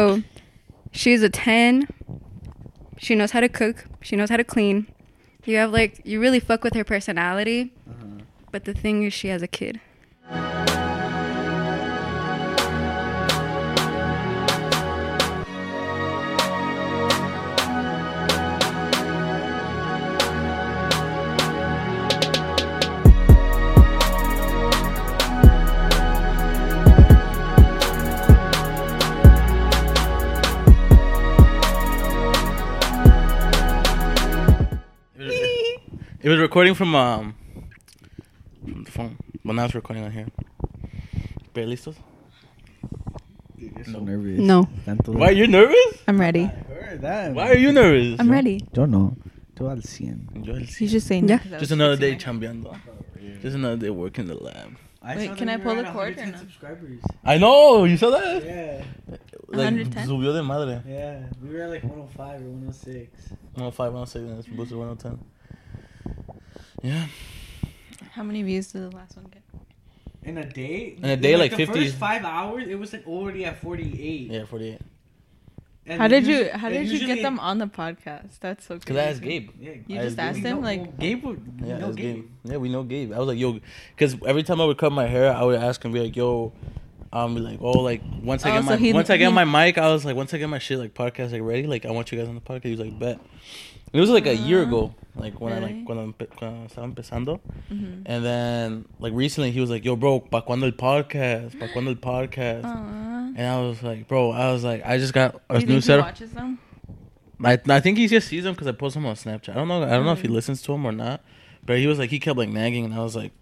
So she's a 10. She knows how to cook. She knows how to clean. You have like, you really fuck with her personality. Uh-huh. But the thing is, she has a kid. It was recording from the phone. Well, now it's recording on here. ¿Pero listos? Dude, you're so nervous. No. Why? You're nervous? I'm ready. Why are you nervous? I'm ready. Yo no. Yo al cien. You just saying no. Yeah. Just another day chambeando. Just another day working the lab. Wait, can I pull the cord or no? Subscribers. I know. You saw that? Yeah. Like, 110? Subió de madre. Yeah. We were at like 105 or 106. 105, 106, and it's supposed to 110. Yeah. How many views did the last one get? In a day? In a day, like 50. The first 5 hours, it was like already at 48. Yeah, 48. And how did you get them on the podcast? That's so crazy. Because I asked Gabe. Yeah, you just asked him, like Gabe. Yeah, know Gabe. Yeah, we know Gabe. I was like, yo, because every time I would cut my hair, I would ask him, be like, yo, once I get my shit like podcast like ready, like I want you guys on the podcast. He was like, bet. It was like a year ago, like when really? I like cuando estaba empezando, mm-hmm. And then like recently he was like, "Yo, bro, pa cuando el podcast? Pa cuando el podcast?" Aww. And I was like, "Bro, I just got a new setup." Do you think he watches them? I think he just sees them because I post them on Snapchat. I don't know if he listens to them or not, but he was like, he kept like nagging, and I was like,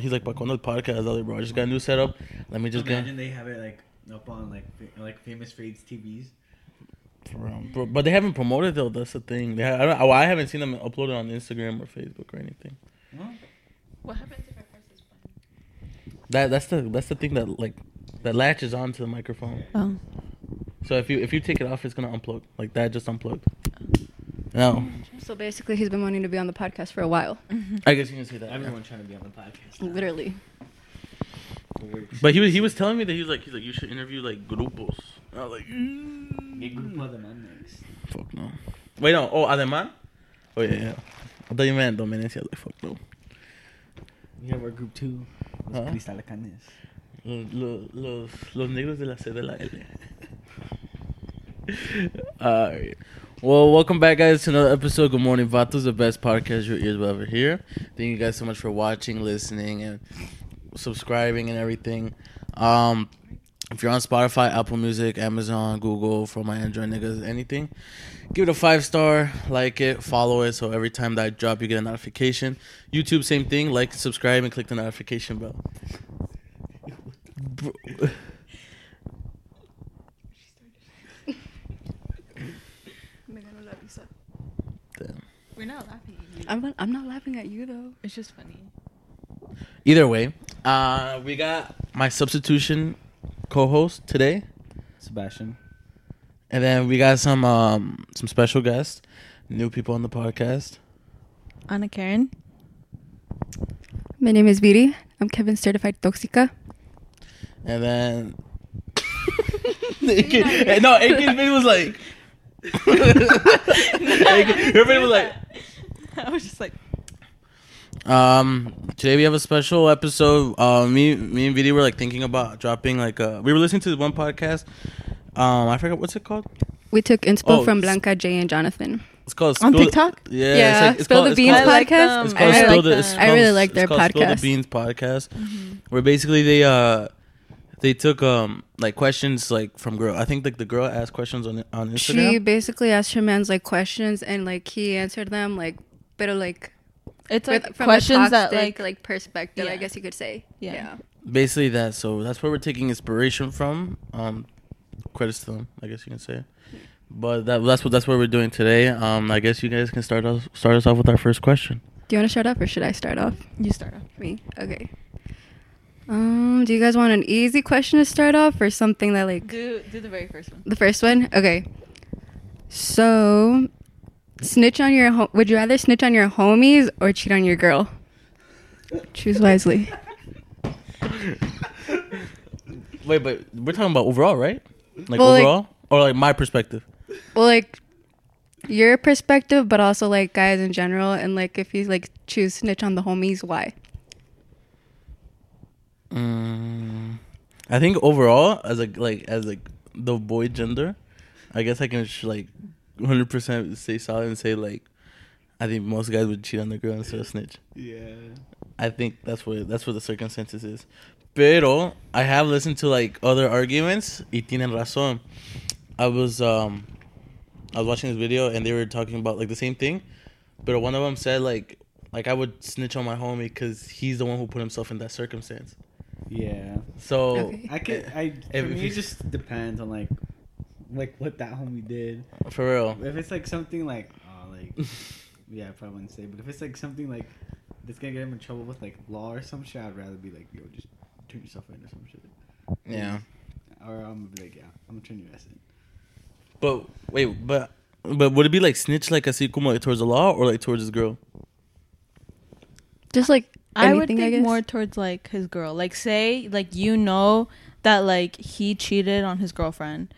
he's like, "Pa cuando el podcast?" I was like, "Bro, I just got a new setup. Let me just imagine they have it like up on like Famous Fades TVs." But they haven't promoted though. That's the thing. I haven't seen them uploaded on Instagram or Facebook or anything. What happens if a person's playing? That's the thing that latches onto the microphone. Oh. So if you take it off, it's gonna unplug. Like that just unplugged. Oh. No. So basically, he's been wanting to be on the podcast for a while. Mm-hmm. I guess you can say that. Everyone's trying to be on the podcast now. Literally. But he was telling me that he's like you should interview like grupos. And I was like. Get grupo alemán next. Fuck no. Wait no. Oh alemán. Oh yeah. I thought you meant dominancia. I was like fuck no. We have our group 2. Los cristalacanes. Los negros de la C de la L. Alright. Well, welcome back, guys, to another episode. Good morning, Vatos, the best podcast your ears will ever hear. Thank you guys so much for watching, listening, and subscribing and everything. If you're on Spotify, Apple Music, Amazon, Google, for my Android niggas, anything, give it a 5-star, like it, follow it, so every time that I drop, you get a notification. YouTube, same thing, like, subscribe, and click the notification bell. Damn. We're not laughing at you. I'm not laughing at you, though. It's just funny. Either way, we got my substitution co-host today, Sebastian, and then we got some special guests, new people on the podcast. Anna Karen. My name is Viri. I'm Kevin's certified toxica. And then no, AK's video was like everybody was like I was just like today we have a special episode. Me and Vidi were like thinking about dropping like we were listening to one podcast. I forgot what's it called. We took inspo from Blanca Jay and Jonathan. It's called on TikTok. Yeah, it's like, Spill the Beans podcast. It's called Spill the. I really like their podcast. Spill the Beans podcast, mm-hmm. Where basically they took like questions like from girl. I think like the girl asked questions on Instagram. She basically asked her man's like questions and like he answered them like better like. It's like from questions that like perspective, yeah. I guess you could say. Yeah. Basically that. So that's where we're taking inspiration from. Credits to them, I guess you can say. But that's what we're doing today. I guess you guys can start us off with our first question. Do you want to start off or should I start off? You start off. Me. Okay. Do you guys want an easy question to start off or something that like do the very first one? The first one? Okay. So would you rather snitch on your homies or cheat on your girl? Choose wisely. Wait, but we're talking about overall, right? Like well, overall? Or like my perspective? Well, like your perspective, but also like guys in general. And like if you like choose snitch on the homies, why? I think overall, as the boy gender, I guess I can 100% stay solid and say like I think most guys would cheat on the girl instead of snitch. Yeah, I think that's what the circumstances is. Pero I have listened to like other arguments. Y tienen razón. I was watching this video and they were talking about like the same thing, but one of them said like I would snitch on my homie because he's the one who put himself in that circumstance. Yeah. So okay. It just depends on like what that homie did. For real. If it's like something like yeah, I probably wouldn't say. But if it's like something like that's gonna get him in trouble with like law or some shit, I'd rather be like, yo, just turn yourself in or some shit. Yeah. Or I'm gonna be like, yeah, I'm gonna turn your ass in. But wait, but would it be like snitch like así como like, towards the law or like towards his girl? Just like anything, I would think more towards like his girl. Like say like you know that like he cheated on his girlfriend,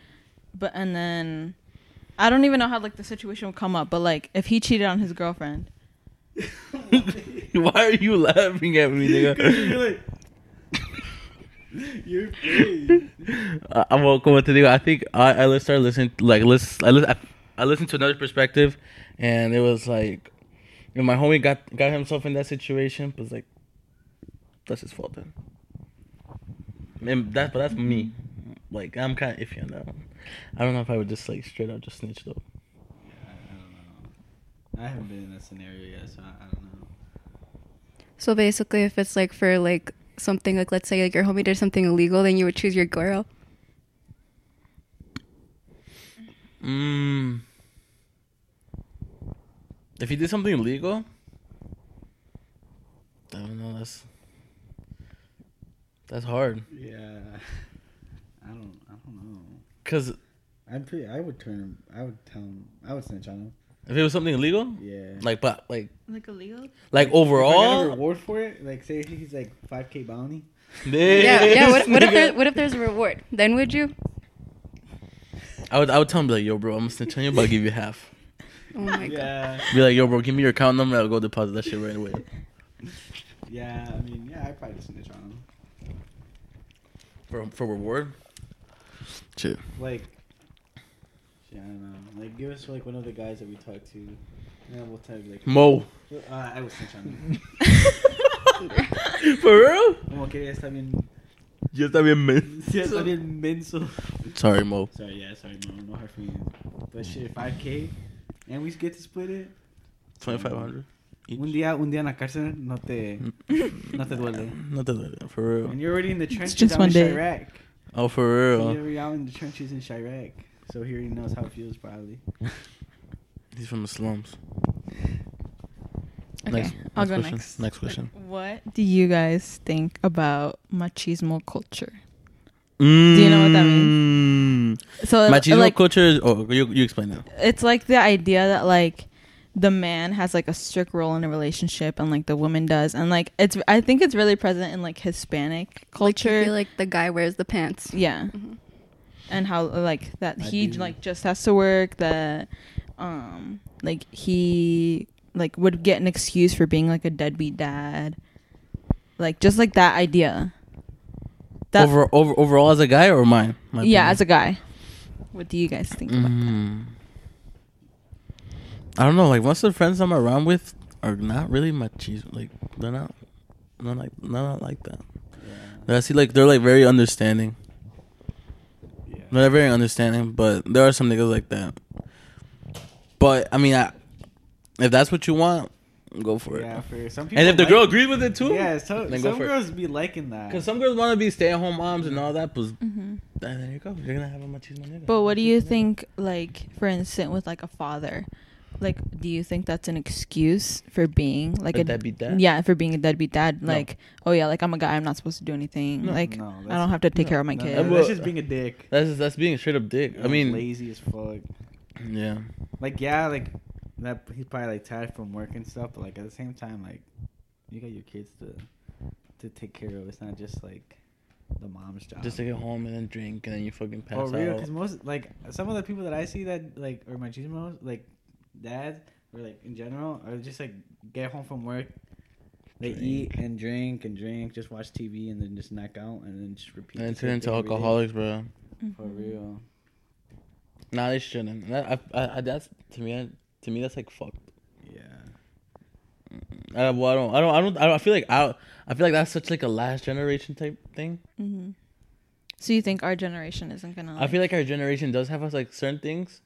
but and then I don't even know how like the situation would come up, but like if he cheated on his girlfriend. Why are you laughing at me, nigga? You're crazy. Well, como te digo, I think I started listening I listened to another perspective, and it was like, if my homie got himself in that situation, but like, that's his fault then. And that's me. Like I'm kind of iffy on that one. I don't know if I would just like straight up just snitch though. Yeah, I don't know. I haven't been in that scenario yet, so I don't know. So basically, if it's like for like something like let's say like your homie did something illegal, then you would choose your girl. If he did something illegal, I don't know. That's hard. Yeah. I don't know. Cause I would snitch on him. If it was something illegal? Yeah. Like illegal? Like overall? If I got a reward for it? Like say he's like $5,000 bounty? Yeah. What if there's a reward? Then would you? I would tell him like, yo bro, I'm gonna snitch on you, but I'll give you half. Oh my god. Be like, yo bro, give me your account number, I'll go deposit that shit right away. Yeah, I mean, yeah, I'd probably snitch on him. For reward? Shit. I don't know. Like, give us like one of the guys that we talked to, and then we'll tell you like Mo. I would snitch on him. For real? Como que ya está bien menso. Sorry, Mo. Sorry, Mo. No hard feelings. But shit, $5,000, and we get to split it. 2,500. Each. Un día en la cárcel no te duele. No te duele, for real. And you're already in the trenches in Chirac. Oh, for real. You're already out in the trenches in Chirac. So he already knows how it feels, probably. He's from the slums. Okay, I'll go question. Next question. What do you guys think about machismo culture? Do you know what that means? So machismo culture, you explain that. It's like the idea that like the man has like a strict role in a relationship and like the woman does, and like it's I think it's really present in like Hispanic culture. Like, I feel like the guy wears the pants. Yeah. Mm-hmm. And how like that he like just has to work, that like he like would get an excuse for being like a deadbeat dad. Like just like that idea. That overall as a guy or mine? Yeah, as a guy. What do you guys think about that? I don't know, like most of the friends I'm around with are not really machismo. Like they're not like that. Yeah. I see like they're like very understanding. Yeah. They're very understanding, but there are some niggas like that. But I mean, if that's what you want, go for it. Yeah, for some people. And if the girl agrees with it too, yeah. So then some girls be liking that. Cause some girls want to be stay-at-home moms and all that. But there you go. You're gonna have a machismo nigga. But what do you think? Like for instance, with like a father. Like, do you think that's an excuse for being like a deadbeat dad? Yeah, for being a deadbeat dad. No. Like, oh yeah, like I'm a guy, I'm not supposed to do anything. No, like, no, I don't have to take care of my kids. That's just being a dick. That's being a straight up dick. I mean, lazy as fuck. Yeah. Like yeah, like that. He's probably like tired from work and stuff. But like at the same time, like you got your kids to take care of. It's not just like the mom's job. Just to get home and then drink and then you fucking pass out. Oh, real? Because most, like, some of the people that I see that, like, or my chismos, like, dads, or, like, in general, are just, like, get home from work, they eat and drink, just watch TV and then just knock out and then just repeat. And turn into alcoholics, bro. For real. Nah, they shouldn't. That's to me that's like fucked. Yeah. Well, I don't. I feel like that's such like a last generation type thing. Mm-hmm. So you think our generation isn't gonna? I feel like our generation does have us like certain things,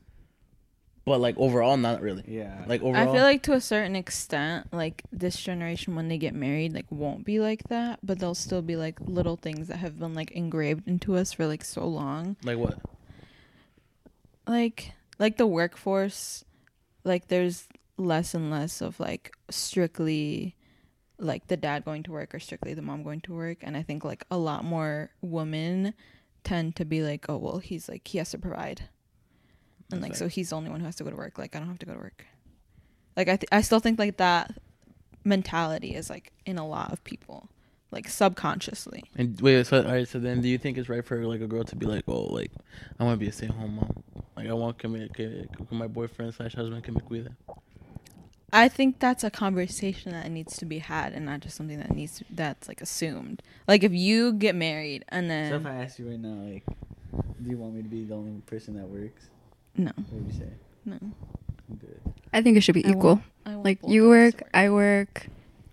but like overall, not really. Yeah. Like overall, I feel like to a certain extent, like this generation when they get married, like won't be like that, but they'll still be like little things that have been like engraved into us for like so long. Like what? Like the workforce, like there's less and less of like strictly like the dad going to work or strictly the mom going to work. And I think like a lot more women tend to be like, oh, well, he's like, he has to provide. And like, so he's the only one who has to go to work. Like, I don't have to go to work. Like, I still think like that mentality is like in a lot of people, like subconsciously. And wait, so, all right, so then do you think it's right for like a girl to be like, oh, like I want to be a stay-at-home mom? Like, I want to my boyfriend / husband can make with it. I think that's a conversation that needs to be had and not just something that that's, like, assumed. Like, if you get married and then... So if I ask you right now, like, do you want me to be the only person that works? No. What would you say? No. Good. I think it should be equal. I want like, you work, I work.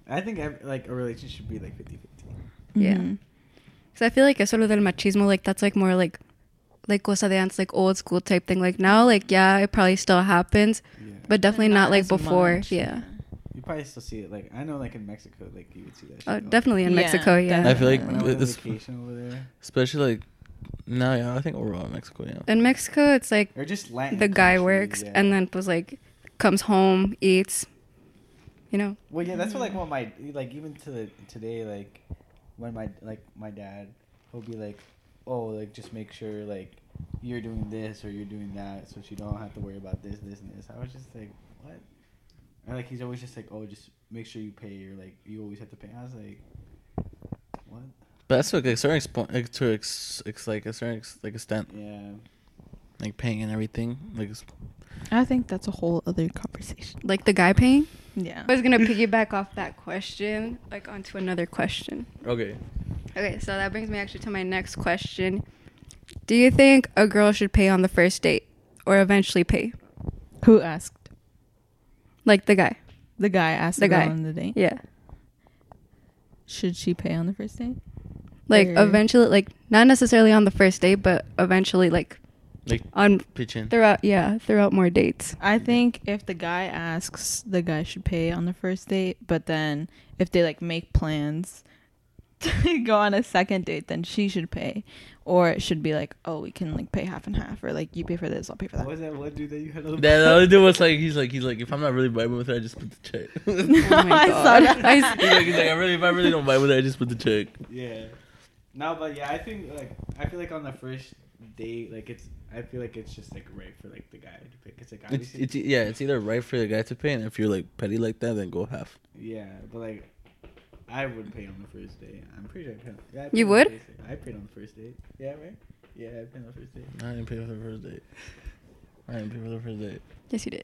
I think, like, a relationship should be, like, 50-50. Mm-hmm. Yeah. Because I feel like sort of del machismo, like, that's, like, more, like... Like cosa de antes, like old school type thing. Like now, like yeah, it probably still happens, yeah. But definitely not like before. Much. Yeah, you probably still see it. Like I know, like in Mexico, like you would see that. Oh, shit, definitely in Mexico. Yeah, I feel like this vacation over there, especially like no, yeah, I think overall in Mexico, yeah. In Mexico, it's like or just Latin the guy works yeah. And then was like comes home, eats, you know. Well, yeah, that's what like what my like even to the today like when my dad will be like. Oh, like, just make sure, like, you're doing this or you're doing that so she don't have to worry about this, and this. I was just like, what? Or, like, he's always just like, oh, just make sure you pay or, like, you always have to pay. I was like, what? But that's, like, a certain extent. Yeah. Like, paying and everything. Like, I think that's a whole other conversation. Like, the guy paying? Yeah. I was going to piggyback off that question, like, onto another question. Okay. Okay, so that brings me actually to my next question. Do you think a girl should pay on the first date or eventually pay? Who asked? Like the guy. The guy asked the girl on the date? Yeah. Should she pay on the first date? Like or? Eventually, like not necessarily on the first date, but eventually like on pitching. Throughout more dates. I think if the guy asks, the guy should pay on the first date, but then if they like make plans to go on a second date, then she should pay, or it should be like, oh, we can like pay half and half, or like you pay for this, I'll pay for that. What was that one dude that you had? That other dude was like, he's like, if I'm not really vibing with her, I just put the check. Oh my god! He's like, if I really don't vibe with her, I just put the check. Yeah. No, but yeah, I think like I feel like on the first date, like I feel like it's just like right for like the guy to pay. It's like obviously it's either right for the guy to pay, and if you're like petty like that, then go half. Yeah, but like. I would pay on the first date. I'm pretty sure I paid. You would? I paid on the first date. Yeah, right? Yeah, I paid on the first date. I didn't pay for the first date. Yes, you did.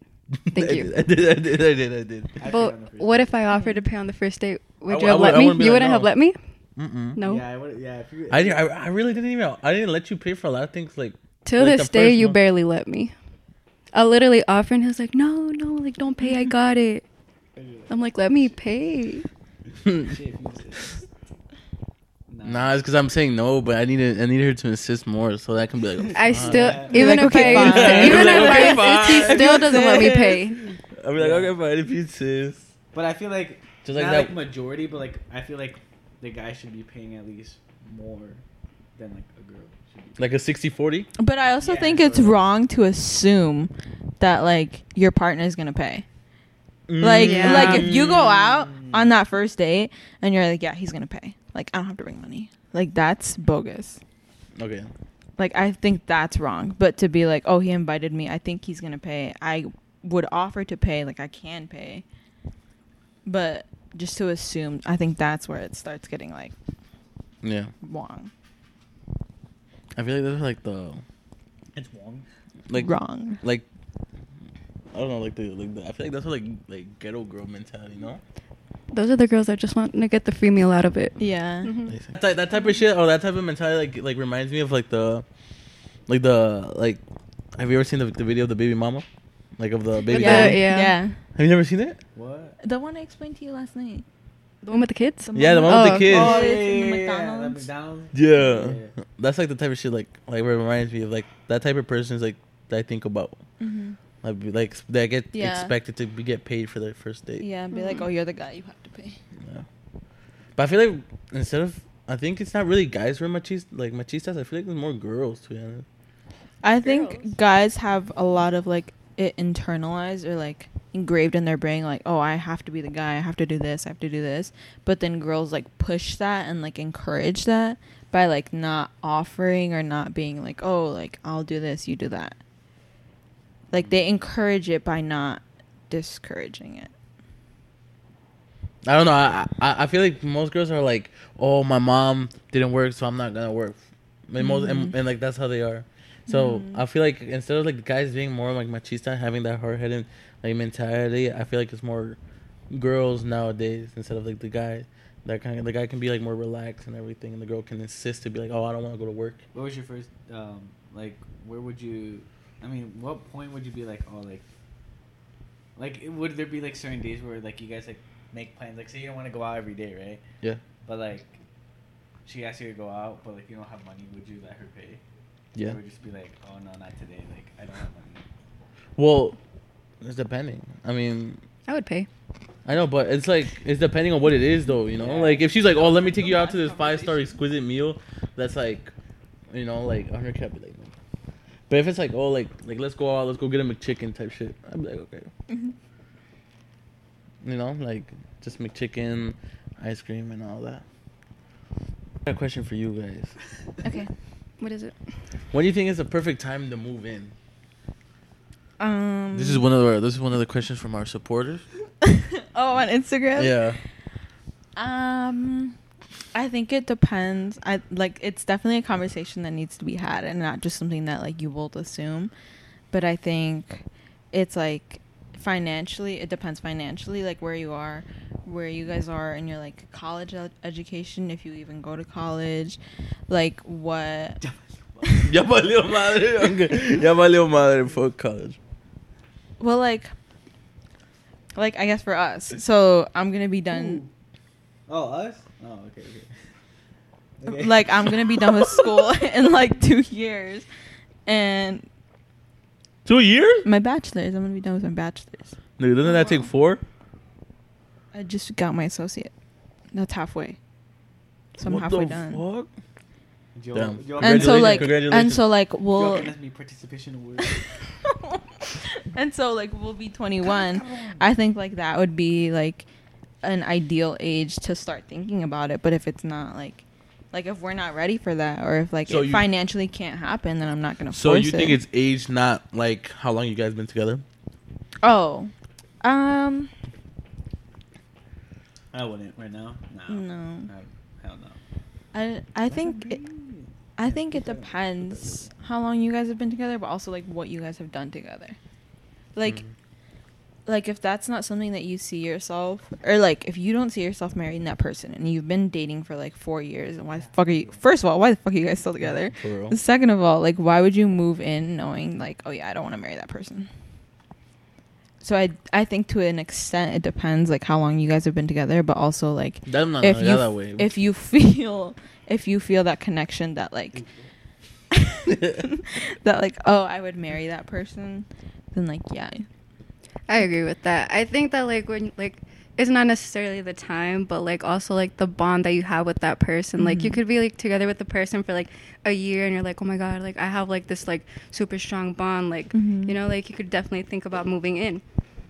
Thank you. I did. But what if I offered to pay on the first date? Would you have let me? You wouldn't have let me? Mm-mm. No. Yeah, I would. Yeah. If you, I really didn't even. I didn't let you pay for a lot of things. Like till like this day, you barely let me. I literally offered, and he was like, "No, like don't pay. I got it." I'm like, "Let me pay." Nah, it's because I'm saying no, but I need her to insist more, so that can be like. I still even if I even if I insist, he still doesn't let me pay. I'll be like, okay, fine, if you insist. But I feel like just like not that like majority, but like I feel like the guy should be paying at least more than like a girl. Like a 60-40. But I also think it's wrong to assume that like your partner is gonna pay. Like if you go out on that first date and you're like, yeah, he's gonna pay. Like I don't have to bring money. Like that's bogus. Okay. Like I think that's wrong. But to be like, oh, he invited me, I think he's gonna pay. I would offer to pay. Like I can pay. But just to assume, I think that's where it starts getting like, yeah, wrong. I feel like those are like the. It's wrong. Like wrong. Like. I don't know, like the I feel like that's what, like ghetto girl mentality, you know? Those are the girls that just want to get the free meal out of it. Yeah. Mm-hmm. That type of shit or that type of mentality like reminds me of like have you ever seen the video of the baby mama? Like of the baby girl? Yeah. Have you never seen it? What? The one I explained to you last night. The one with the kids? The one with the kids. Oh, yeah, in the McDonald's. Yeah. That's like the type of shit like reminds me of like that type of person is like that I think about. Mm-hmm. Like they get expected to get paid for their first date. Yeah, and be like, oh, you're the guy, you have to pay. Yeah, but I feel like instead of, I think it's not really guys who are machistas. I feel like there's more girls, to be honest. I think guys have a lot of like it internalized or like engraved in their brain, like, oh, I have to be the guy, I have to do this, I have to do this. But then girls like push that and like encourage that by like not offering or not being like, oh, like I'll do this, you do that. Like, they encourage it by not discouraging it. I don't know. I feel like most girls are like, oh, my mom didn't work, so I'm not going to work. And, most, like, that's how they are. So, I feel like instead of, like, guys being more, like, machista, having that hard-headed, like, mentality, I feel like it's more girls nowadays instead of, like, the guys. That kind of, the guy can be, like, more relaxed and everything, and the girl can insist to be like, oh, I don't want to go to work. What was your first, where would you... I mean, what point would you be like, oh, like, would there be, like, certain days where, like, you guys, like, make plans? Like, say you don't want to go out every day, right? Yeah. But, like, she asks you to go out, but, like, you don't have money. Would you let her pay? Yeah. Or would you just be like, oh, no, not today. Like, I don't have money. Well, it's depending. I mean. I would pay. I know, but it's, like, it's depending on what it is, though, you know? Yeah. Like, if she's like, oh, let me take you out to this 5-star exquisite meal that's, like, you know, like, $100K, I'd be like, but if it's like, oh, like let's go out, let's go get a McChicken type shit, I'd be like, okay. Mm-hmm. You know, like, just McChicken, ice cream, and all that. I got a question for you guys. Okay. What is it? When do you think is the perfect time to move in? This is one of the questions from our supporters. Oh, on Instagram? Yeah. I think it depends. It's definitely a conversation that needs to be had and not just something that like you both assume. But I think it's like financially, it depends financially, like where you are, where you guys are in your like college education, if you even go to college, like what. Ya valió madre. Ya valió madre for college. Well, like I guess for us. So I'm gonna be done. Ooh. Oh, us? Oh, okay. Like, I'm going to be done with school in, like, 2 years. And... 2 years? My bachelor's. I'm going to be done with my bachelor's. Dude, doesn't that take 4? I just got my associate. That's halfway. So I'm halfway done. What the fuck? Damn. And so, like, we'll... And so, like, we'll be 21. Come on. I think, like, that would be, like... an ideal age to start thinking about it, but if it's not like if we're not ready for that, or if like so it financially can't happen, then I'm not gonna force it. So you think it's age, not like how long you guys been together? Oh, I wouldn't right now. No, hell no. I think it depends how long you guys have been together, but also like what you guys have done together, like. Mm-hmm. Like, if that's not something that you see yourself... Or, like, if you don't see yourself marrying that person and you've been dating for, like, 4 years, and why the fuck are you... First of all, why the fuck are you guys still together? For real. Second of all, like, why would you move in knowing, like, oh, yeah, I don't want to marry that person? So, I think to an extent it depends, like, how long you guys have been together, but also, like... If you feel that connection that, like... that, like, oh, I would marry that person, then, like, yeah... I agree with that. I think that, like, when, like, it's not necessarily the time, but, like, also, like, the bond that you have with that person. Mm-hmm. Like, you could be, like, together with the person for, like, a year, and you're like, oh, my God, like, I have, like, this, like, super strong bond. Like, mm-hmm. you know, like, you could definitely think about moving in.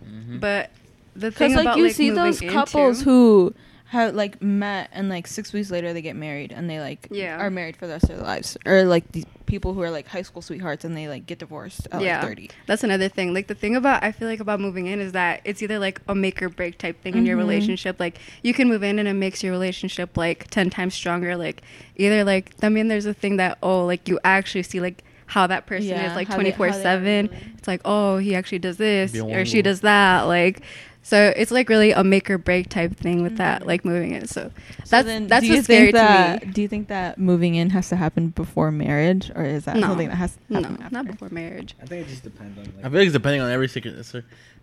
Mm-hmm. But the thing about, like, you see those couples who have, like, met, and, like, 6 weeks later they get married, and they, like, are married for the rest of their lives. Or, like, these people who are like high school sweethearts and they like get divorced at like 30. That's another thing. Like the thing about, I feel like about moving in is that it's either like a make or break type thing in your relationship. Like you can move in and it makes your relationship like 10 times stronger. Like either like, I mean, there's a thing that, oh, like you actually see like how that person is like 24/7. It's like, oh, he actually does this or she does that. Like, so it's like really a make or break type thing with that, like moving in. So that's what's scary to me. Do you think that moving in has to happen before marriage, or is that something that has to happen after? Not before marriage. I think it just depends on. Like, I feel like it's depending on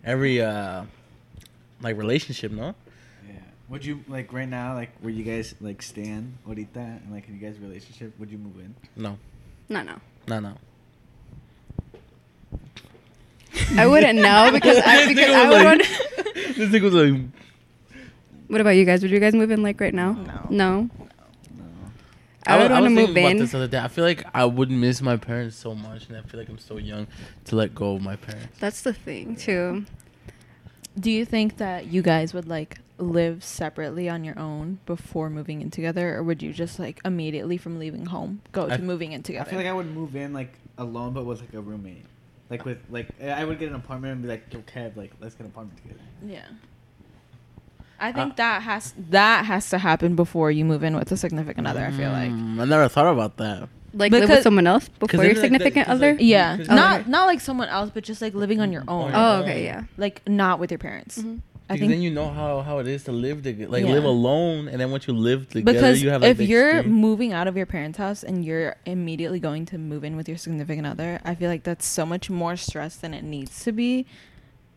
every like relationship, no? Yeah. Would you like right now, like where you guys like stand, ahorita, and like in you guys' relationship, would you move in? No. I wouldn't know because I would. This thing was like. What about you guys? Would you guys move in like right now? No. I would want to move in. This other day. I feel like I would miss my parents so much, and I feel like I'm so young to let go of my parents. That's the thing too. Do you think that you guys would like live separately on your own before moving in together, or would you just like immediately from leaving home go to moving in together? I feel like I would move in like alone, but with like a roommate. Like with like, I would get an apartment and be like, "Yo, Kev, like, let's get an apartment together." Yeah, I think that has to happen before you move in with a significant other. I feel like I never thought about that. Like live with someone else before your significant other. Like, yeah, not like someone else, but just like living on your own. Oh, okay, yeah. Like not with your parents. Mm-hmm. Because then you know how it is to live together, like live alone, and then once you live together, because you have like, if you're moving out of your parents' house and you're immediately going to move in with your significant other, I feel like that's so much more stress than it needs to be,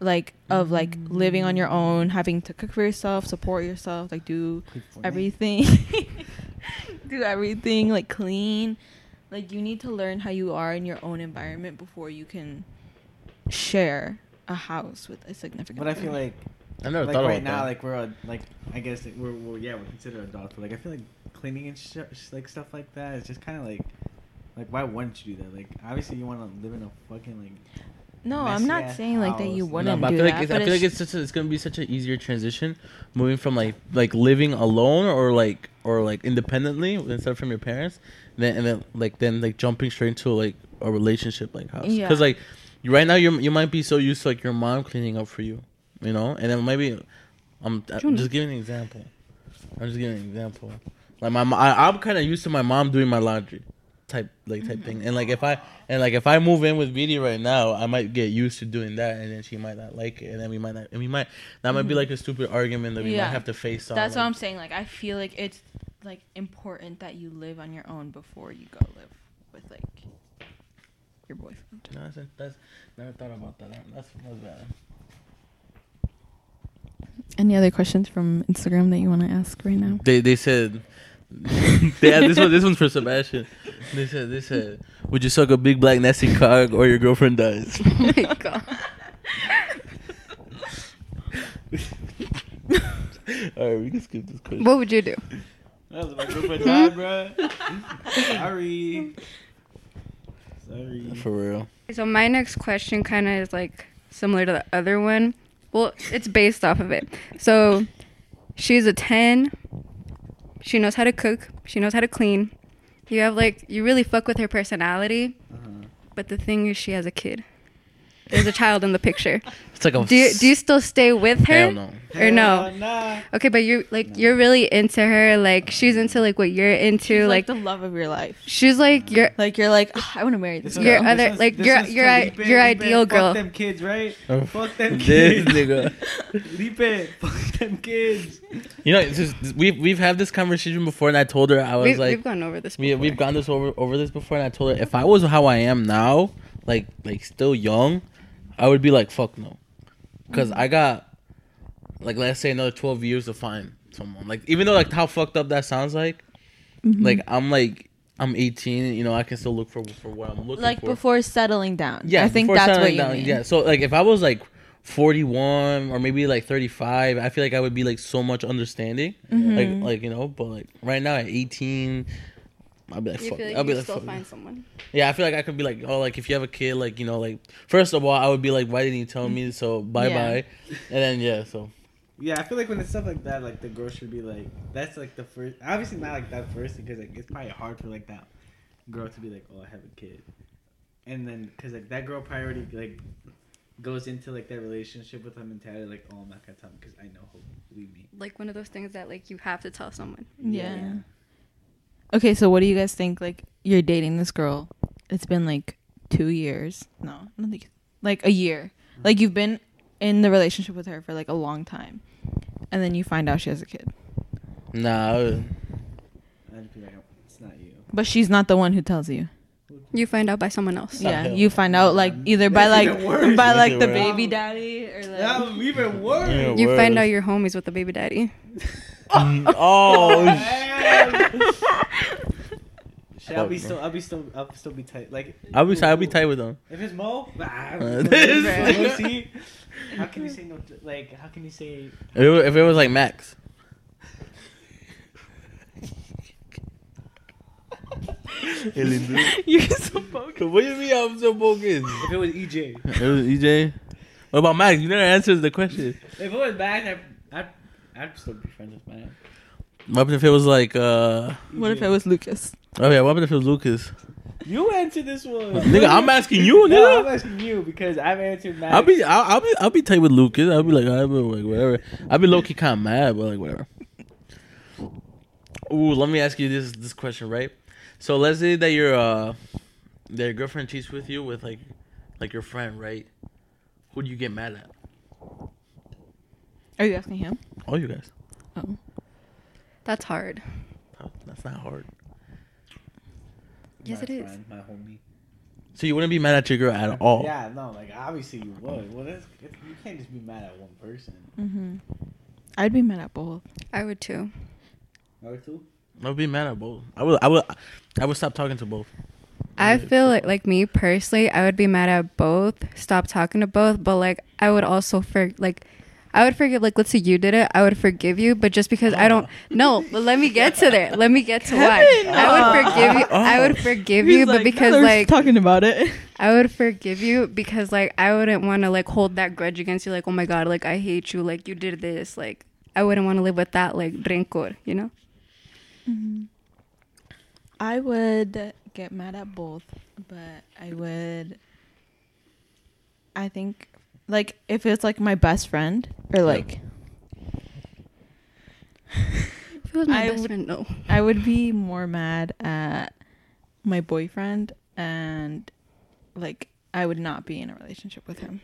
like of like living on your own, having to cook for yourself, support yourself, like do everything, like clean, like you need to learn how you are in your own environment before you can share a house with a significant other. But I feel like. I never like thought right about now, that. Like we're like I guess like, we're considered adults, but like I feel like cleaning and like stuff like that is just kind of like why wouldn't you do that? Like obviously you want to live in a fucking like. No, I'm not saying house. Like that you wouldn't do that. I feel like it's gonna be such an easier transition, moving from like living alone or like independently instead of from your parents, then jumping straight into like a relationship like house. Yeah. Because like right now you might be so used to like your mom cleaning up for you. You know, and then maybe I'm just giving an example. Like my mom, I'm kind of used to my mom doing my laundry, type thing. And like if I move in with Vidi right now, I might get used to doing that, and then she might not like it, and then we might be like a stupid argument that we might have to face off. That's what I'm saying. Like I feel like it's like important that you live on your own before you go live with like your boyfriend. No, that's never thought about that. That's bad. Any other questions from Instagram that you want to ask right now? They said, this one's for Sebastian. They said, would you suck a big black nasty cock or your girlfriend dies? Oh my god! All right, we can skip this question. What would you do? That was my girlfriend died, bro. Sorry. For real. So my next question kind of is like similar to the other one. Well, it's based off of it. So, she's a 10. She knows how to cook. She knows how to clean. You have, like, you really fuck with her personality. Uh-huh. But the thing is, she has a kid. There's a child in the picture. It's like a... Do you still stay with her? Hell no. Or no? Nah. Okay, but you're, like, you're really into her. Like, she's into, like, what you're into. She's, like, the love of your life. She's, like, your... Like, you're, like, oh, I want to marry this girl. Your ideal girl. Fuck them kids, right? Oh. Fuck them kids. This nigga. Lipe, fuck them kids. You know, it's just, we've had this conversation before, and I told her, We've gone over this before. We've gone over this before, and I told her, if I was how I am now, like still young... I would be like, fuck no. Because I got, like, let's say another 12 years to find someone. Like, even though, like, how fucked up that sounds like, I'm 18, you know, I can still look for what I'm looking for. Like, before settling down. Yeah, I think that's what you mean. Yeah, so, like, if I was, like, 41 or maybe, like, 35, I feel like I would be, like, so much understanding. Mm-hmm. Like, you know, but, like, right now at 18... I'll be like, fuck. I'll be like, still find someone. Yeah, I feel like I could be like, oh, like if you have a kid, like you know, like first of all, I would be like, why didn't you tell me? So bye, and then so. Yeah, I feel like when it's stuff like that, like the girl should be like, that's like the first. Obviously, not like that first because like it's probably hard for like that girl to be like, oh, I have a kid. And then, because, like, that girl probably already, like, goes into, like, that relationship with her mentality, like, oh, I'm not going to tell him because I know he'll leave me. Like, one of those things that, like, you have to tell someone. Yeah. Okay, so what do you guys think? Like, you're dating this girl. It's been, like, 2 years. No, I don't think. Like, a year. Mm-hmm. Like, you've been in the relationship with her for, like, a long time. And then you find out she has a kid. No. I'd be like, it's not you. But she's not the one who tells you. You find out by someone else. Yeah, you find out like either by the baby daddy or like. That was even worse. You find out your homies with the baby daddy. Oh. Shit, I'll still be tight. Like I'll be tight with them. If it's Mo, how can you say no? Like how can you say? If it was like Max. You're so bogus. What do you mean I'm so bogus? If it was EJ. What about Max? You never answers the question. If it was Max, I'd still be friends with Max. What if it was like what if it was Lucas? Oh yeah, what if it was Lucas? You answer this one. Nigga, I'm asking you, nigga. No, I'm asking you because I've answered Max. I'll be tight with Lucas. I'll be like whatever. I'll be low key kinda mad, but like whatever. Ooh, let me ask you this question, right? So let's say that your girlfriend cheats with you with like your friend, right? Who do you get mad at? Are you asking him? All you guys. Oh, that's hard. No, that's not hard. Yes, it is. My homie. So you wouldn't be mad at your girl at all? Yeah, no. Like obviously you would. Well, you can't just be mad at one person. Mm-hmm. I'd be mad at both. I would too. I would too. I would be mad at both. I would stop talking to both. I feel like me personally, I would be mad at both, stop talking to both, but like I would also forgive. Like let's say you did it, I would forgive you, but just because I don't. No, but let me get to there. Let me get to why I would forgive you. I would forgive you, but because like talking about it, I would forgive you because like I wouldn't want to like hold that grudge against you. Like oh my god, like I hate you. Like you did this. Like I wouldn't want to live with that like rencor, you know. Mm-hmm. I would get mad at both, but I think like if it's like my best friend or like if it was my best friend, no. I would be more mad at my boyfriend and like I would not be in a relationship with him.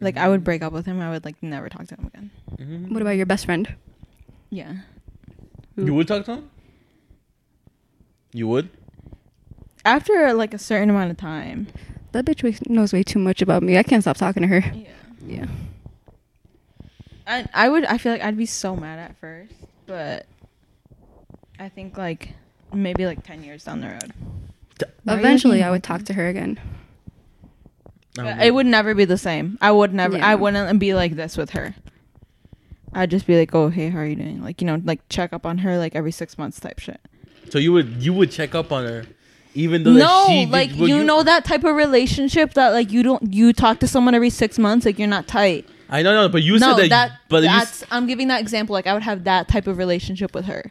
Like I would break up with him. I would like never talk to him again. Mm-hmm. What about your best friend? Yeah. You would talk to him? You would? After, like, a certain amount of time. That bitch knows way too much about me. I can't stop talking to her. Yeah. I feel like I'd be so mad at first, but I think, like, maybe, like, 10 years down the road. Eventually, I would talk to her again. But it would never be the same. I wouldn't be like this with her. I'd just be like, oh, hey, how are you doing? Like, you know, like check up on her like every 6 months type shit. So you would check up on her even though you know that type of relationship that like you talk to someone every 6 months, like you're not tight. I know, but I'm giving that example. Like I would have that type of relationship with her.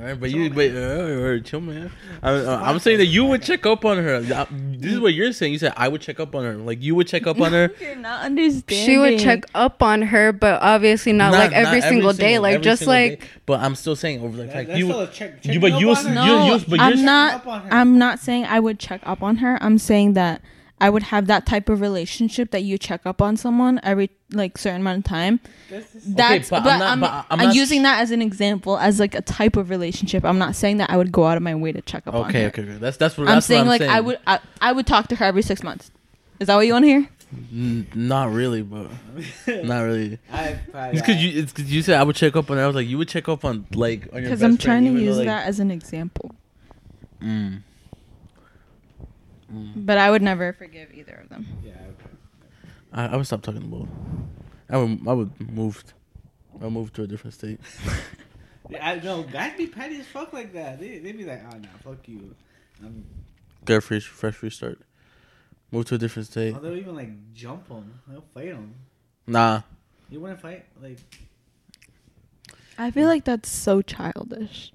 All right, chill, man. I'm saying that you would check up on her. This is what you're saying. You said I would check up on her. Like you would check up on her. You're not understanding. She would check up on her, but obviously not every single day. Like just like. Day. But I'm still saying over the fact you. I'm not saying I would check up on her. I'm saying that I would have that type of relationship that you check up on someone every like certain amount of time. I'm using that as an example, as like a type of relationship. I'm not saying that I would go out of my way to check up on her. Okay. That's what I'm saying. I would talk to her every 6 months. Is that what you want to hear? Not really, bro. Not really. It's because you said I would check up on her. I was like, you would check up on like on your best friend. Because I'm trying to use that as an example. But I would never forgive either of them. Yeah, I would stop talking to both. I would move to a different state. Yeah, I know guys be petty as fuck like that. They be like, oh no, fuck you. Get a fresh restart. Move to a different state. Oh, they'll even like jump them. They'll fight them. Nah. You wouldn't fight like. I feel like that's so childish.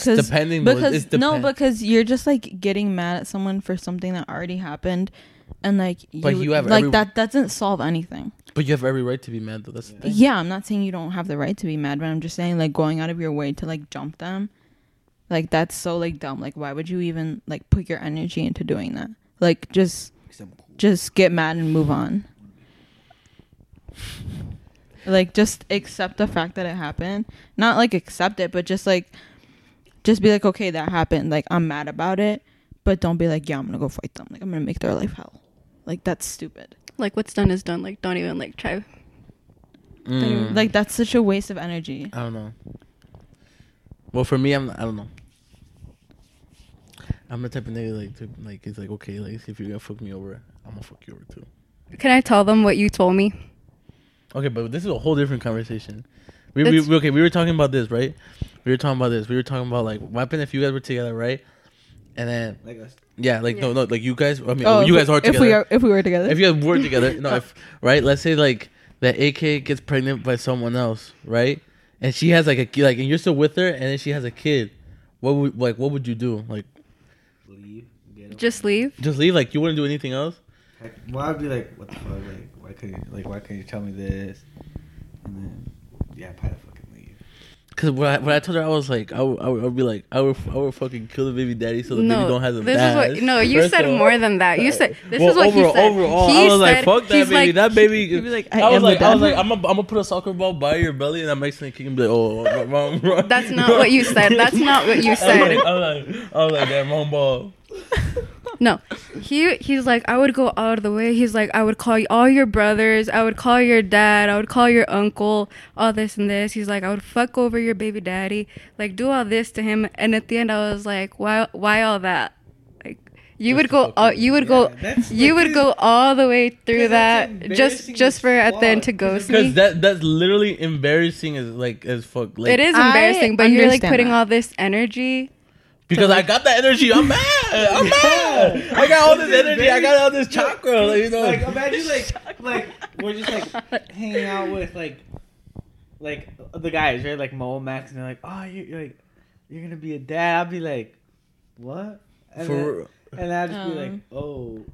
Because depending, because no, because you're just like getting mad at someone for something that already happened, and like you have like that doesn't solve anything. But you have every right to be mad, though. That's the thing. Yeah, I'm not saying you don't have the right to be mad, but I'm just saying like going out of your way to like jump them, like that's so like dumb. Like why would you even like put your energy into doing that? Like just get mad and move on. Like just accept the fact that it happened. Not like accept it, but just like. Just be like, okay, that happened. Like, I'm mad about it. But don't be like, yeah, I'm going to go fight them. Like, I'm going to make their life hell. Like, that's stupid. Like, what's done is done. Like, don't even, like, try. Mm. Like, that's such a waste of energy. I don't know. Well, for me, I don't know. I'm the type of nigga, like it's like, okay, like, if you're going to fuck me over, I'm going to fuck you over, too. Can I tell them what you told me? Okay, but this is a whole different conversation. We were talking about this, right? We were talking about this. We were talking about, like, what happened if you guys were together, right? And then... Like us. Yeah, like, yeah. No, like, you guys... I mean, you guys are together. If we were together. If you guys were together. No, if... Right? Let's say, like, that AK gets pregnant by someone else, right? And she has, like, a kid. Like, and you're still with her, and then she has a kid. What would you do? Like... Leave. Just leave? Just leave? Like, you wouldn't do anything else? Well, I'd be like, what the fuck? Like, why couldn't you tell me this? And then... Yeah, I'd probably fucking leave. Because when I told her, I was like, I would fucking kill the baby daddy so the baby don't have the dad. No, you said more than that. You said this is what he said. I was like, fuck that baby. Like, that baby. He was like, I was like, I'm gonna put a soccer ball by your belly and I'm Mexican kicking. Be like, oh, wrong. That's not what you said. That's not what you said. I was like, damn, wrong ball. No, he's like, I would go out of the way. He's like, I would call all your brothers. I would call your dad. I would call your uncle. All this and this. He's like, I would fuck over your baby daddy. Like, do all this to him. And at the end, I was like, why all that? Like, you would go all the way through that just for at the end to ghost me. Because that's literally embarrassing as like as fuck. Like, it is embarrassing, but you're like putting all this energy. Because I got that energy, I'm mad. I got all this energy, I got all this chakra, like, you know. Like imagine like we're just like hanging out with like the guys, right? Like Mo, Max, and they're like, oh, you're gonna be a dad. I'll be like, what? And I'll just be like, oh.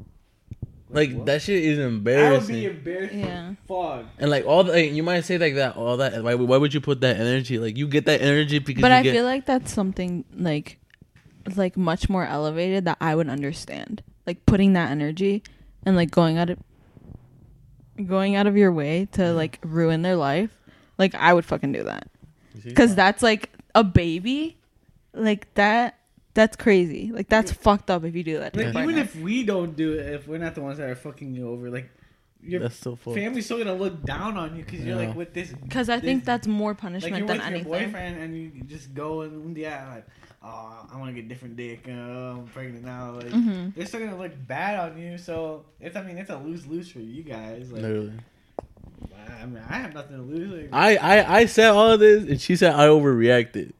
Like that shit is embarrassing. I would be embarrassed. Yeah. Fuck. And like all the, like, you might say like that all that. Why would you put that energy? Like you get that energy because. But I feel like that's something like. Like much more elevated that I would understand, like putting that energy and like going out of your way to like ruin their life. Like I would fucking do that because that's like a baby, like that's crazy. Like that's fucked up if you do that. Like even if we don't do it, if we're not the ones that are fucking you over, like your family's still gonna look down on you because you're like with this. Because I think that's more punishment like, than anything. Your boyfriend and you just go and yeah. Like, oh, I want to get a different dick. I'm pregnant now. Like, they're still gonna look bad on you. So it's a lose-lose for you guys. Like, literally. I mean, I have nothing to lose. Like, I said all of this, and she said I overreacted.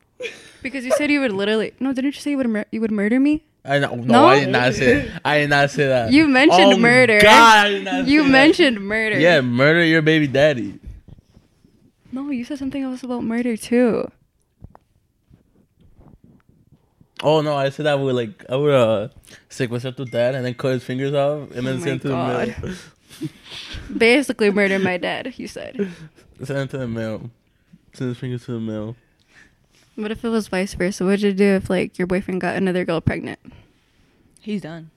Because you said you would literally. No, didn't you say you would murder me? I know. No, I did not say that. I did not say that. You mentioned murder. God, I did not say that. You mentioned murder. Yeah, murder your baby daddy. No, you said something else about murder too. Oh no! I said that with like I would sequester to dad and then cut his fingers off and then send to the mail. Basically, murder my dad. You said. Send him to the mail. Send his fingers to the mail. What if it was vice versa? What'd you do if like your boyfriend got another girl pregnant? He's done.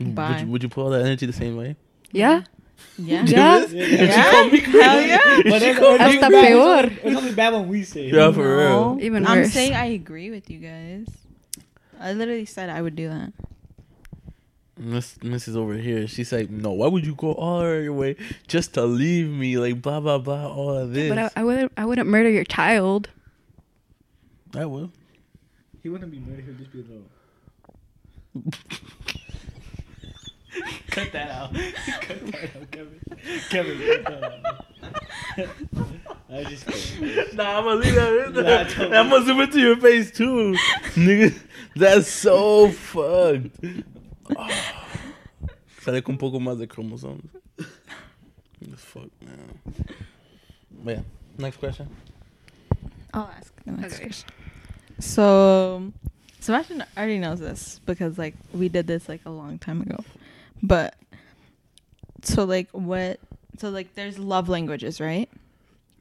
Bye. Would you put all that energy the same way? Yeah. Yeah. Yeah. Hell yeah. Hasta peor. It's only bad when we say it. Yeah, for real. Even worse. I'm saying I agree with you guys. I literally said I would do that. Mrs. over here, she's like, no, why would you go all your way just to leave me? Like, blah, blah, blah, all of this. But I wouldn't murder your child. I will. He wouldn't be murdered. He'll just be alone. Cut that out. Cut that out, Kevin. Kevin, cut that out. I just kidding. Nah, I'm gonna leave that in there. Nah, I'm gonna zoom into your face too. Nigga, that's so fucked. Sale con un poco más de chromosomes. Fuck, man. But yeah, next question. I'll ask the next question. So Sebastian already knows this because like we did this like a long time ago. But so like what? So like there's love languages, right?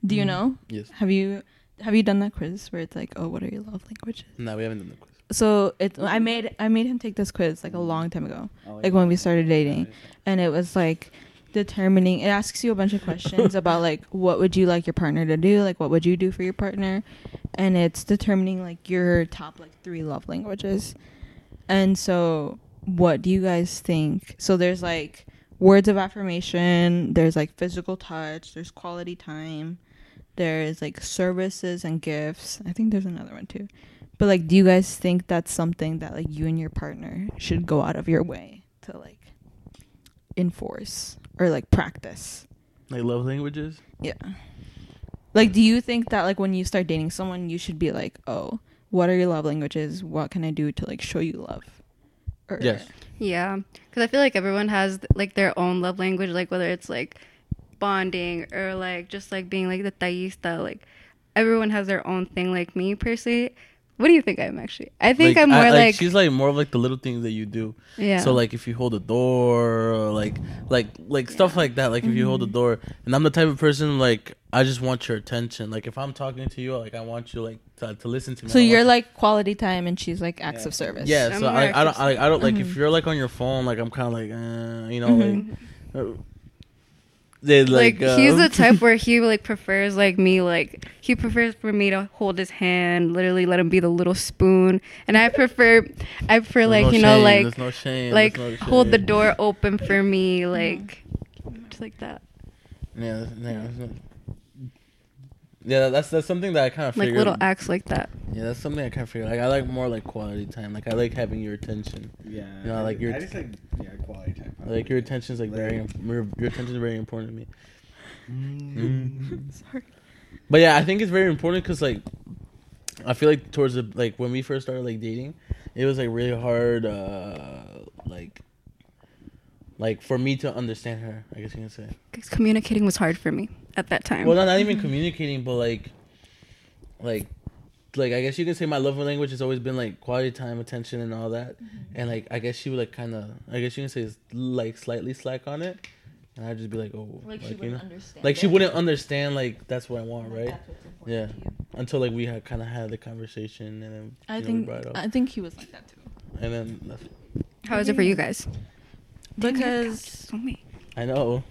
Do you know? Yes. Have you done that quiz where it's like, oh, what are your love languages? No, we haven't done that quiz. So I made him take this quiz like a long time ago, when we started dating, and it was like determining. It asks you a bunch of questions about like what would you like your partner to do, like what would you do for your partner, and it's determining like your top like 3 love languages. And so, what do you guys think? So there's like words of affirmation, there's like physical touch, there's quality time, there's like services and gifts. I think there's another one too. But like, do you guys think that's something that like you and your partner should go out of your way to like enforce or like practice? Like love languages? Yeah. Like, do you think that like when you start dating someone, you should be like, oh, what are your love languages? What can I do to like show you love? Or yes. Yeah. Because I feel like everyone has like their own love language, like whether it's like bonding or like just like being like the tallista, like everyone has their own thing. Like me personally. What do you think I'm actually? I think I'm more like... She's like more of like the little things that you do. Yeah. So like if you hold a door or like yeah. stuff like that. Like if you hold a door. And I'm the type of person like I just want your attention. Like if I'm talking to you, like I want you like to listen to me. So you're like quality time and she's like acts of service. Yeah. I'm so I don't like if you're like on your phone, like I'm kind of like, you know, like... They like he's the type where he like prefers like me, like he prefers for me to hold his hand, literally let him be the little spoon, and I prefer like no you shame, know like no shame, like no hold the door open for me, like just like that. Yeah, that's something that I kind of figured. Like little acts like that. Yeah, that's something I kind of figured. Like I like more like quality time. Like I like having your attention. Yeah. You know, like your. I just like quality time. Like your attention is like your attention is very important to me. Sorry. But yeah, I think it's very important because like, I feel like towards the like when we first started like dating, it was like really hard like for me to understand her. I guess you can say. Because communicating was hard for me. At that time. Well, not even communicating, but like I guess you can say my love language has always been like quality time, attention, and all that. And like I guess she would like kind of, I guess you can say like slightly slack on it, and I'd just be like, oh, like she wouldn't understand. Like she wouldn't understand. Like that's what I want, right? That's what's important to you. Until like we had kind of had the conversation, and then we brought it up. I think he was like that too. And then that's how is it for you guys? Because I know.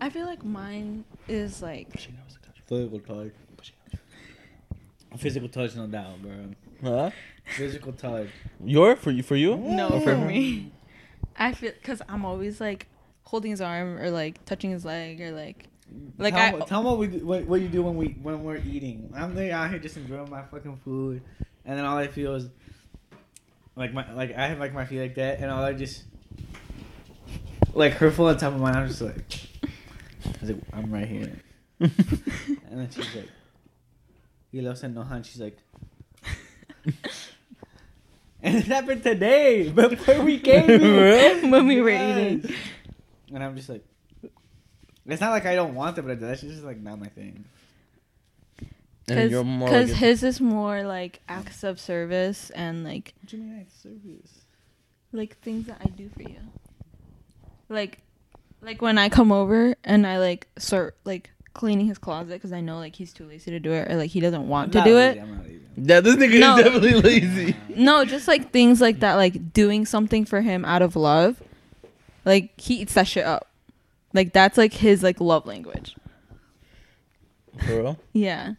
I feel like mine is like physical touch, no doubt, bro. Huh? Physical touch. For you? No, or for me. I feel because I'm always like holding his arm or like touching his leg or like tell him what you do when we're eating. I'm there out here just enjoying my fucking food, and then all I feel is like I have like my feet like that, and all I just like her full on top of mine. I'm just like. I'm right here. And then she's like, you love St. Thomas? She's like, and it happened today before we came here. When we were eating. And I'm just like, it's not like I don't want it, but that's just like not my thing. Because his is more like acts of service and like. What do you mean acts of service? Like things that I do for you. Like when I come over and I like start like cleaning his closet because I know like he's too lazy to do it or like he doesn't want to do it. I'm not lazy. Yeah, this nigga is definitely lazy. No, just like things like that, like doing something for him out of love. Like he eats that shit up. Like that's like his like love language. For real? Yeah.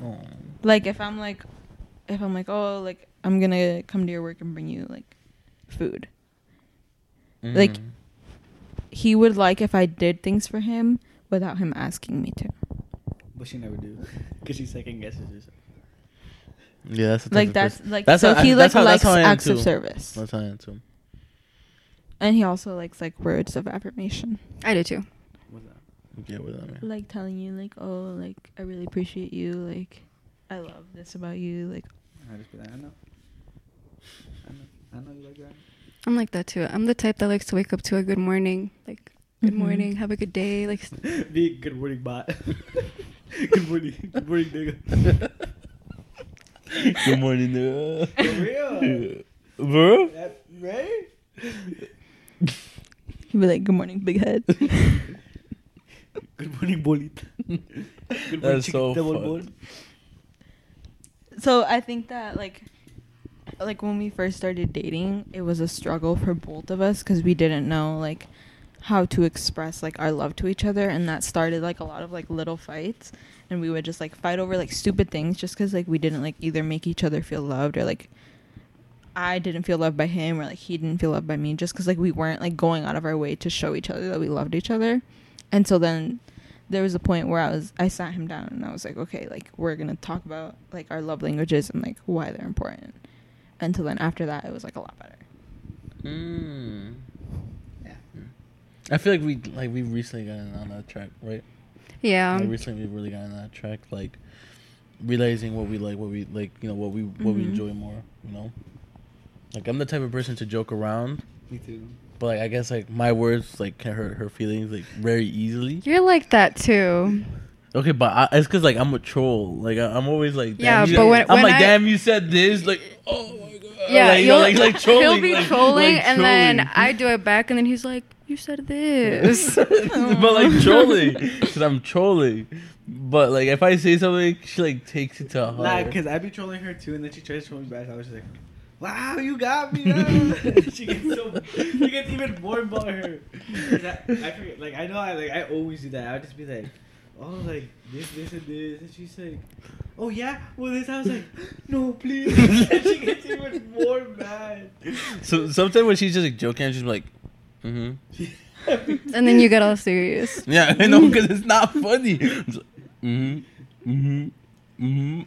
Aww. Like if I'm like oh like I'm gonna come to your work and bring you like food. Like. He would like if I did things for him without him asking me to. But she never do, because she second guesses herself. Yeah, that's the like that's person. Like that's so how, he that's like how, likes that's acts of service. That's how I am too. And he also likes like words of affirmation. I do too. What's that? Yeah, what's that mean? Like telling you like oh like I really appreciate you like I love this about you like. I just be like I know you like that. I'm like that too. I'm the type that likes to wake up to a good morning, like good morning, have a good day, like be good morning bot. Good morning, nigga. Good morning, there. For real? Bro? That, right? He'd be like, good morning, big head. Good morning, bolita. Good morning, that's chicken, so double bowl. So I think that, like when we first started dating, it was a struggle for both of us because we didn't know, like, how to express, like, our love to each other, and that started, like, a lot of, like, little fights, and we would just, like, fight over, like, stupid things just because, like, we didn't, like, either make each other feel loved, or, like, I didn't feel loved by him, or, like, he didn't feel loved by me, just because, like, we weren't, like, going out of our way to show each other that we loved each other. And so then there was a point where I sat him down and I was like, okay, like, we're gonna talk about, like, our love languages and, like, why they're important. Until then, after that, it was, like, a lot better. Yeah. I feel like we recently got on that track, right? Yeah. Like, recently we've really gotten on that track, like, realizing what we like, you know, what we enjoy more, you know? Like, I'm the type of person to joke around. Me too. But, like, I guess, like, my words, like, can hurt her feelings, like, very easily. You're like that too. Okay, but it's because, like, I'm a troll. Like, I'm always like, damn, yeah. But when damn, you said this. Like, oh my god. Yeah, like, you know, like trolling. He'll be trolling, and then I do it back, and then he's like, you said this. But, like, trolling, because I'm trolling. But, like, if I say something, she, like, takes it to heart. Nah, because I be trolling her too, and then she tries to troll me back. I was just like, wow, you got me. She gets even more about her. I forget. Like, I know, I always do that. I would just be like, oh, like, this, and this. And she's like, oh, yeah? Well, this. I was like, no, please. And she gets even more mad. So sometimes when she's just, like, joking, she's like, mm-hmm. And then you get all serious. Yeah, I know, because it's not funny. I'm just like, mm-hmm, mm-hmm, mm-hmm.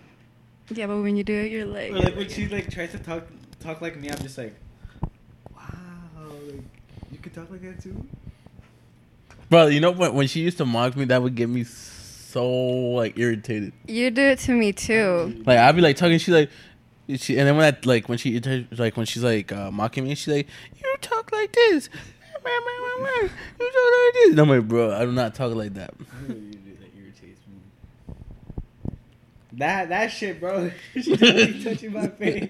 Yeah, but when you do it, you're like... Or, like, when she, like, tries to talk like me, I'm just like, wow, like, you could talk like that, too? Bro, you know, when she used to mock me, that would get me so, like, irritated. You do it to me too. Like, I'd be like talking, she and then when I, like, when she, like, when she's like mocking me, she's like, "You talk like this, you talk like this." And I'm like, "Bro, I do not talk like that." That irritates me. That shit, bro. She just touching my face.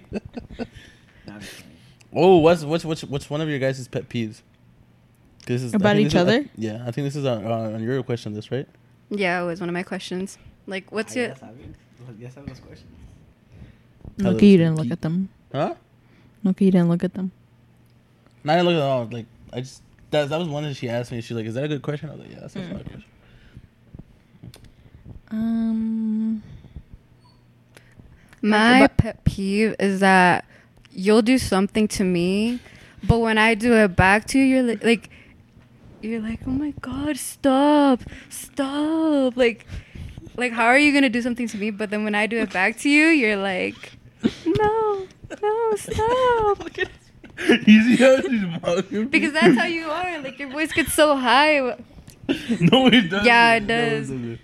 Oh, what's one of your guys' pet peeves? This is, about each other? Yeah, I think this is on your question list, right? Yeah, it was one of my questions. Like, what's your... Yes, I have those questions. Okay, you didn't look at them. Huh? Okay, you didn't look at them. No, I didn't look at them all. Like, I just... That was one that she asked me. She's like, is that a good question? I was like, yeah, that's a good question. My pet peeve is that you'll do something to me, but when I do it back to you, you're like you're like, oh my god, stop, like how are you gonna do something to me, but then when I do it back to you, you're like, no, stop. Because that's how you are, like, your voice gets so high. No, it doesn't. Yeah, it does. No,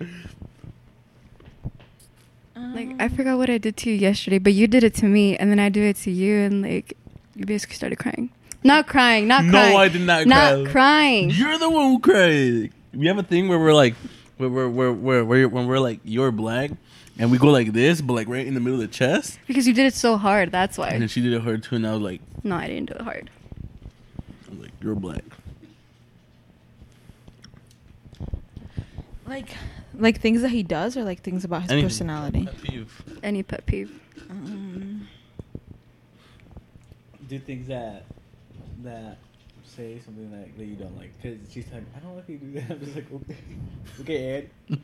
like, I forgot what I did to you yesterday, but you did it to me, and then I do it to you, and, like, you basically started crying. Not crying. No, I did not cry. Not crying. You're the one who cried. We have a thing where we're like, when we're like, you're black, and we go like this, but like right in the middle of the chest. Because you did it so hard, that's why. And then she did it hard too, and I was like, no, I didn't do it hard. I was like, you're black. Like things that he does, or like things about his personality. Any pet peeve. Do things that say something that you don't like, because she's like, I don't like you do that. I'm just like, okay, Ed.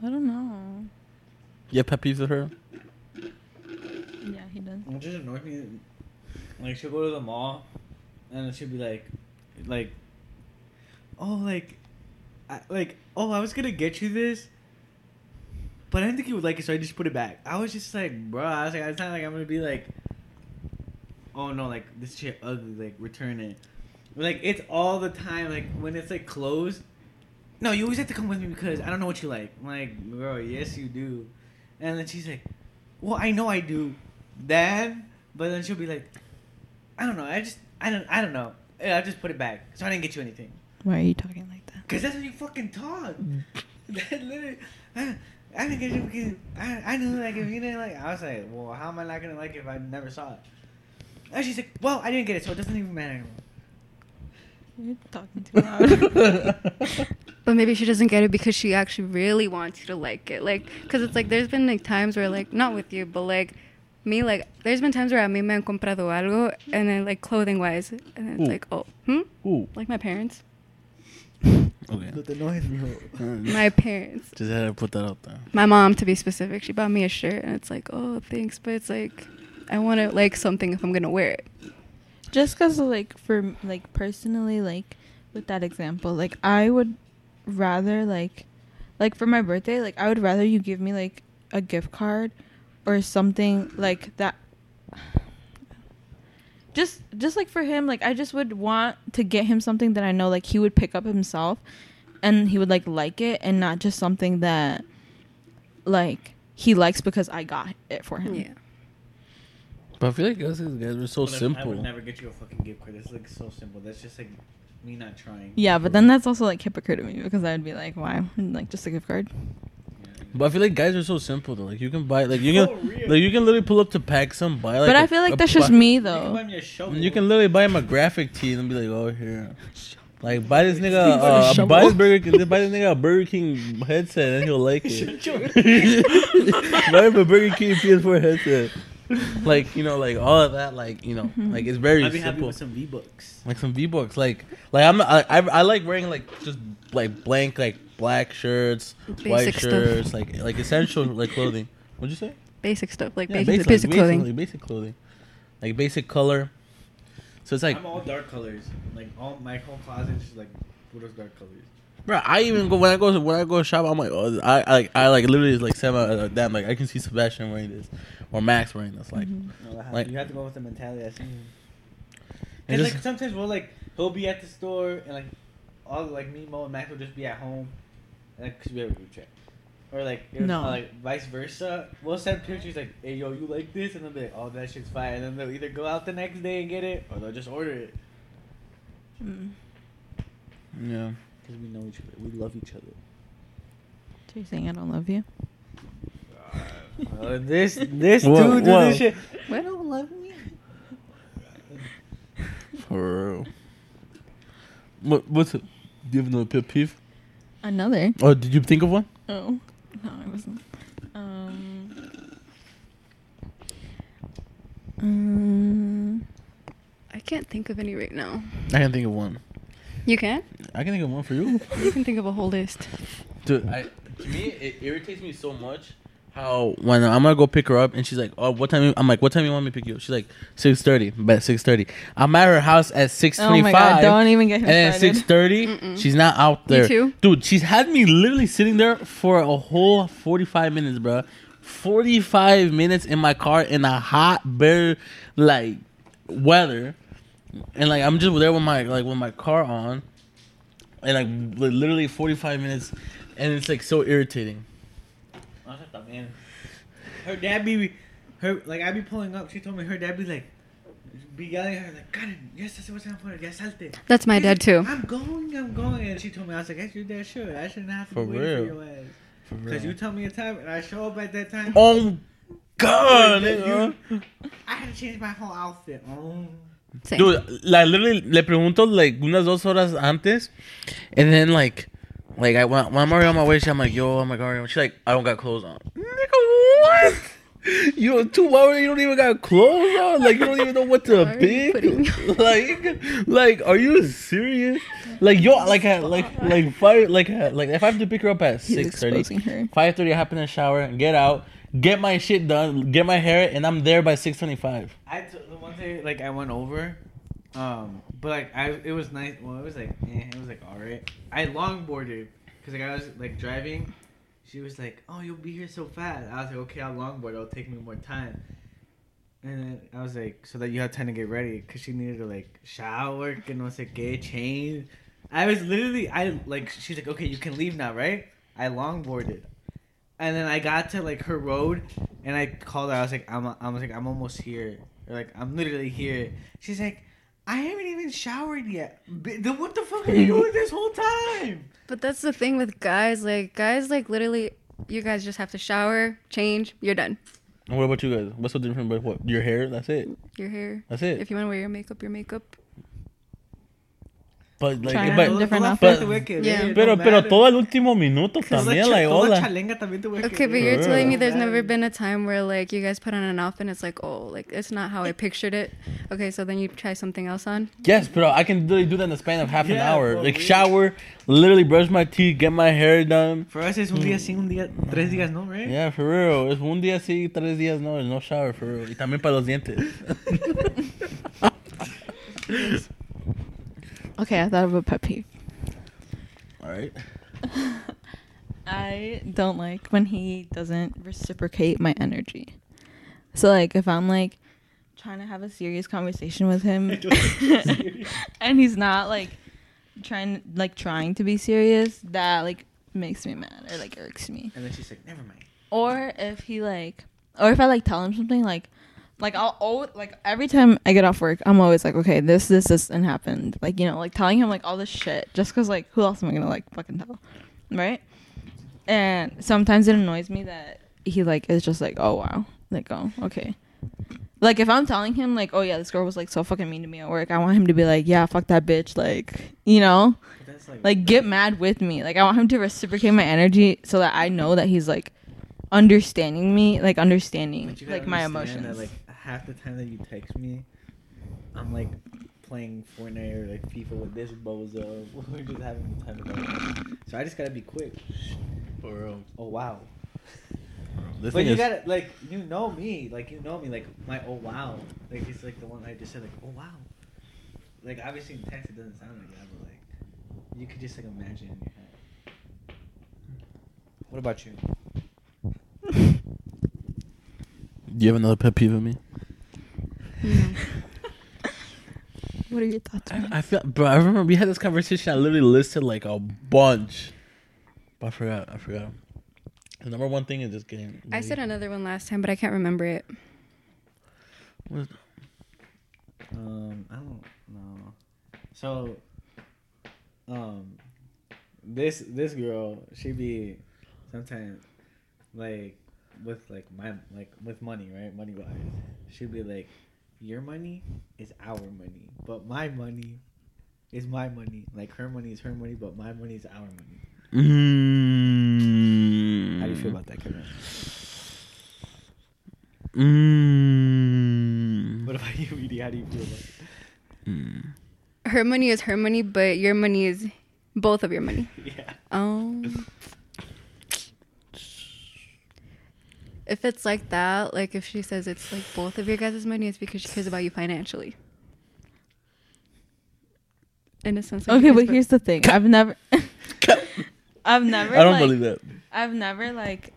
I don't know. You have pet peeves with her? Yeah, he does. It just annoys me. Like, she'll go to the mall, and she'll be like, oh, like, I was gonna get you this. But I didn't think he would like it, so I just put it back. I was just like, bro, it's not like I'm going to be like, oh, no, like, this shit ugly, like, return it. But, like, it's all the time, like, when it's, like, clothes. No, you always have to come with me because I don't know what you like. I'm like, bro, yes, you do. And then she's like, well, I know I do that. But then she'll be like, I don't know. I don't know. I just put it back. So I didn't get you anything. Why are you talking like that? Because that's how you fucking talk. Literally, I didn't get you because I knew, like, if you didn't like it, I was like, well, how am I not going to like it if I never saw it? And she's like, well, I didn't get it, so it doesn't even matter anymore. You're talking too loud. But maybe she doesn't get it because she actually really wants you to like it. Like, because it's like, there's been, like, times where, like, not with you, but, like, me, like, there's been times where a mí me han comprado algo, and then, like, clothing-wise, and then it's like, oh, like my parents. Okay. My parents. Just had to put that out there. My mom, to be specific, she bought me a shirt, and it's like, oh, thanks, but it's like, I want to like something if I'm gonna wear it. Just because, like, for like personally, like with that example, like I would rather like for my birthday, like I would rather you give me like a gift card or something like that. Just like for him, like I just would want to get him something that I know like he would pick up himself and he would like it, and not just something that like he likes because I got it for him. Yeah. But I feel like us guys were so simple. I would never get you a fucking gift card. That's like so simple. That's just like me not trying. Yeah, but then that's also like hypocrite of me because I would be like, why? And, like, just a gift card. But I feel like guys are so simple though. Like you can buy, like you can literally pull up to Paxson, buy. Like, but I feel like that's just me though. You can buy me a shovel. You can literally buy him a graphic tee and be like, oh here, like buy this nigga, buy this nigga a Burger King headset and he'll like it. Buy him a Burger King PS4 headset. Like, you know, like all of that, like, you know, like it's very simple. I'd be happy with some V Bucks. Like some V Bucks, like I'm not, I like wearing like just like blank like black shirts, basic white shirts, stuff. like essential like clothing. What'd you say? Basic stuff, like, yeah, basic like clothing, basic clothing, like basic color. So it's like I'm all dark colors, like all my whole closet is just like what those dark colors. Bro, I even go when I go shop. I'm like, oh, I like literally like say, damn, like I can see Sebastian wearing this or Max wearing this. Like, like you have to go with the mentality. I see. And like sometimes we'll like he'll be at the store and like all like me, Mo, and Max will just be at home, like because we have a group chat, or like it was, like vice versa. We'll send pictures like, hey yo, you like this, and they'll be like, oh that shit's fire, and then they'll either go out the next day and get it or they'll just order it. Yeah. Because we know each other. We love each other. So you're saying I don't love you? This dude do this shit. I don't love me. For real. What's it? Do you have another pet peeve? Another? Oh, did you think of one? Oh. No, I wasn't. I can't think of any right now. I can think of one. You can? I can think of one for you. You can think of a whole list. Dude, to me, it irritates me so much how when I'm going to go pick her up and she's like, oh, what time? I'm like, what time you want me to pick you up? She's like, 6:30. But 6:30. I'm at her house at 6:25. Oh, my God. Don't even get him started. And at 6:30, she's not out there. Me too. Dude, she's had me literally sitting there for a whole 45 minutes, bro. 45 minutes in my car in a hot, bare, like, weather. And like I'm just there with my car on, and like literally 45 minutes, and it's like so irritating. Oh, shut up, man. Her dad be, I be pulling up. She told me her dad be yelling at her like, "Karen, yes, that's what's happening. Yes, I'll take." That's my dad too. I'm going, and she told me I was like, "That's your dad, sure. I shouldn't have to wait for your ass." For real. Because you tell me a time, and I show up at that time. Oh, God! I had to change my whole outfit. Oh. Same. Dude, like literally, le pregunto like unas 2 hours antes, and then like I went when I'm already on my way. I'm like, yo, I'm like, alright. She's like, I don't got clothes on. Nigga, what? You 2 hours, you don't even got clothes on. Like you don't even know what to pick. Like, are you serious? Like, yo, like if I have to pick her up at 6:30, 5:30, I hop in the shower and get out. Get my shit done, get my hair, and I'm there by 6:25. The one day, like, I went over, but, like, it was nice. Well, it was, like, eh, it was, like, all right. I longboarded, because, like, I was, like, driving. She was, like, oh, you'll be here so fast. I was, like, okay, I'll longboard. It'll take me more time. And then I was, like, so that you have time to get ready, because she needed to, like, shower, and was, like, get changed. I was literally, she's, like, okay, you can leave now, right? I longboarded. And then I got to like her road, and I called her. I was like, I'm almost here. Or, like, I'm literally here. She's like, I haven't even showered yet. Then what the fuck are you doing this whole time? But that's the thing with guys. Like, literally, you guys just have to shower, change, you're done. And what about you guys? What's so different about what? Your hair? That's it. Your hair. That's it. If you want to wear your makeup, your makeup. But, like, pero todo el último minuto también, like, hola. Okay, but you're telling me there's never been a time where, like, you guys put on an outfit and it's like, oh, like, it's not how I pictured it. Okay, so then you try something else on? Yes, bro, I can literally do that in the span of half an hour. Bro, like, shower, literally brush my teeth, get my hair done. For us, it's un día sí, un día, tres días no, right? Yeah, for real. It's un día sí, tres días no. There's no shower, for real. Y también para los dientes. Okay, I thought of a pet peeve. All right. I don't like when he doesn't reciprocate my energy. So, like, if I'm, like, trying to have a serious conversation with him and he's not, like, trying to be serious, that, like, makes me mad or, like, irks me. And then she's like, never mind. Or if he, like, or if I, like, tell him something, like, I'll always, like, every time I get off work, I'm always like, okay, this and happened. Like, you know, like, telling him, like, all this shit. Just because, like, who else am I going to, like, fucking tell? Right? And sometimes it annoys me that he, like, is just like, oh, wow. Like, oh, okay. Like, if I'm telling him, like, oh, yeah, this girl was, like, so fucking mean to me at work. I want him to be like, yeah, fuck that bitch. Like, you know? That's like, get mad with me. Like, I want him to reciprocate my energy so that I know that he's, like, understanding me. Like, understanding, like, my emotions. That, like, half the time that you text me, I'm like playing Fortnite or like FIFA with this bozo. We're just having the time of our life. So I just gotta be quick. For real. Oh wow. This but you gotta like you know me like my oh wow, like it's like the one I just said, like oh wow, like obviously in text it doesn't sound like that, but like you could just like imagine in your head. What about you? Do you have another pet peeve of me? Yeah. What are your thoughts on that? I feel, bro, I remember we had this conversation. I literally listed like a bunch, but I forgot. The number one thing is this game. Maybe. I said another one last time, but I can't remember it. What? I don't know. So, this girl, she be sometimes like. With like my like with money, right? Money wise, she'd be like, "Your money is our money, but my money is my money. Like her money is her money, but my money is our money." Mm. How do you feel about that, Kevin? Mm. What about you, Edie? How do you feel about it? Mm. Her money is her money, but your money is both of your money. Yeah. If it's like that, like if she says it's like both of your guys' money, it's because she cares about you financially. In a sense. Like okay, but here's the thing. I've never. I don't believe that. I've never like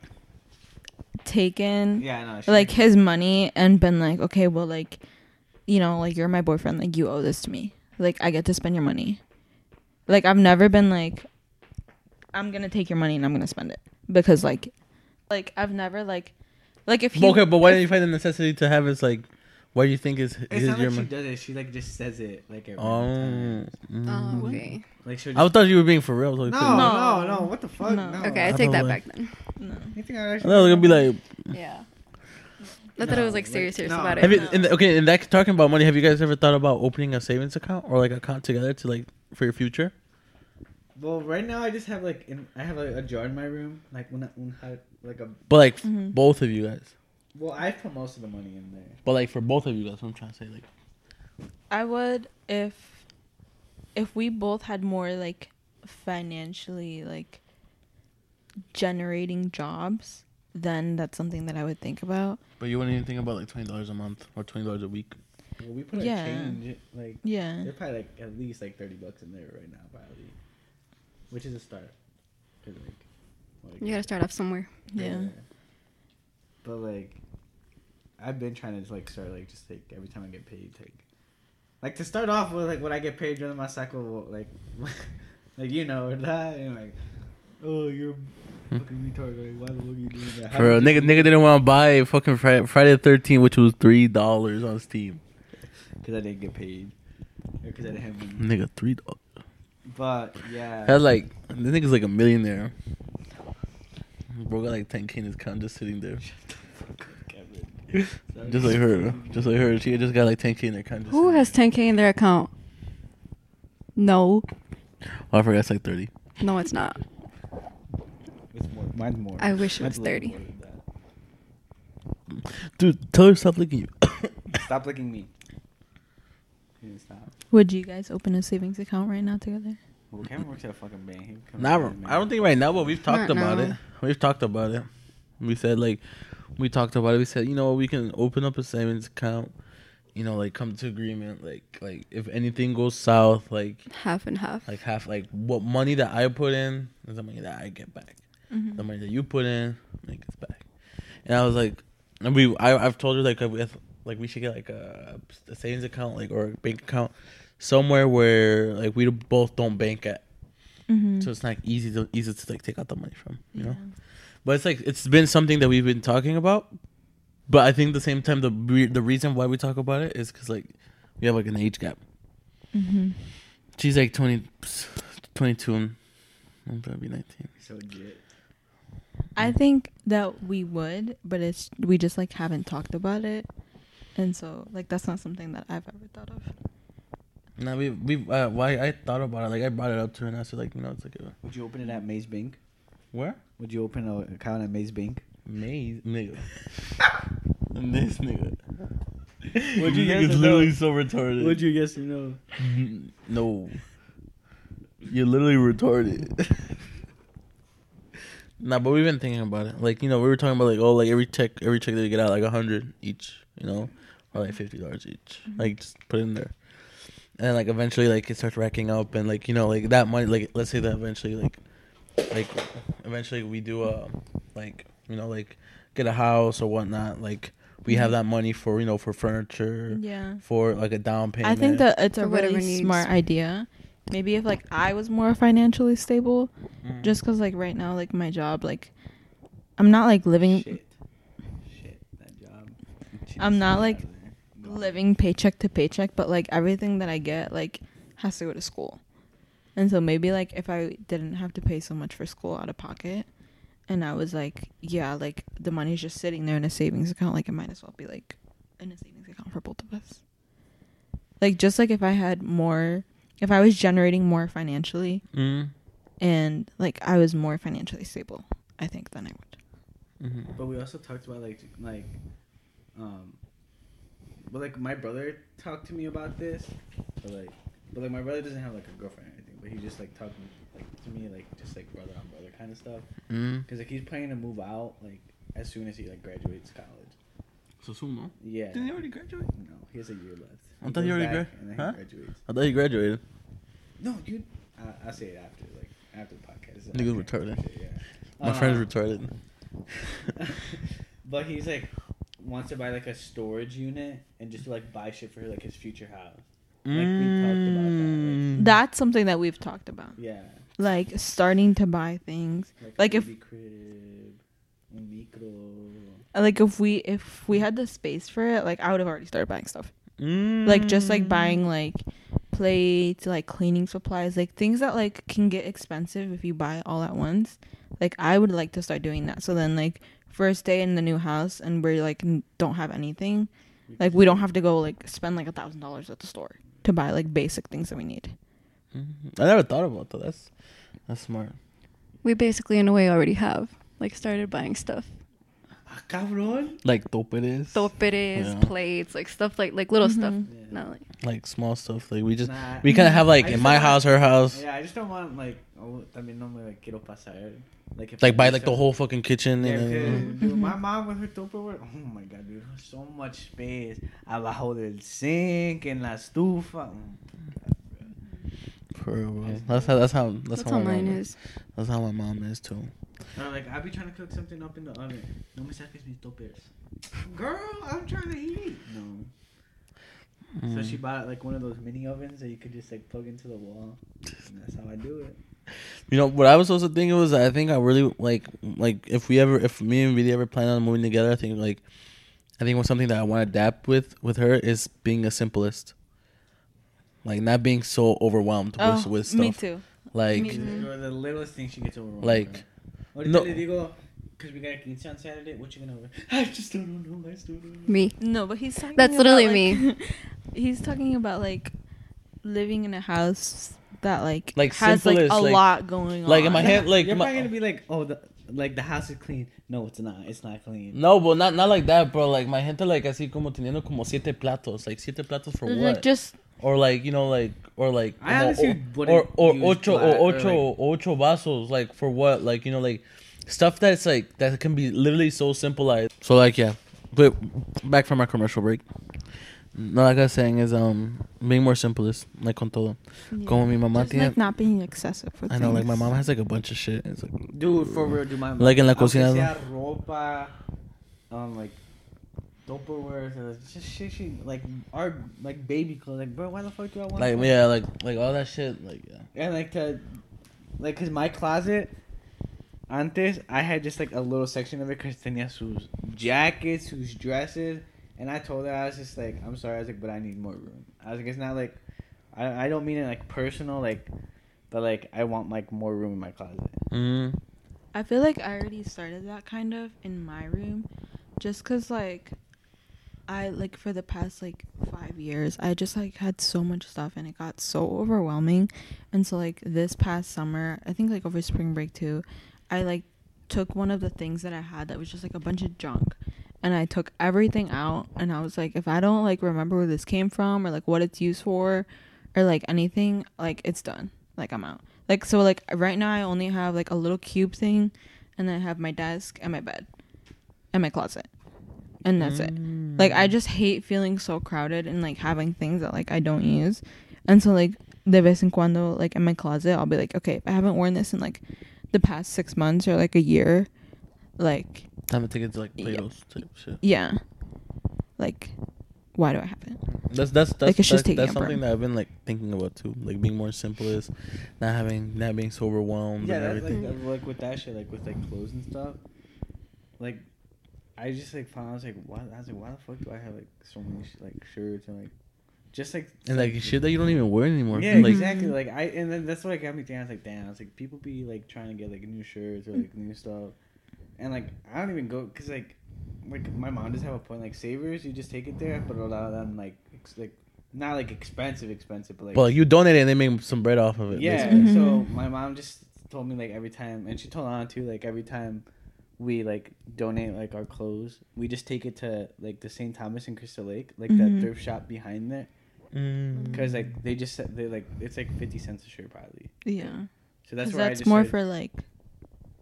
taken like his money and been like, okay, well, like, you know, like you're my boyfriend, like you owe this to me, like I get to spend your money. Like I've never been like, I'm gonna take your money and I'm gonna spend it because like. Like, I've never, like, if he... Okay, but why did you find the necessity to have his, like, why do you think it's his not your like she does it. She, like, just says it, like, every time. Oh, okay. Like, just... I thought you were being for real. So no. What the fuck? No. Okay, I take that back, then. No. You think I was going to be like... Yeah. I thought it was, like, serious about it. Talking about money, have you guys ever thought about opening a savings account or, like, account together to, like, for your future? Well, right now I just have, like, I have a jar in my room, like, both of you guys. Well, I put most of the money in there. But like for both of you guys, what I'm trying to say, like, I would if we both had more like financially like generating jobs, then that's something that I would think about. But you wouldn't even think about like $20 a month or $20 a week. Well, we put a change like they're probably like at least like $30 in there right now, probably, which is a start. You gotta start off somewhere. Yeah. But like I've been trying to like start like just like every time I get paid like to start off with like when I get paid during my cycle like you know or that and like oh you're fucking retarded, like why the fuck are you doing that? Bro, nigga didn't want to buy a fucking Friday the 13th, which was $3 on Steam. Cause I didn't get paid. because I didn't have money. Nigga, $3. But yeah, that's like this nigga's like a millionaire. Bro got like 10K in his account just sitting there. Just like her. Just like her. She just got like 10K in their account. Who has 10K in their account? No. Oh, I forgot it's like 30. No, it's not. It's more. Mine's more. I wish it was 30. Dude, tell her stop licking you. Stop licking me. Stop. Would you guys open a savings account right now together? Well, Cameron works at a fucking bank. I don't think right now, but we've talked about it. We've talked about it. We said like, we talked about it. We said, you know, we can open up a savings account. You know, like come to agreement. Like if anything goes south, like half and half. Like half. Like what money that I put in is the money that I get back. Mm-hmm. The money that you put in, like it's back. And I was like, and I've told her like we should get like a savings account, like, or a bank account somewhere where like we both don't bank at. Mm-hmm. So it's not easy to like take out the money from, you know. But it's like it's been something that we've been talking about. But I think at the same time, the reason why we talk about it is because, like, we have, like, an age gap. Mm-hmm. She's, like, 22, and I'm probably 19. So legit. I think that we would, but we just, like, haven't talked about it. And so, like, that's not something that I've ever thought of. No, I thought about it. Like, I brought it up to her, and I said, like, you know, it's like a... Would you open it at Maze Bank? Where? Would you open an account at Maze Bank? Maze, nigga. This nigga. Would you guess? It's literally so retarded. Would you guess or no? No. You're literally retarded. Nah, but we've been thinking about it. Like, you know, we were talking about like, oh, like every check that you get out, like 100 each, you know, or like $50 each. Mm-hmm. Like just put it in there, and like eventually, like it starts racking up, and like you know, like that money, like let's say that eventually, like eventually we do like. You know, like, get a house or whatnot. Like, we have that money for, you know, for furniture. Yeah. For, like, a down payment. I think that it's a really smart idea. Maybe if, like, I was more financially stable. Mm. Just because, like, right now, like, my job, like, I'm not, like, living. Shit, that job. I'm not, like, living paycheck to paycheck. But, like, everything that I get, like, has to go to school. And so maybe, like, if I didn't have to pay so much for school out of pocket. And I was like, yeah, like, the money's just sitting there in a savings account. Like, it might as well be, like, in a savings account for both of us. Like, just, like, if I had more... If I was generating more financially and, like, I was more financially stable, I think, then I would. Mm-hmm. But we also talked about, But, like, my brother talked to me about this. But, like, my brother doesn't have, like, a girlfriend or anything. But he just, like, talked to me. Like, to me, like, just, like, brother on brother kind of stuff. Because, like, he's planning to move out, like, as soon as he, like, graduates college. So soon, no? Yeah. Didn't he already graduate? No, he has a year left. I thought he already graduated. Huh? I thought he graduated. No, dude. I'll say it after, like, after the podcast. Nigga's retarded. Yeah. My friend's retarded. But he's, like, wants to buy, like, a storage unit and just, like, buy shit for, like, his future house. Like, we talked about that. Like, that's something that we've talked about. Yeah. Like, starting to buy things. Like if... crib, micro. Like, if we had the space for it, like, I would have already started buying stuff. Like, just, like, buying, like, plates, like, cleaning supplies. Like, things that, like, can get expensive if you buy it all at once. Like, I would like to start doing that. So then, like, first day in the new house and we, like, don't have anything. Like, we don't have to go, like, spend, like, $1,000 at the store to buy, like, basic things that we need. I never thought about that. That's smart. We basically, in a way, already have. Like, started buying stuff. Ah, cabrón. Like, toperes, yeah. Plates, like, stuff like little stuff. Yeah. Not like... Like, small stuff. Like, we just... Nah, we kind of have, like, in my house, her house. Yeah, I just don't want, like... Oh, también no me la quiero pasar. Like, if like buy, like, the whole fucking kitchen. Yeah, and dude, my mom with her Tupperware... Oh, my God, dude. So much space. Abajo del sink, en la estufa. That's how mine is. That's how my mom is too. No, like I be trying to cook something up in the oven. No me saques mis toppers. Girl, I'm trying to eat. No. So she bought like one of those mini ovens that you could just like plug into the wall. And that's how I do it. You know what I was also thinking was I think I really like if me and Vidi ever plan on moving together, I think what's something that I want to adapt with her is being a simplest. Like, not being so overwhelmed with stuff. Me too. Like, me too. The littlest thing she gets overwhelmed. Like, no. Because we got a quince on Saturday. What you gonna wear? I just don't know. Me. No, but he's talking about literally me. He's talking about, like, living in a house that, like has, like, a lot going on. Like, in my head, like... You're probably gonna be like, oh, the house is clean. No, it's not. It's not clean. No, but not like that, bro. Like, my gente, like, así como teniendo como 7 platos. Like, 7 platos for what? Like, just... Or, like, you know, like... Or, like... I honestly wouldn't use plat. Or, 8 vasos. Like, for what? Like, you know, like... Stuff that's like that can be literally so simple. So like, yeah, but back from our commercial break. No, like I was saying, is being more simplest, like con todo. Yeah. Como mi mamá tiene, like not being excessive. With I know, things. Like my mom has like a bunch of shit. It's like, dude, for real, do my mom like in la cocina? Ropa, like Tupperware, just shit. She like our like baby clothes. Like, bro, why the fuck do I want? Like, that? Yeah, like all that shit. Like, yeah. And like to, like, cause my closet. Antes, I had just, like, a little section of it because tenía sus jackets, sus dresses, and I told her, I was just like, I'm sorry, I was like, but I need more room. I was like, it's not, like, I don't mean it, like, personal, like, but, like, I want, like, more room in my closet. Mm-hmm. I feel like I already started that kind of in my room just because, like, I, like, for the past, like, 5 years, I just, like, had so much stuff and it got so overwhelming. And so, like, this past summer, I think, like, over spring break, too, I, like, took one of the things that I had that was just, like, a bunch of junk. And I took everything out. And I was, like, if I don't, like, remember where this came from or, like, what it's used for or, like, anything, like, it's done. Like, I'm out. Like, so, like, right now I only have, like, a little cube thing. And I have my desk and my bed and my closet. And that's it. Like, I just hate feeling so crowded and, like, having things that, like, I don't use. And so, like, de vez en cuando, like, in my closet, I'll be, like, okay, I haven't worn this in, like... the past 6 months or like a year, like I'm thinking it's like Plato's type shit. Yeah, like why do I have it? That's something that I've been like thinking about too, like being more simplest, not being so overwhelmed. Yeah, and everything. Like with that shit, like with like clothes and stuff. Like I just like found why the fuck do I have like so many like shirts and like. Just like and like shit that you don't even wear anymore. Yeah, like, exactly. Like I and then that's what like got me thinking. I was like, damn. I was like, people be like trying to get like new shirts or like new stuff, and like I don't even go because like my mom does have a point. Like Savers, you just take it there, but a lot of them like not like expensive, but like. Well, you donate it and they make some bread off of it. Yeah. Mm-hmm. So my mom just told me like every time, and she told Anna too, like every time we like donate like our clothes, we just take it to like the St. Thomas in Crystal Lake, like mm-hmm. that thrift shop behind there. Because like they just said they like it's like 50 cents a shirt probably. Yeah. So that's where I just more for like.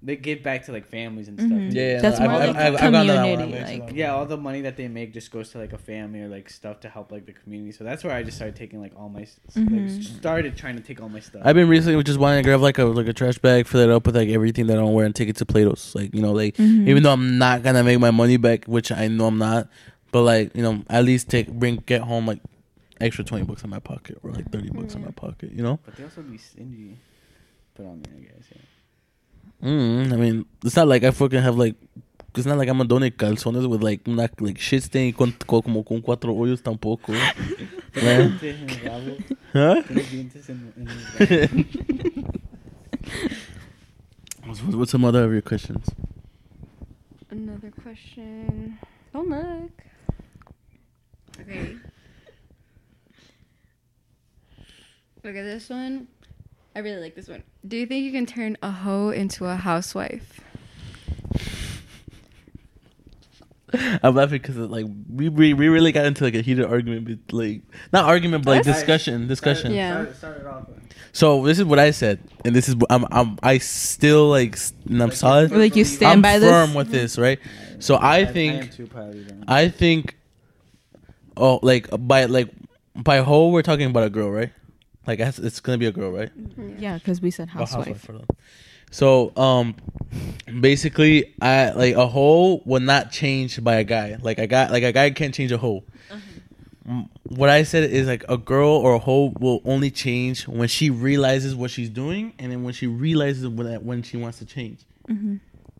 They give back to like families and mm-hmm. stuff. Yeah, that's more like community. Like yeah, all the money that they make just goes to like a family or like stuff to help like the community. So that's where I just started taking like all my mm-hmm. like, started trying to take all my stuff. I've been recently just wanting to grab like a trash bag, fill it up with like everything that I don't wear and take it to Plato's. Like you know like mm-hmm. even though I'm not gonna make my money back, which I know I'm not, but like you know at least get home like. Extra $20 in my pocket, or like $30 in my pocket, you know. But they also be stingy. Put on there, I guess. Yeah. I mean, it's not like I fucking have like. It's not like I'm gonna donate calzones with like not like shit stain como con 4 hoyos tampoco. Huh? What's some other of your questions? Another question. Don't look. Okay. Look at this one. I really like this one. Do you think you can turn a hoe into a housewife? I'm laughing because like we really got into like a heated argument, but, like not argument, but like discussion. Yeah. Started off with. So this is what I said, and this is I still like and I'm like, solid. Like you stand I'm by this. I'm firm with this, right? So I think. Oh, like by hoe we're talking about a girl, right? Like, it's going to be a girl, right? Yeah, because we said housewife. So, basically, I like a hoe will not change by a guy. Like a guy can't change a hoe. Uh-huh. What I said is, like, a girl or a hoe will only change when she realizes what she's doing and then when she realizes when she wants to change. Mm-hmm.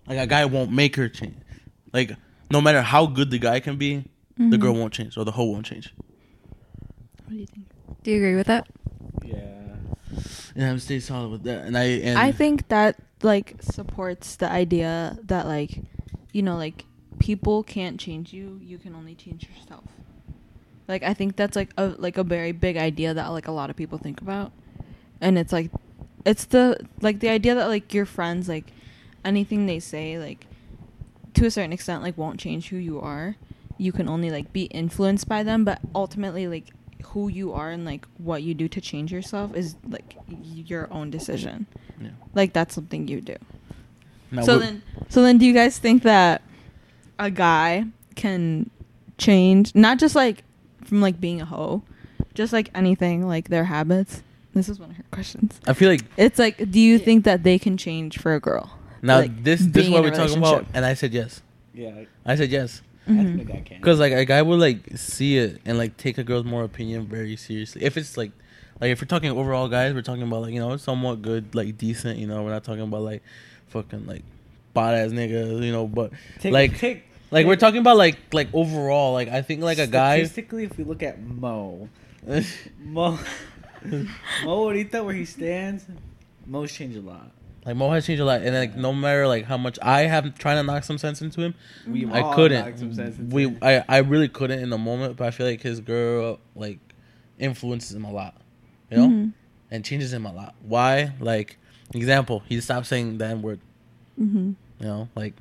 Like, a guy won't make her change. Like, no matter how good the guy can be, mm-hmm. the girl won't change or the hoe won't change. What do you think? Do you agree with that? Yeah, I'm staying solid with that. And I think that, like, supports the idea that, like, you know, like, people can't change you. You can only change yourself. Like, I think that's, like a very big idea that, like, a lot of people think about. And it's, like, it's the, like, the idea that, like, your friends, like, anything they say, like, to a certain extent, like, won't change who you are. You can only, like, be influenced by them. But ultimately, like, who you are and, like, what you do to change yourself is, like, your own decision. Yeah. Like, that's something you do. Now, so then do you guys think that a guy can change, not just, like, from, like, being a hoe, just, like, anything, like, their habits? This is one of her questions. I feel like... It's, like, do you think that they can change for a girl? Now, like, this is what we're talking about, and I said yes. Yeah. I said yes. Mm-hmm. I think a guy can. Because, like, a guy would, like, see it and, like, take a girl's moral opinion very seriously. If it's, like, if we're talking overall guys, we're talking about, like, you know, somewhat good, like, decent, you know. We're not talking about, like, fucking, like, bot-ass niggas, you know, but, like, we're talking about, like, overall, like, I think, like, a guy... Statistically, if we look at Mo Arita, where he stands, Mo's changed a lot. Like, Mo has changed a lot, and, like, no matter, like, how much I have trying to knock some sense into him, I really couldn't in the moment, but I feel like his girl, like, influences him a lot, you know, mm-hmm. and changes him a lot. Why? Like, example, he stopped saying the N-word, mm-hmm. you know, like,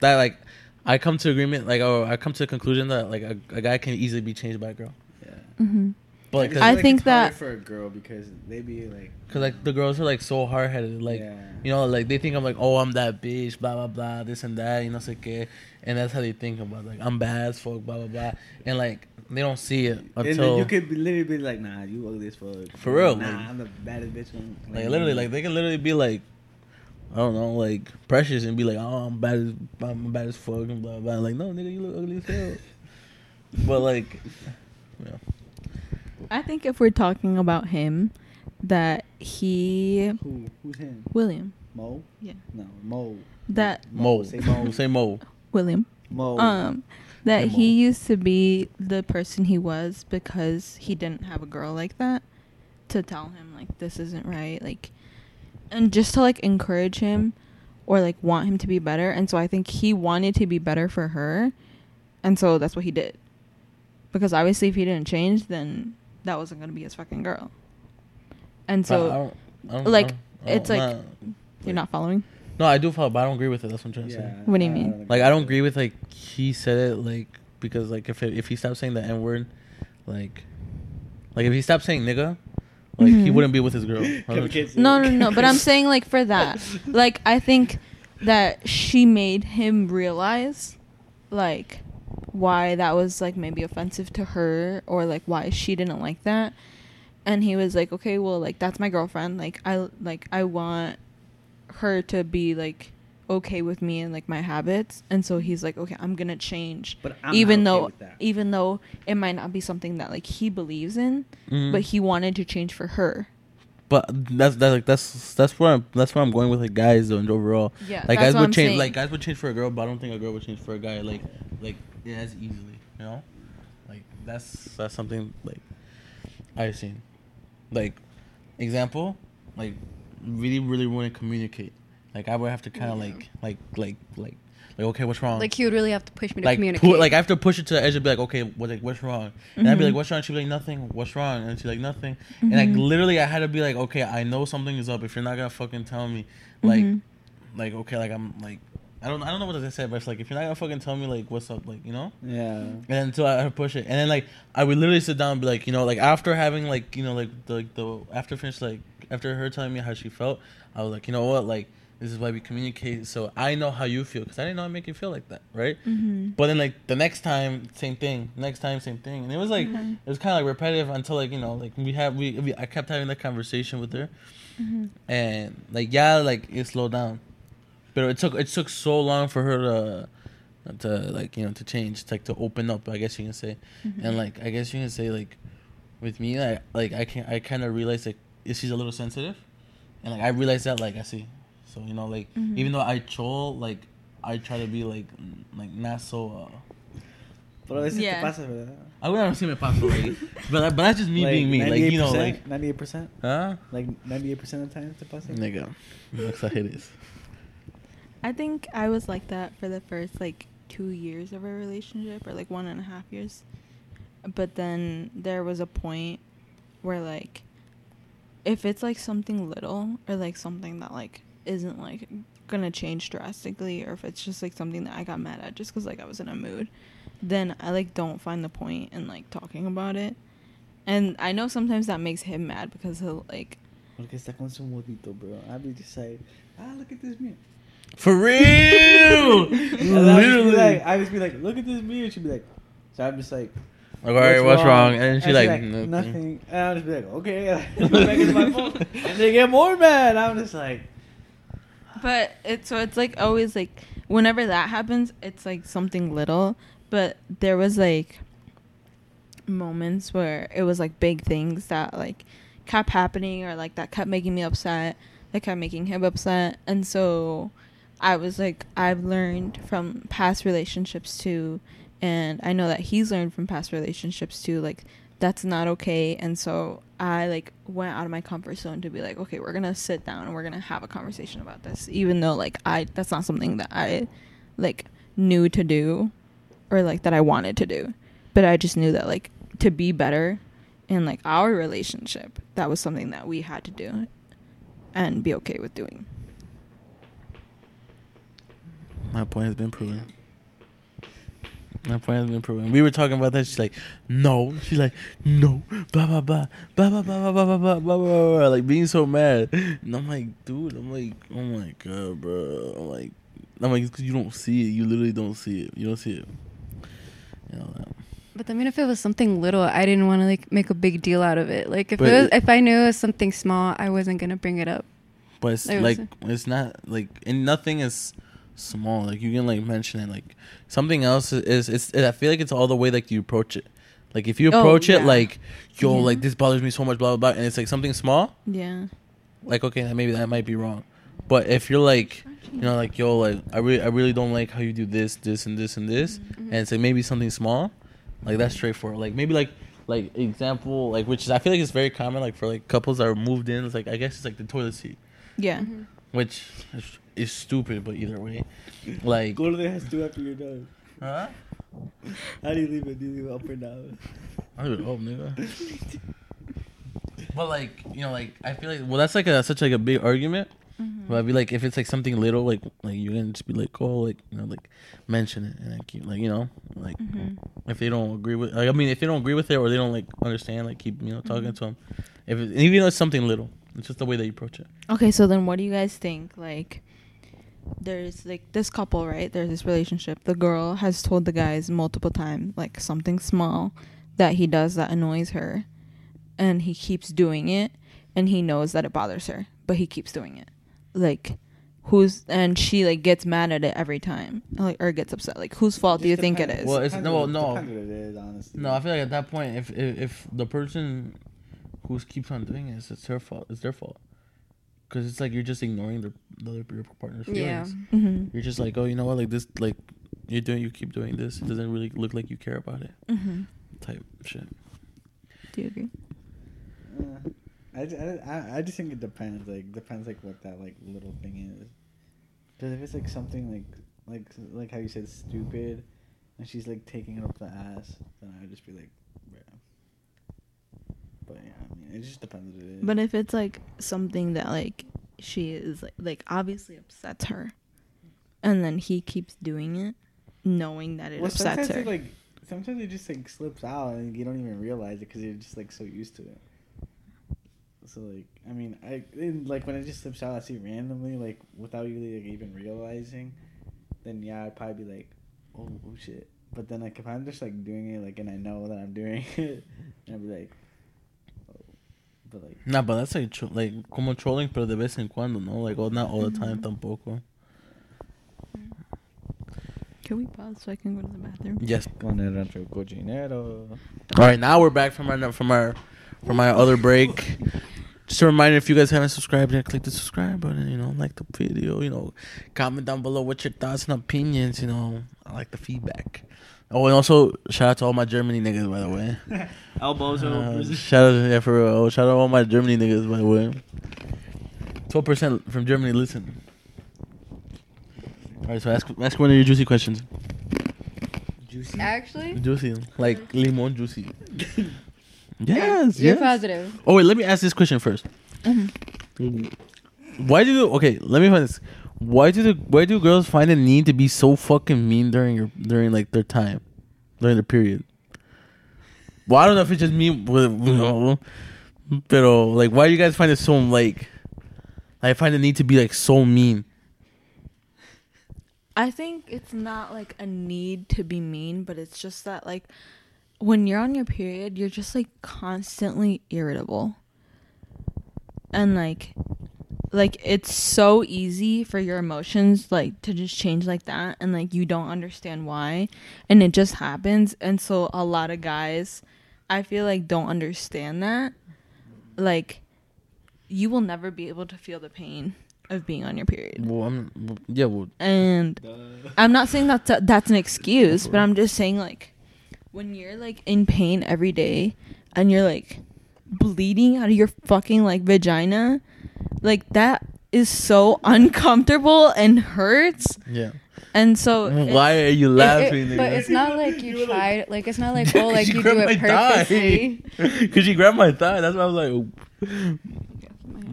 that, like, I come to agreement, like, or I come to the conclusion that, like, a guy can easily be changed by a girl. Yeah. Mm-hmm. But like, I think it's that for a girl because they be like, cause like the girls are like so hard headed, like yeah. you know, like they think I'm like, oh, I'm that bitch, blah blah blah, this and that, you know, so que, and that's how they think about like I'm bad as fuck, blah blah blah, and like they don't see it until you could be literally be like, nah, you ugly as fuck, for real, nah, like, I'm the baddest bitch one, like literally, like they can literally be like, I don't know, like precious and be like, oh, I'm bad as fuck and blah blah, like no nigga, you look ugly as hell, but like, yeah. I think if we're talking about him, that he... Who's him? William. Mo? Yeah. No, Mo. That... Mo. Say Mo. Say Mo. William. Mo. That he used to be the person he was because he didn't have a girl like that to tell him, like, this isn't right, like... And just to, like, encourage him or, like, want him to be better. And so I think he wanted to be better for her. And so that's what he did. Because obviously if he didn't change, then... that wasn't going to be his fucking girl. And so, I don't like, it's like, not, you're not following? No, I do follow, but I don't agree with it. That's what I'm trying to say. What do you mean? Like, I don't agree with, like, he said it, like, because, like, if he stopped saying the N-word, like, if he stopped saying nigga, like, mm-hmm. he wouldn't be with his girl. No, but I'm saying, like, for that. Like, I think that she made him realize, like... why that was like maybe offensive to her or like why she didn't like that, and he was like, okay, well, like that's my girlfriend, like I want her to be like okay with me and like my habits, and so he's like, okay, I'm gonna change, but I'm even though it might not be something that like he believes in, mm-hmm. but he wanted to change for her. But that's where I'm going with like guys though, and overall, yeah, like guys would change saying. Like guys would change for a girl, but I don't think a girl would change for a guy like yeah, as easily, you know, like that's something like I've seen, like example, like really really want to communicate, like I would have to kind of like okay, what's wrong? Like he would really have to push me to like, communicate. Like I have to push it to the edge and be like, okay, what's wrong? Mm-hmm. And I'd be like, what's wrong? She'd be like, nothing. What's wrong? And she'd be like, nothing. Mm-hmm. And like literally, I had to be like, okay, I know something is up. If you're not gonna fucking tell me, like, mm-hmm. like okay, like I'm like. I don't know what I said, but it's like, if you're not going to fucking tell me, like, what's up, like, you know? Yeah. And until I push it. And then, like, I would literally sit down and be like, you know, like, after having, like, you know, like, the after finish, like, after her telling me how she felt, I was like, you know what, like, this is why we communicate, so I know how you feel, because I didn't know I'd make you feel like that, right? Mm-hmm. But then, like, the next time, same thing. Next time, same thing. And it was, like, mm-hmm. it was kind of, like, repetitive until, like, you know, like, I kept having that conversation with her. Mm-hmm. And, like, yeah, like, it slowed down. But it took so long for her to like, you know, to change, like to open up, I guess you can say. Mm-hmm. And like I guess you can say like with me, I kinda realized like she's a little sensitive. And like I realized that like I see. So, you know, like mm-hmm. even though I troll, like I try to be like not so But a veces te pasas, ¿verdad? Alguna vez sí me paso, güey. But that's just me like being me. Like, you know, like... 98%? Huh? Like, 98% of the time te pasas? Nigga. That's how it is. I think I was like that for the first, like, 2 years of our relationship. Or, like, 1.5 years. But then there was a point where, like... If it's, like, something little or, like, something that, like, isn't, like, gonna change drastically, or if it's just, like, something that I got mad at just because, like, I was in a mood, then I, like, don't find the point in, like, talking about it. And I know sometimes that makes him mad because he'll, like... Porque está con su modito, bro. I'll be just like, ah, look at this mirror. For real! Literally. I would be like, look at this mirror. She'd be like... So I'm just like... Like, all right, what's wrong? And she's like, nothing. And I'll just be like, okay. My phone. And they get more mad. I'm just like... But it's like always like whenever that happens, it's like something little. But there was like moments where it was like big things that like kept happening, or like that kept making me upset, that kept making him upset. And so I was like, I've learned from past relationships too. And I know that he's learned from past relationships too, like that's not okay. And so I like went out of my comfort zone to be like, okay, we're gonna sit down and we're gonna have a conversation about this, even though like that's not something that I like knew to do, or like that I wanted to do. But I just knew that like to be better in like our relationship, that was something that we had to do and be okay with doing. My point has been proven. My point has been proven. We were talking about that. She's like, no. Blah, blah, blah. Blah, blah, blah, blah, blah, blah, blah, blah, blah. Like, being so mad. And I'm like, dude, oh, my God, bro. I'm like, it's because you don't see it. You literally don't see it. You don't see it. You know that. But I mean, if it was something little, I didn't want to, like, make a big deal out of it. Like, if I knew it was something small, I wasn't going to bring it up. But it's, like it's not, like, and nothing is... small, like you can like mention it, like something else is I feel like it's all the way like you approach it. Like if you approach it like, yo, like this bothers me so much, blah blah blah, and it's like something small, like okay, maybe that might be wrong. But if you're like, you know, like yo, like I really don't like how you do this and this, mm-hmm. and it's like maybe something small, like that's straightforward. Like maybe like example, like which is I feel like it's very common, like for like couples that are moved in, it's like I guess it's like the toilet seat, which is stupid, but either way, like go to the house after you're done. Huh? How do you leave it? Do you leave it up or down? I would hope, nigga. But like, you know, like I feel like, well, that's like such like a big argument. Mm-hmm. But I'd be like, if it's like something little, like you can just be like, oh, like you know, like mention it, and I keep like, you know, like if they don't agree with, like I mean, if they don't agree with it or they don't like understand, like keep, you know, talking to them. If it, even though it's something little, it's just the way that you approach it. Okay, so then what do you guys think, like? There's like this couple, right? There's this relationship. The girl has told the guys multiple times, like something small that he does that annoys her, and he keeps doing it, and he knows that it bothers her, but he keeps doing it. Like, who's and she like gets mad at it every time, like or gets upset. Like, whose fault do you think it is? Well, it's no. It is, honestly. No, I feel like at that point, if the person who keeps on doing it, it's her fault. It's their fault. Because it's like you're just ignoring your partner's feelings. Yeah. Mm-hmm. You're just like, oh, you know what? Like this, like you keep doing this. It doesn't really look like you care about it. Mm-hmm. Type shit. Do you agree? I just think it depends. Like what that like little thing is. Because if it's like something like how you said stupid, and she's like taking it up the ass, then I would just be like, yeah. But yeah, I mean, it just depends what it is. But if it's, like, something that, like, she is, like obviously upsets her. And then he keeps doing it, knowing that it upsets her. Sometimes it just, like, slips out and you don't even realize it because you're just, like, so used to it. So, like, I mean, when it just slips out, I see randomly, like, without you like, even realizing, then, yeah, I'd probably be like, oh, shit. But then, like, if I'm just, like, doing it, like, and I know that I'm doing it, I'd be like... Like, nah, but that's like como trolling, pero de vez en cuando, no? Like, oh, not all the time, tampoco. Can we pause so I can go to the bathroom? Yes. All right, now we're back from our other break. Just a reminder, if you guys haven't subscribed yet, click the subscribe button, you know, like the video, you know, comment down below what your thoughts and opinions, you know, I like the feedback. Oh, and also shout out to all my Germany niggas, by the way. Elbows shout out, yeah, for real. Shout out to all my Germany niggas, by the way. 12% from Germany listen. All right, so ask one of your juicy questions. Juicy, actually. Juicy, like limon juicy. Yes. You're positive. Oh wait, let me ask this question first. Mm-hmm. Let me find this. Why do girls find a need to be so fucking mean during their period? Well, I don't know if it's just me, pero like, why do you guys find it so like? I find the need to be like so mean. I think it's not like a need to be mean, but it's just that like when you're on your period, you're just like constantly irritable, and like it's so easy for your emotions like to just change like that, and like you don't understand why, and it just happens. And so a lot of guys, I feel like, don't understand that. Like, you will never be able to feel the pain of being on your period. Well, I'm not saying that's an excuse, but I'm just saying like when you're like in pain every day and you're like bleeding out of your fucking like vagina, like that is so uncomfortable and hurts. Yeah. And so why are you laughing? But it's not like you tried. Like it's not like, oh, like you do it purposely. Because you grabbed my thigh. That's why I was like, oh.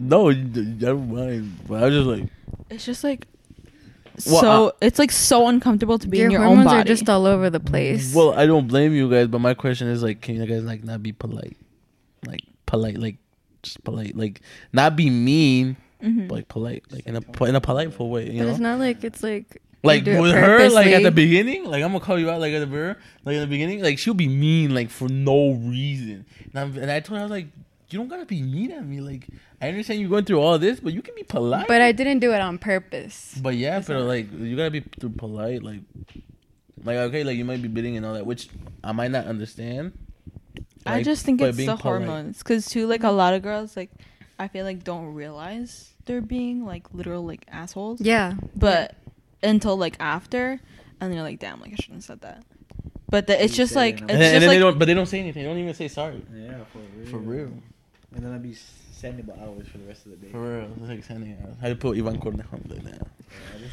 No, I don't mind. But I was just like, it's just like, well, so it's like so uncomfortable to be in your own body. Your hormones are just all over the place. Well, I don't blame you guys, but my question is like, can you guys like not be polite? Like polite, like just polite, like not be mean, mm-hmm. but like polite, like in a politeful way. You know? It's not like it's like. Like with her, like at the beginning, like I'm gonna call you out, like at the beginning, like she'll be mean, like for no reason. And I told her, I was like, you don't gotta be mean at me. Like I understand you're going through all this, but you can be polite. But I didn't do it on purpose. But yeah, but like you gotta be polite, like okay, like you might be bidding and all that, which I might not understand. Like, I just think it's the hormones, because too, like a lot of girls, like I feel like don't realize they're being like literal like assholes. Yeah, but. Until like after, and they're like, damn, like I shouldn't have said that. But it's just like, it's just like, but they don't say anything. They don't even say sorry. Yeah, for real. And then I'd be sending hours for the rest of the day. For real, it's like sending hours. I had to put Ivan Cornejo on like that.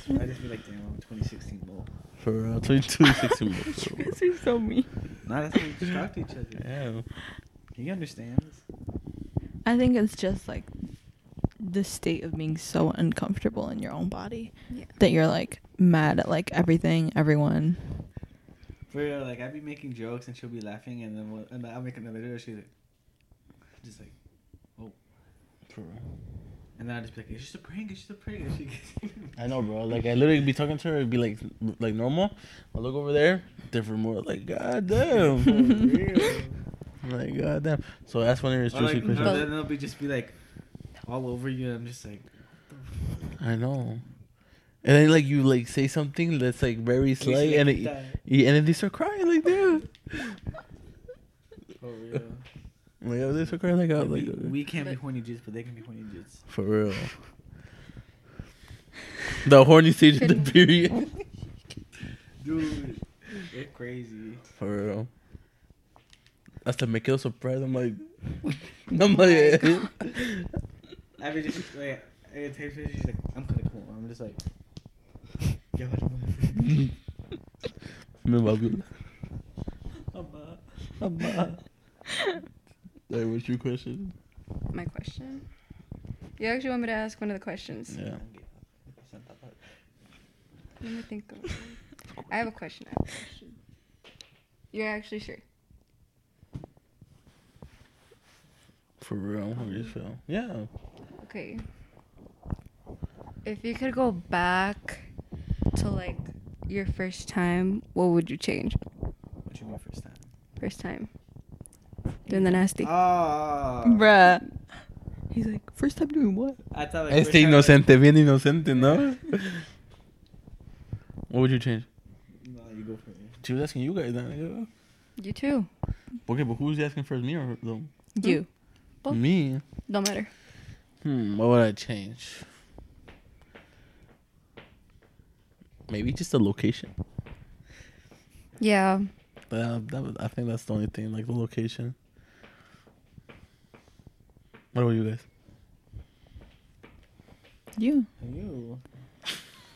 Yeah, I just be like, damn, I'm 2016 more. For real, 2016 more. You guys are so mean. Nah, that's how we distract each other. Yeah, he understands. I think it's just like the state of being so uncomfortable in your own body, yeah, that you're like mad at like everything, everyone. For real, like I'd be making jokes and she'll be laughing, and then I'll make another video. She's like, just like, oh, for real. And then I just be like, it's just a prank. It's just a prank. And she gets I know, bro. Like I literally be talking to her, it'd be like normal. I look over there, different more. Like goddamn, for real. Like goddamn. So that's one of your juicy questions. No, then they'll just be like all over you, and I'm just like, I know. And then like you like say something that's like very slight, and then they start crying like that. For real. Like they start crying like out like we can't be horny dudes, but they can be horny dudes. For real. The horny stage of the period. Dude, it's crazy. For real. Hasta me quedo surprised. I'm like I mean, just like, it takes me. She's like, I'm kind of cool. I'm just like, yo, Hey, what's your question? My question? You actually want me to ask one of the questions? Yeah. Let me think of it. I have a question. You're actually sure? For real, how do you feel? Yeah. Okay. If you could go back to like your first time, what would you change? What do you mean first time? First time. Doing the nasty. Oh. Bruh. He's like, first time doing what? I thought like este inocente, bien inocente, no? What would you change? No, you go for it. She was asking you guys that. You too. Okay, but who's asking first, me or them? You. Both? Me? Don't matter. What would I change? Maybe just the location. Yeah. I think that's the only thing, like the location. What about you guys? You.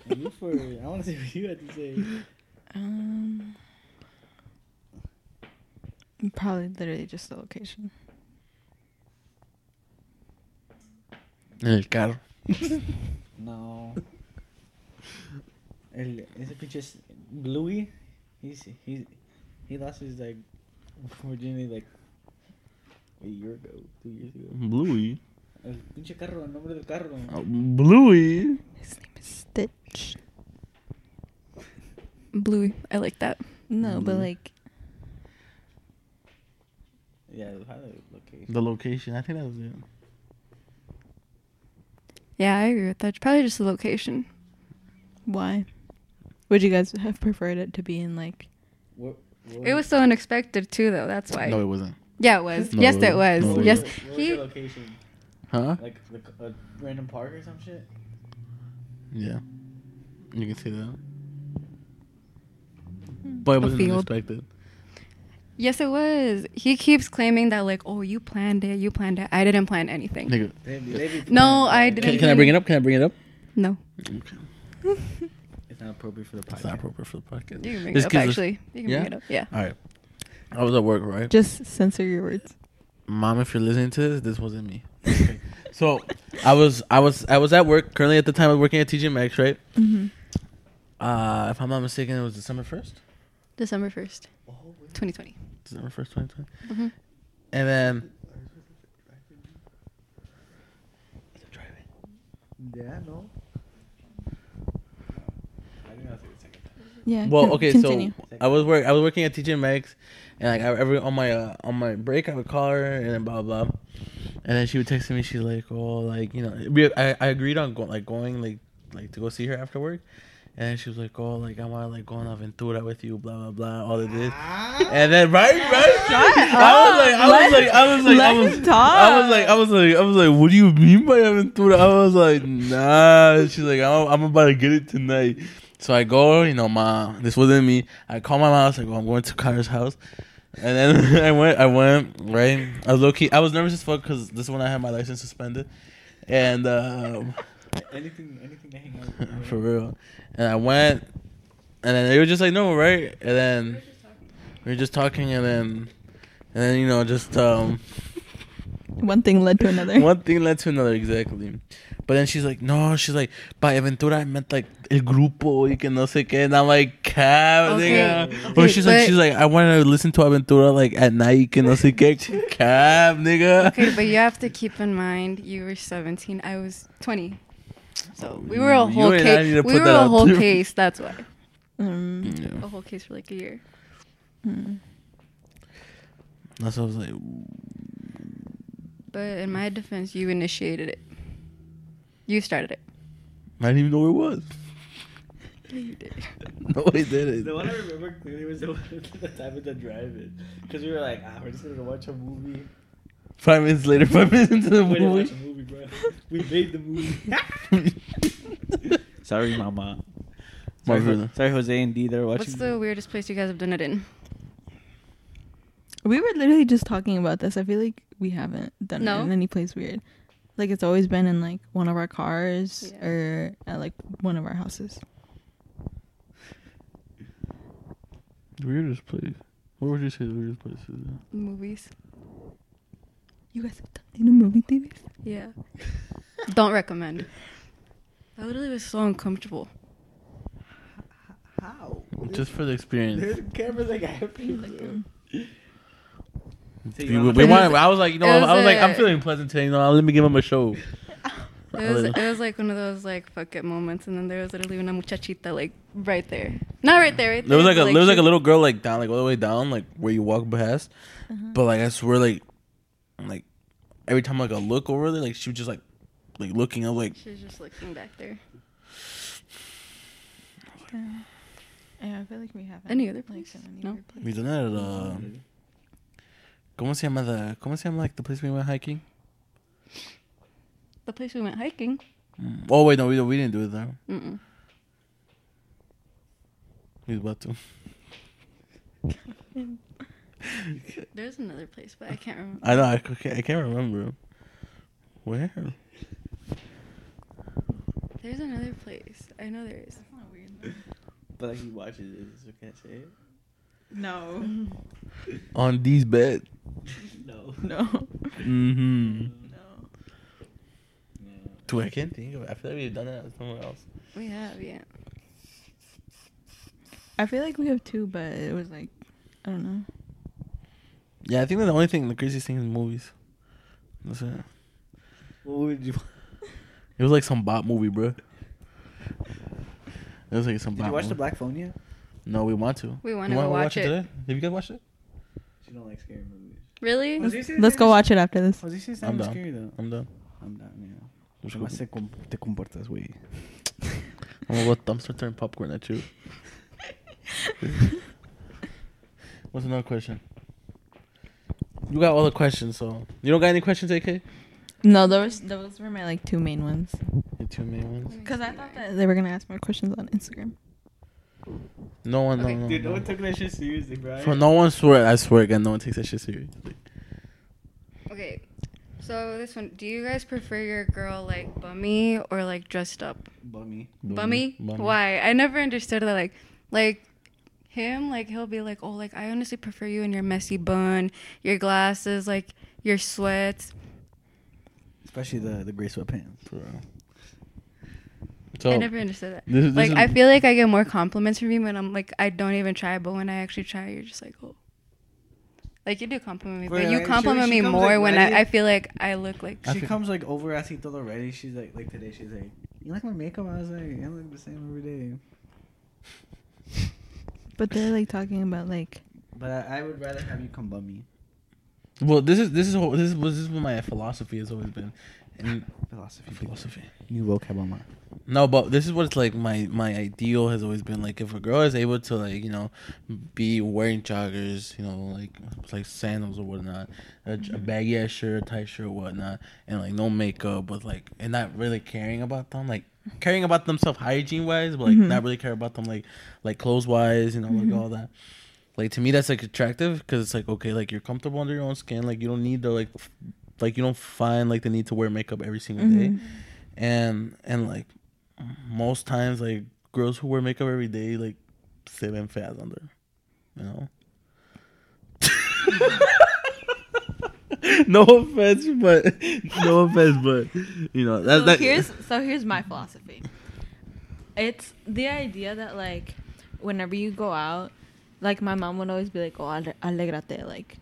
You for it. I want to see what you had to say. Probably literally just the location. El carro. No. Ese pinche es Bluey. He lost his like virginity like two years ago. Bluey. El pinche carro, el nombre del carro. Bluey. His name is Stitch. Bluey. I like that. No, Bluey. But like. Yeah, the location. I think that was it. Yeah, I agree with that. Probably just the location. Why? Would you guys have preferred it to be in like? What? It was so unexpected too, though. That's why. No, it wasn't. Yeah, it was. No, yes, it was. No, yes. What was the location? Huh? Like a random park or some shit? Yeah. You can see that. But it wasn't unexpected. Yes, it was. He keeps claiming that like, oh, you planned it. I didn't plan anything. Nigga. No, I didn't. Can I bring it up? No. Okay. It's not appropriate for the podcast. You can bring it up, actually. You can bring it up, yeah. All right. I was at work, right? Just censor your words. Mom, if you're listening to this wasn't me. Okay. So I was at work. Currently at the time I was working at TJ Maxx, right? Mm-hmm. If I'm not mistaken, it was December 1st. December 1st, 2020. December 1st, 2020. Mm-hmm. And then. Is it driving? Yeah. No. I think that's the second time. Yeah. Well, okay. Continue. So I was working at TJ Maxx, and like on my break, I would call her and then blah blah blah. And then she would text me. She's like, "Oh, like you know, I agreed on going to go see her after work." And she was like, "Oh, like I want to like go on Aventura with you, blah blah blah, all of this." And then right. I was like, "What do you mean by Aventura?" I was like, "Nah." She's like, "I'm about to get it tonight." So I go, you know, Ma, this wasn't me. I call my mom. I was like, "Oh, I'm going to Connor's house." And then I went, right? I was low-key. I was nervous as fuck because this is when I had my license suspended. And, anything to hang out with. For real. And I went, and then they were just like, no, right? And then we were just talking, and then you know, just, One thing led to another, exactly. But then she's like, by Aventura, I meant like el grupo y que no sé qué. And I'm like, cab, nigga. Okay, or she's like, I want to listen to Aventura like at night, que no sé qué. Cab, nigga. Okay, but you have to keep in mind, you were 17, I was 20. So we were a whole case. We were a whole case, that's why. Yeah. A whole case for like a year. Mm. That's what I was like. But in my defense, you initiated it. You started it. I didn't even know where it was. Yeah, you did. No, I didn't. The one I remember clearly was the one the time of the drive-in. Because we were like, we're just going to watch a movie. 5 minutes later, 5 minutes into the movie. We didn't watch a movie, bro. We made the movie. Sorry, Mama. Sorry, Jose and D. They're watching. What's the weirdest place you guys have done it in? We were literally just talking about this. I feel like we haven't done it in any place weird. Like, it's always been in, like, one of our cars or at, like, one of our houses. The weirdest place. What would you say the weirdest place is? Movies. You guys have done it in movie theaters? Yeah. Don't recommend. I literally was so uncomfortable. How? Just for the experience. There's cameras like everywhere. I was like, I'm feeling pleasant today. No, let me give him a show. It was like one of those like fuck it moments, and then there was literally una muchachita like right there, not right there, right there. There was like a little girl like down, like all the way down, like where you walk past. Uh-huh. But like I swear, like every time like I look over there, like she was just like looking. I was like, she was just looking back there. Yeah, I feel like we haven't any other place. No, we done that at ¿Cómo se llama like the place we went hiking? The place we went hiking? Oh, wait, no, we didn't do it there. Mm-mm. We was about to. There's another place, but I can't remember. I know. I can't remember. Where? There's another place. I know there is. That's not a weird one. But like he watches it, so can't say it. No. On these beds. No. No. Mm-hmm. No. Dude, I can't think of it. I feel like we've done that somewhere else. We have, yeah. I feel like we have two, but it was like, I don't know. Yeah, I think that's the only thing, the craziest thing is movies. That's it. What did you? It was like some bot movie, bro. It was like some bot movie. Did you watch The Black Phone yet? No, we want to. We want to go watch it today. Have you guys watched it? She don't like scary movies. Really? Let's go watch it after this. I'm done. I'm done. Yeah. Te comportas, güey. I'm gonna go dumpster turn popcorn at you. What's another question? You got all the questions, so you don't got any questions, AK? No, those were my like two main ones. Your two main ones? Because I thought that they were gonna ask more questions on Instagram. No one took that shit seriously, bro. So no one swear. I swear again, no one takes that shit seriously. Okay, so this one: do you guys prefer your girl like bummy or like dressed up? Bummy. Why? I never understood that. Like him, like he'll be like, oh, like I honestly prefer you in your messy bun, your glasses, like your sweats. Especially the gray sweatpants, for real. So I never understood that. This I feel like I get more compliments from you when I'm like, I don't even try, but when I actually try, you're just like, oh. Like, you do compliment me, but you compliment me more like when I feel like I look like... She comes like over-assing todo ready. She's like today, she's like, you like my makeup? I was like, I look the same every day. But they're like talking about like... But I would rather have you come bum me. Well, this is what my philosophy has always been. And philosophy. New vocab on my... No, but this is what it's like. My ideal has always been like, if a girl is able to like, you know, be wearing joggers, you know, like sandals or whatnot, a baggy ass shirt, a tight shirt, whatnot, and like no makeup, but like, and not really caring about them, like caring about themselves hygiene wise, but like not really care about them like clothes wise, you know, like all that. Like to me, that's like attractive because it's like, okay, like you're comfortable under your own skin, like you don't need to like you don't find like the need to wear makeup every single day, and like. Most times, like girls who wear makeup every day, like se ven feas under, you know. No offense, but you know that's that. Here's my philosophy. It's the idea that like whenever you go out, like my mom would always be like, "Oh, alegrate," like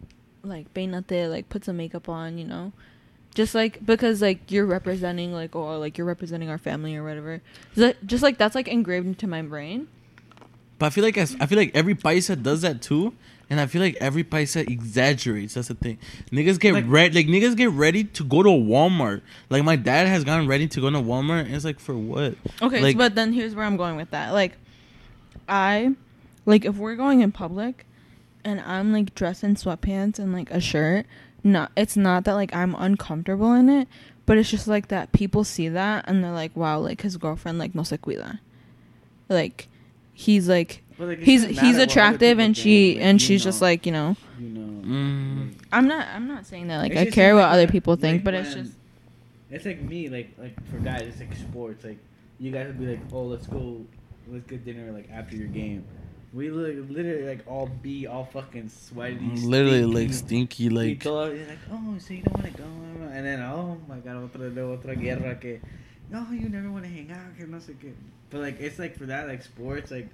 peinate, like put some makeup on, you know. Just, like, because, like, you're representing, like, or, like, you're representing our family or whatever. Just, like, that's, like, engraved into my brain. But I feel like every paisa does that, too. And I feel like every paisa exaggerates. That's the thing. Niggas get ready to go to Walmart. Like, my dad has gotten ready to go to Walmart. And it's, like, for what? Okay, like, so, but then here's where I'm going with that. Like, if we're going in public and I'm, like, dressed in sweatpants and, like, a shirt... No, it's not that, like, I'm uncomfortable in it, but it's just, like, that people see that, and they're like, wow, like, his girlfriend, like, no se cuida. Like, he's, like, well, like he's attractive, and she's just, like, you know. You know. I'm not saying that, like, I care what other people think, like, but it's just. It's, like, me, like, for guys, it's, like, sports. Like, you guys would be, like, oh, let's get dinner, like, after your game. We literally like all fucking sweaty, literally stinky. Like stinky, like. He's like, oh, so you don't want to go, and then oh my god, otra guerra que, no, you never want to hang out, que no sé qué. But like it's like for that like sports, like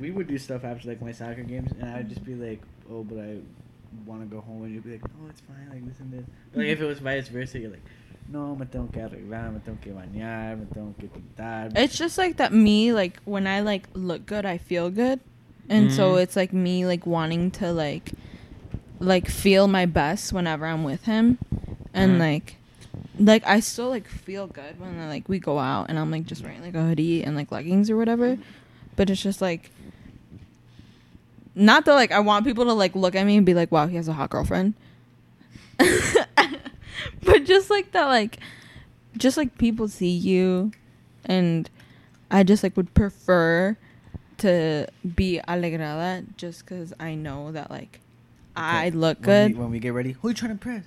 we would do stuff after like my soccer games, and I'd just be like, oh, but I want to go home, and you'd be like, oh, it's fine, like this and this. But like if it was vice versa, you're like. No, me tengo que arreglar, me tengo que bañar, me tengo que pintar. It's just like that me, like, when I, like, look good, I feel good. And so it's, like, me, like, wanting to, like feel my best whenever I'm with him. And, like, I still, like, feel good when, like, we go out and I'm, like, just wearing, like, a hoodie and, like, leggings or whatever. But it's just, like, not that, like, I want people to, like, look at me and be like, wow, he has a hot girlfriend. But just like that, like, just like people see you, and I just like would prefer to be alegrada just because I know that, like, okay. I look good. When we get ready, who are you trying to impress?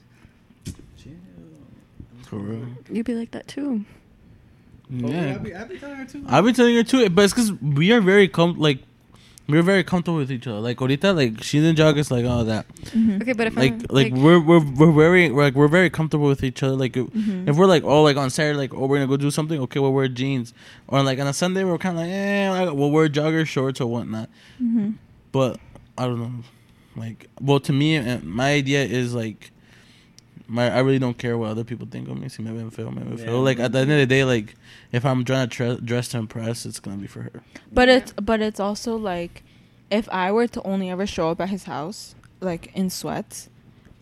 For real. You'd be like that too. Yeah. I've been telling her too. But it's because we are very comfortable with each other. Like ahorita, like she's in joggers, like all that. Mm-hmm. Okay, but if we're very comfortable with each other. Like if we're like on Saturday, like we're gonna go do something. Okay, we'll wear jeans. Or like on a Sunday, we're kind of like we'll wear jogger shorts or whatnot. Mm-hmm. But I don't know. Like, well, to me, my idea is like. I really don't care what other people think of me. See, maybe I feel, like at the end of the day, like if I'm trying to dress to impress, it's gonna be for her. But it's also like, if I were to only ever show up at his house like in sweats,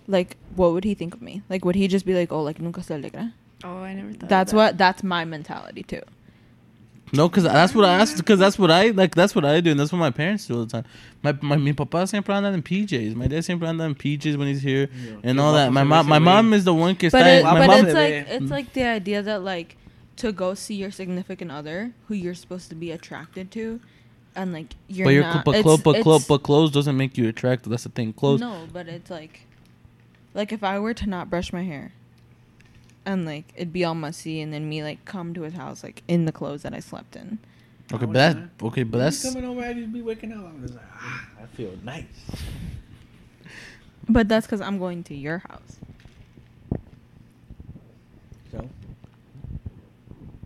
like what would he think of me? Like would he just be like, oh, like nunca se alegra? Oh, I never thought. That's my mentality too. No, because that's what I asked. Because that's what I like. That's what I do, and that's what my parents do all the time. Mi papá siempre anda en PJs. My dad siempre anda en PJs when he's here, and all that. My mom is the one. It's like the idea that like to go see your significant other, who you're supposed to be attracted to, and like But clothes doesn't make you attractive. That's the thing. Clothes. No, but it's like if I were to not brush my hair. And, like, it'd be all messy, and then me, like, come to his house, like, in the clothes that I slept in. Okay, but that's... Coming over, I just be waking up. I'm just like, I feel nice. But that's because I'm going to your house. So?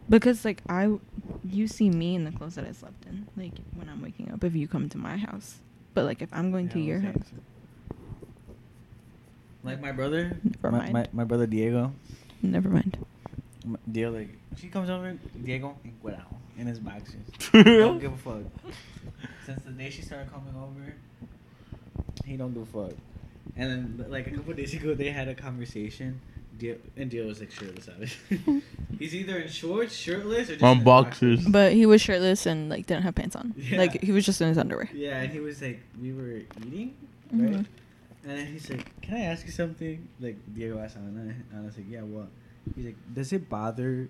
Because, like, you see me in the clothes that I slept in, like, when I'm waking up, if you come to my house. But, like, if I'm going to your house. Like my brother? My brother Diego. Never mind. Diego, like, she comes over, Diego, in his boxers. Don't give a fuck. Since the day she started coming over, he don't give a fuck. And then, like, a couple days ago, they had a conversation, and Diego was, like, shirtless, obviously. He's either in shorts, shirtless, or just on boxers. But he was shirtless and, like, didn't have pants on. Yeah. Like, he was just in his underwear. Yeah, and he was, like, we were eating, right? Mm-hmm. And then he's like, can I ask you something? Like, Diego asked Ana. And I was like, yeah, what? He's like, does it bother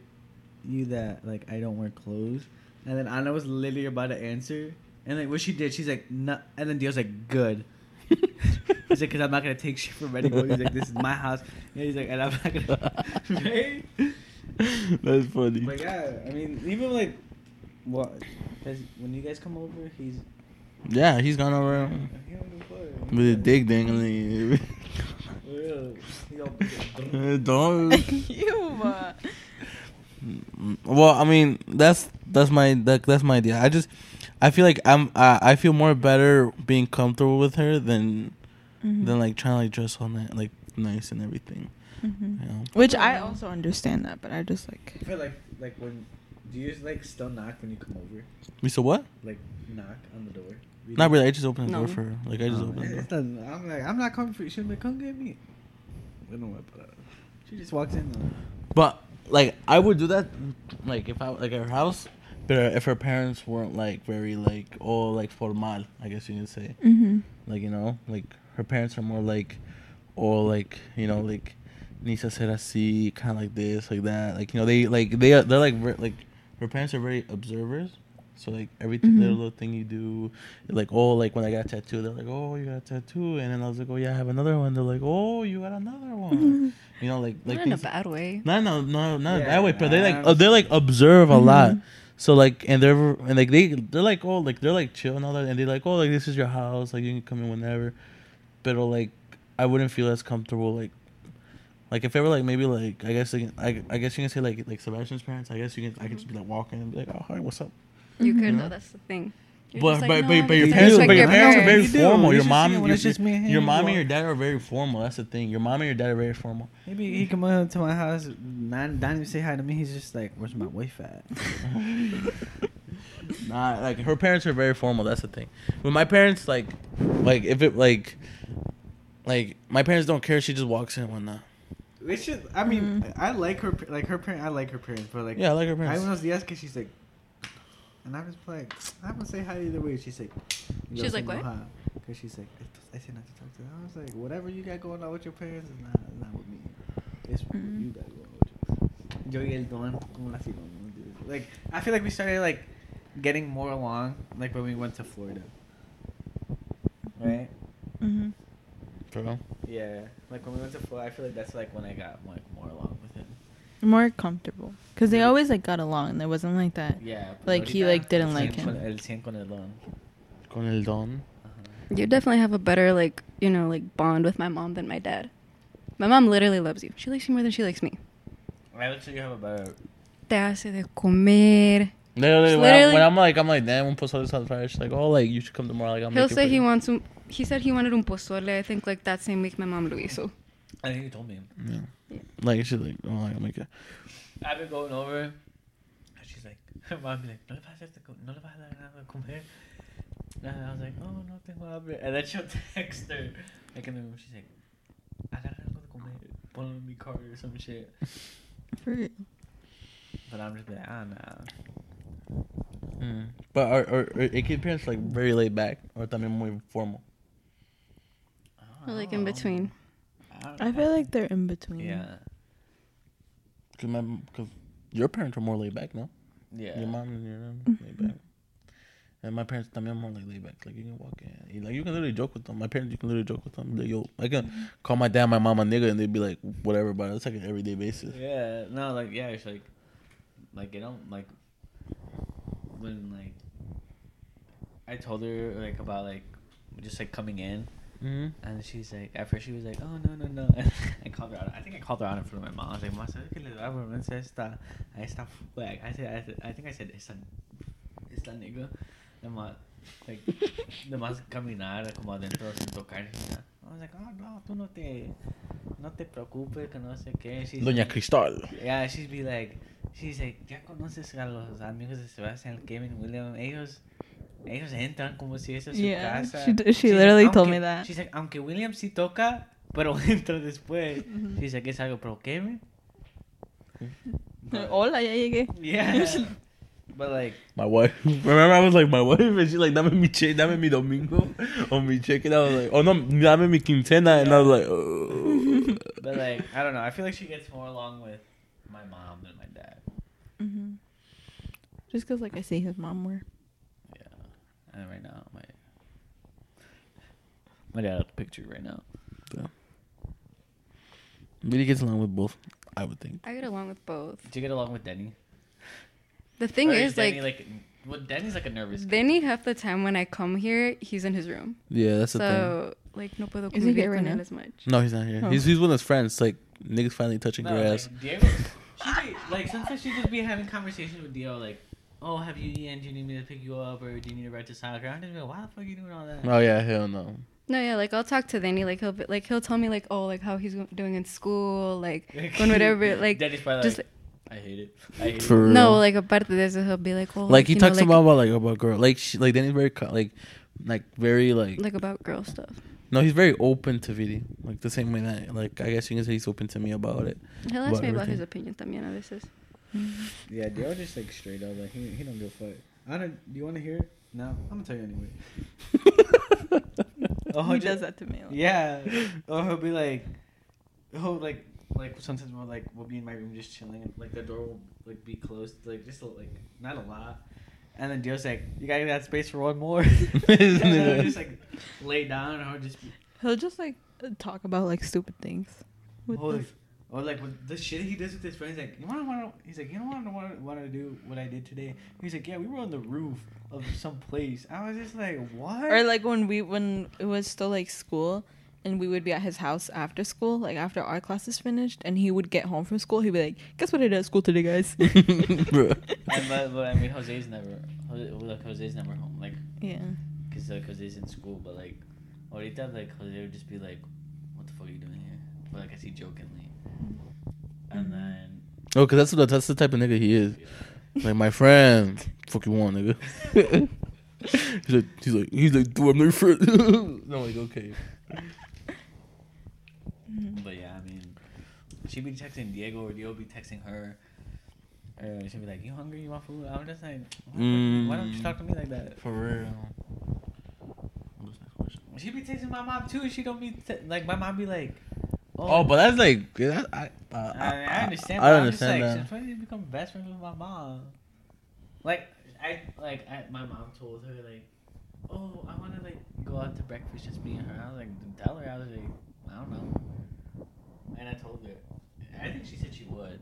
you that, like, I don't wear clothes? And then Ana was literally about to answer. And, like, what she did, she's like, no. And then Diego's like, good. He's like, because I'm not going to take shit from anybody. He's like, this is my house. And he's like, and I'm not going to. Right? That's funny. But, yeah, I mean, even, like, what? When you guys come over, he's... Yeah, he's gone over with a dick dangling. Well, I mean, that's my idea. I feel like I feel more better being comfortable with her than like trying to like dress all night, like nice and everything. Mm-hmm. You know? Which I also understand that, but I just like. I feel like when do you like still knock when you come over? We still what? Like knock on the door. Not really. I just opened the door for her. Like I just opened the door. I'm like, I'm not coming for you. She's like, come get me. I don't know what. She just walks in. But like, I would do that. Like if I like at her house, but if her parents weren't like very like like formal, I guess you can say. Mm-hmm. Like you know, like her parents are more like, like you know, like Nisa said, I see kind of like this, like that, like you know, they're like her parents are very observers. So, like, every little thing you do, like, like, when I got a tattoo, they're like, oh, you got a tattoo. And then I was like, oh, yeah, I have another one. They're like, oh, you got another one. Mm-hmm. You know, like not in a bad way. Not in a bad way. But they observe a lot. So, like, and they're like, like, they're, like, chill and all that. And they're like, like, this is your house. Like, you can come in whenever. But, like, I wouldn't feel as comfortable, like if ever like maybe like I guess like, I guess you can say like Sebastian's parents. I guess you can I can just be like walking and be like, oh hi, what's up? You could know that's the thing. But your parents are very formal. Your mom and your dad are very formal. That's the thing. Your mom and your dad are very formal. Maybe he come up to my house, not even say hi to me. He's just like, where's my wife at? Nah, like her parents are very formal. That's the thing. But my parents like if it like my parents don't care. She just walks in and whatnot. It's just, I mean, I like her parents. I like her parents, but like yeah, I like her parents. I was the ask because she's like. And I was like, I would say hi either way. She's like, she's like, what? Because she's like, I said not to talk to her. I was like, whatever you got going on with your parents is not with me. It's what you got going on with your parents. Like, I feel like we started like getting more along, like when we went to Florida, right? Mm-hmm. For real? Yeah, like when we went to Florida, I feel like that's like when I got like more along with him. More comfortable, cause they always like got along. There wasn't like that. Yeah. Like he like didn't like him. El cien con el don. Con el don. You definitely have a better like, you know, like bond with my mom than my dad. My mom literally loves you. She likes you more than she likes me. I would say you have a better. Te hace de comer. Literally, when I'm like, damn, un pozole sounds fire. She's like, oh, like you should come tomorrow. Like, he'll say he wants. He said he wanted un pozole. I think like that same week my mom lo hizo. I think you told me. Yeah. Yeah. Like she's like, oh, I'm like. I've been going over, and she's like, her mom be like, no le vas a dar nada de comer. And I was like, oh, no tengo hambre. And then she'll text her, like in the room, she's like, I gotta go to comer, put on my card or some shit. But I'm just like, ah, nah. Mm. But are Ike's parents like very laid back, or también muy formal? Or like in between. I feel like they're in between. Yeah. Cause your parents are more laid back, no? Yeah. Your mom and your mom laid back. And my parents también more like laid back. Like you can walk in, like you can literally joke with them. My parents, you can literally joke with them. Like yo, I can call my dad, my mom a nigga, and they'd be like whatever. But it's like an everyday basis. Yeah. No. Like yeah. It's like you don't like when like I told her like about like just like coming in. Mm-hmm. And she's like, at first she was like, oh, no. And I called her out. I think I called her out in front of my mom. I was like, Ma, ¿sabes que le da vergüenza esta? I think I said, esta nigga. Like, nomás caminar como adentro sin tocar. I was like, oh, no, tú no te preocupes, que no sé qué. Doña Cristal. Yeah, she's like, ya conoces a los amigos de Sebastián, Kevin, William, ellos... Ellos entran como si esa es su casa. She literally told me that. She's like, aunque William sí toca, pero entra después. Mm-hmm. She's like, es algo, pero ¿qué, man? Hola, ya llegué. Yeah. But like... My wife. Remember I was like, my wife? And she's like, dame mi domingo. Or mi cheque. And I was like, oh no, dame mi quincena. And I was like, oh. But like, I don't know. I feel like she gets more along with my mom than my dad. Mm-hmm. Just because like I see his mom more. And right now, my dad has a picture right now. Yeah. But he gets along with both, I would think. I get along with both. Did you get along with Denny? The thing is Denny, like, Denny's like a nervous kid. Denny, half the time when I come here, he's in his room. Yeah, that's the thing. So, like, no puedo convivir right now as much. No, he's not here. Oh. He's with his friends. Like, niggas finally touching your ass. Diego, sometimes she just be having conversations with Diego, like, oh, have you eaten? Do you need me to pick you up? Or do you need to ride to soccer? I'm just like, why the fuck are you doing all that? Oh, yeah, hell no. No, yeah, like, I'll talk to Danny. Like, he'll tell me, like, oh, like, how he's doing in school. Like, when whatever, like... Danny's probably just, like, I hate it. For real. No, like, aparte de eso, he'll be like, oh... Like, he talks about girl. Like, she, like, Danny's very, very... Like, about girl stuff. No, he's very open to Vidi. Like, the same way that, like, I guess you can say he's open to me about it. He'll ask me about his opinion también a veces. Mm-hmm. Yeah, Dale just like straight up, like he don't give a fuck. I don't. Do you want to hear it? No, I'm gonna tell you anyway. He does that to me. Yeah. Oh, he'll be like, sometimes we'll be in my room just chilling, and, like the door will like be closed, like just like not a lot. And then Dale's like, you gotta give that space for one more. And then he'll just like lay down, or just be... he'll just like talk about like stupid things. Or like with the shit he does with his friends, like you don't want to do what I did today. He's like, yeah, we were on the roof of some place. I was just like, what? Or like when it was still like school, and we would be at his house after school, like after our classes finished, and he would get home from school. He'd be like, guess what I did at school today, guys. but I mean, Jose's never home, like yeah, because Jose's in school. But like, ahorita like Jose would just be like, what the fuck are you doing here? But like I see jokingly. And then cause that's the type of nigga he is. Yeah. Like my friend, fuck you want, nigga. he's like, dude, I'm not your friend. And I'm like, okay. But yeah, I mean, she be texting Diego or Diego be texting her. She be like, you hungry? You want food? I'm just like, why don't you talk to me like that? For real. What's the next question? She be texting my mom too. She don't be like my mom be like. Oh, but that's like I understand. I understand. Since when did you become best friends with my mom? Like My mom told her, like, oh, I want to, like, go out to breakfast, just me and her. I was like, tell her. I was like, I don't know. And I told her. I think she said she would.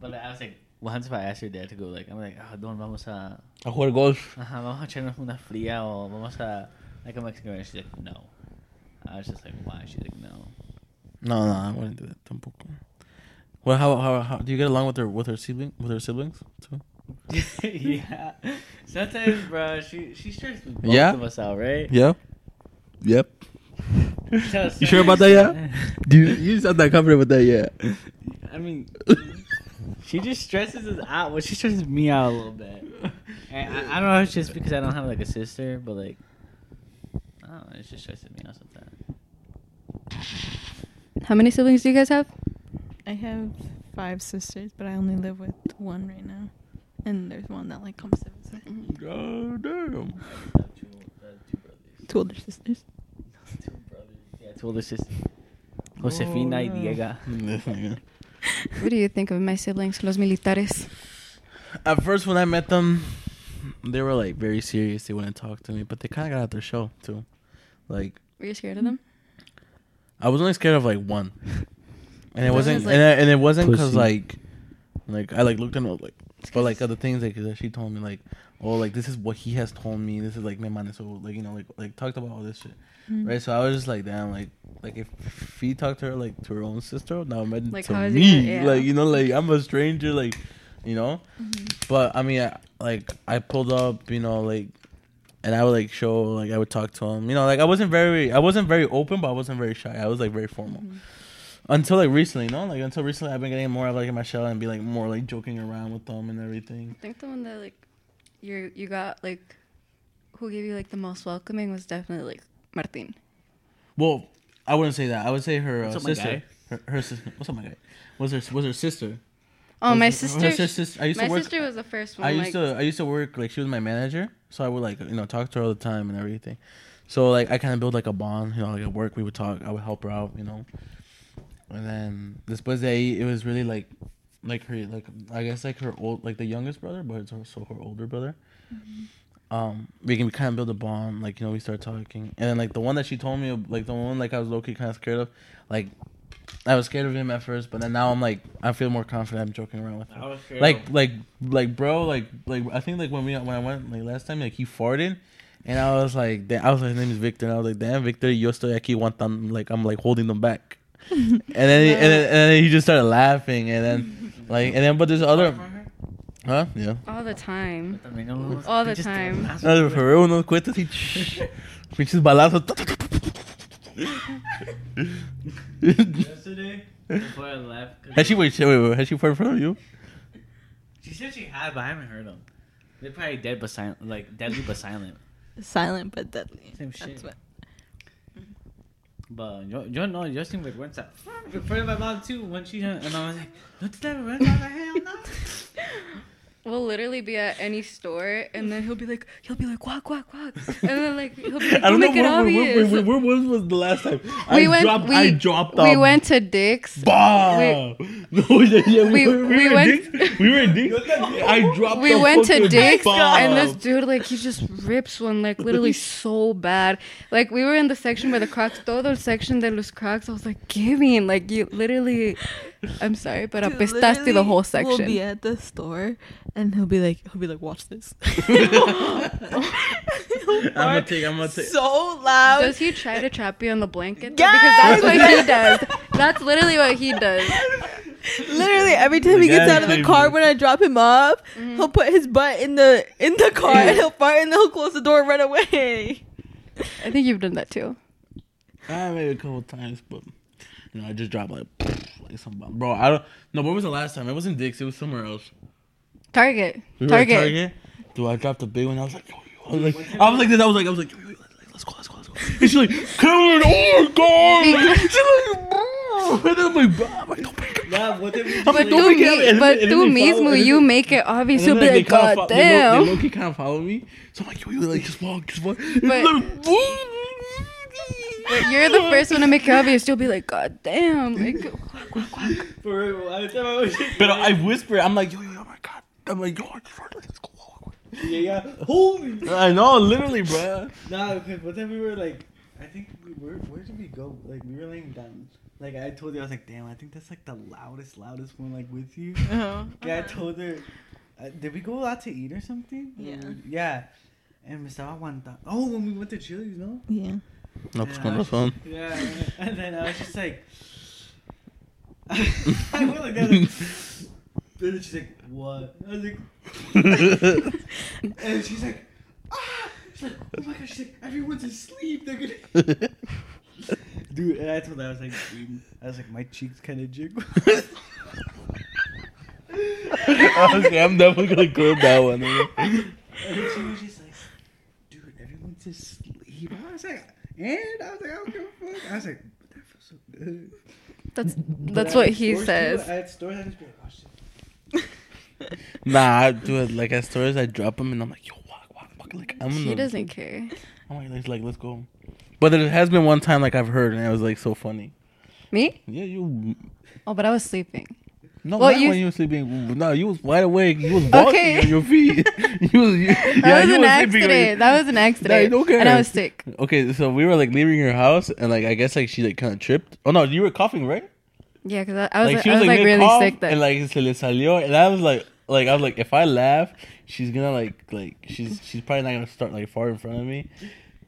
But like, I was like, once if I asked your dad to go, like, I'm like, ah, don, vamos a jugar golf. Ajá, vamos a echarnos una fría, o vamos a, like, a Mexican restaurant. She's like, no. I was just like, why? She's like, no. No, I wouldn't do that. Tampoco. Well, how do you get along with her siblings too? Yeah. Sometimes, bro, she stresses both of us out, right? Yep. So, you sure about that? Yeah. You sound that confident with that? Yeah. I mean, she just stresses us out. Well, she stresses me out a little bit. And I don't know if it's just because I don't have like a sister, but like, I don't know, it just stresses me out sometimes. How many siblings do you guys have? I have 5 sisters, but I only live with one right now. And there's one that, like, comes to visit. Oh, damn. I have 2 brothers. 2 older sisters. 2 brothers. Yeah, 2 older sisters. Josefina y Diego. What do you think of my siblings, los militares? At first, when I met them, they were, like, very serious. They wouldn't talk to me. But they kind of got out their show, too. Like... Were you scared of them? I was only scared of, like, one. And it wasn't, like, and it wasn't because like I like looked at him like, but like other things like that she told me like, oh like this is what he has told me, this is like my man, so like you know like talked about all this shit, mm-hmm. right? So I was just like damn like if he talked to her like to her own sister, now imagine like, to me like you know like I'm a stranger like, you know, mm-hmm. But I mean I pulled up you know like, and I would like show like I would talk to him you know like I wasn't very open but I wasn't very shy, I was like very formal. Mm-hmm. Until like recently, you know? Like until recently I've been getting more of like in my shell and be like more like joking around with them and everything. I think the one that like you got like who gave you like the most welcoming was definitely like Martin. Well, I wouldn't say that. I would say her sister. Her sister. What's up, my guy? Was her sister? Oh, my sister. My sister was the first one. I used to work like she was my manager, so I would like you know talk to her all the time and everything. So like I kind of built like a bond, you know, like at work we would talk. I would help her out, you know. And then después de ahí, it was really like her, like I guess like her old, like the youngest brother, but it's also her older brother. Mm-hmm. We can kind of build a bond, like you know, we start talking, and then like the one that she told me, like the one like I was low key kind of scared of, like I was scared of him at first, but then now I'm like I feel more confident. I'm joking around with him. Like bro, like I think like when I went like last time, like he farted. And I was like, his name is Victor, and I was like, damn, Victor, yo estoy aquí aguantando, like I'm like holding them back. And then he just started laughing, but there's other, huh? Yeah. All the time. No, for real, no cuentas y pinches balazos. Yesterday, before I left, has she fought in front of you? She said she had, but I haven't heard them. They're probably dead, but silent, like deadly but silent. Silent but deadly. Same shit. That's what. But yo no, yo sin vergüenza. In front of my mom too, when she and I was like, no te vergüenza, hell no. We'll literally be at any store, and then he'll be like, quack quack quack, and then like he'll be like, I don't know where was the last time I dropped. We went to Dick's. Bah. We were at Dick's. I dropped. We went to Dick's, and this dude like he just rips one like literally so bad. Like we were in the section where the Crocs, todo el section de los Crocs. I was like, give me like you literally. I'm sorry, but apestaste the whole section. We'll be at the store. And he'll be like, watch this. I'm gonna take. So loud. Does he try to trap you on the blanket? Yes! Because that's what he does. That's literally what he does. Literally every time he gets out of the car when I drop him off, mm-hmm. he'll put his butt in the car and he'll fart and then he'll close the door and run away. I think you've done that too. Maybe a couple times, but you know I just dropped like some bomb. Bro, I don't. No, when was the last time? It wasn't Dick's. It was somewhere else. Target. We were at Target. Dude, I dropped a big one. I was like, let's go. And she's like, Karen, oh God. She's like, and then I'm like, don't make it. But you make it obvious. You'll be like, God damn. They low-key kind of follow me. So I'm like, yo, just walk. But you're the first one to make it obvious. You'll be like, God damn. Like, quack, quack, quack. For real. But I whisper, I'm like, yo, oh my God. I'm like, yo, let's go. Yeah. Holy. I know, literally, bro. Nah, okay, but then we were like, I think we were. Where did we go? Like, we were laying down. Like, I told you, I was like, damn, I think that's like the loudest one, like, with you. Uh-huh. Yeah, I told her. Did we go out to eat or something? Yeah. Yeah. And me estaba aguantando. Oh, when we went to Chili's, no? Yeah. No, pues con razón. Yeah. And then I was just like, I went like that. Like, and she's like, what? I was like, and she's like, ah! She's like, oh my gosh, she's like, everyone's asleep. They're gonna. Dude, and I told her, I was like, my cheeks kind of jiggle. Okay, I'm definitely gonna grab that one. And she was just like, dude, everyone's asleep. I was like, I don't give a fuck. I was like, that feels so good. That's what he says. People, I had stories, I just be like, oh shit. Nah, I do it. Like, at stories, I drop them and I'm like, yo, walk. Like, she doesn't care. I'm like, let's go. But there has been one time, like, I've heard, and it was, like, so funny. Me? Yeah, you. Oh, but I was sleeping. No, well, when you were sleeping. No, you was wide awake. You was walking on your feet. That was an accident. Nah, and I was sick. Okay, so we were, like, leaving your house, and, like, I guess, like, she, like, kind of tripped. Oh, no, you were coughing, right? Yeah, because I was really sick. Then. And, like, se le salió. And I was, like, I was, like, if I laugh, she's gonna, like, she's probably not gonna start, like, far in front of me.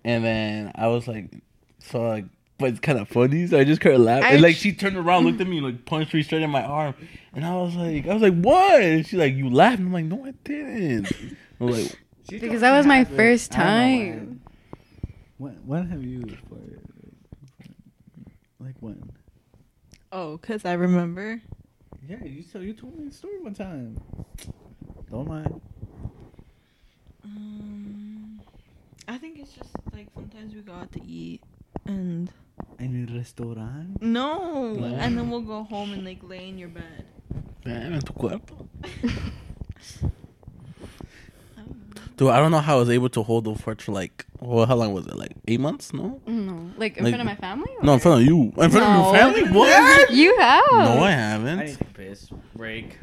And then I was like, so like, but it's kind of funny, so I just kind of laughed. And like, she turned around, looked at me, like punched me straight in my arm, and I was like, what? And she's like, you laughed? And I'm like, no, I didn't. I was like, because that was my first time. When have you recorded? Like when? Oh, cause I remember. Yeah, you told me a story one time. Don't mind. I think it's just like sometimes we go out to eat and in a restaurant. No, yeah. And then we'll go home and like lay in your bed. En tu cuerpo. Dude, I don't know how I was able to hold the fort for like, well, how long was it? Like 8 months? No, like in front of my family. Or? No, in front of you. In front of your family? What? You have? No, I haven't. I need to piss. Break.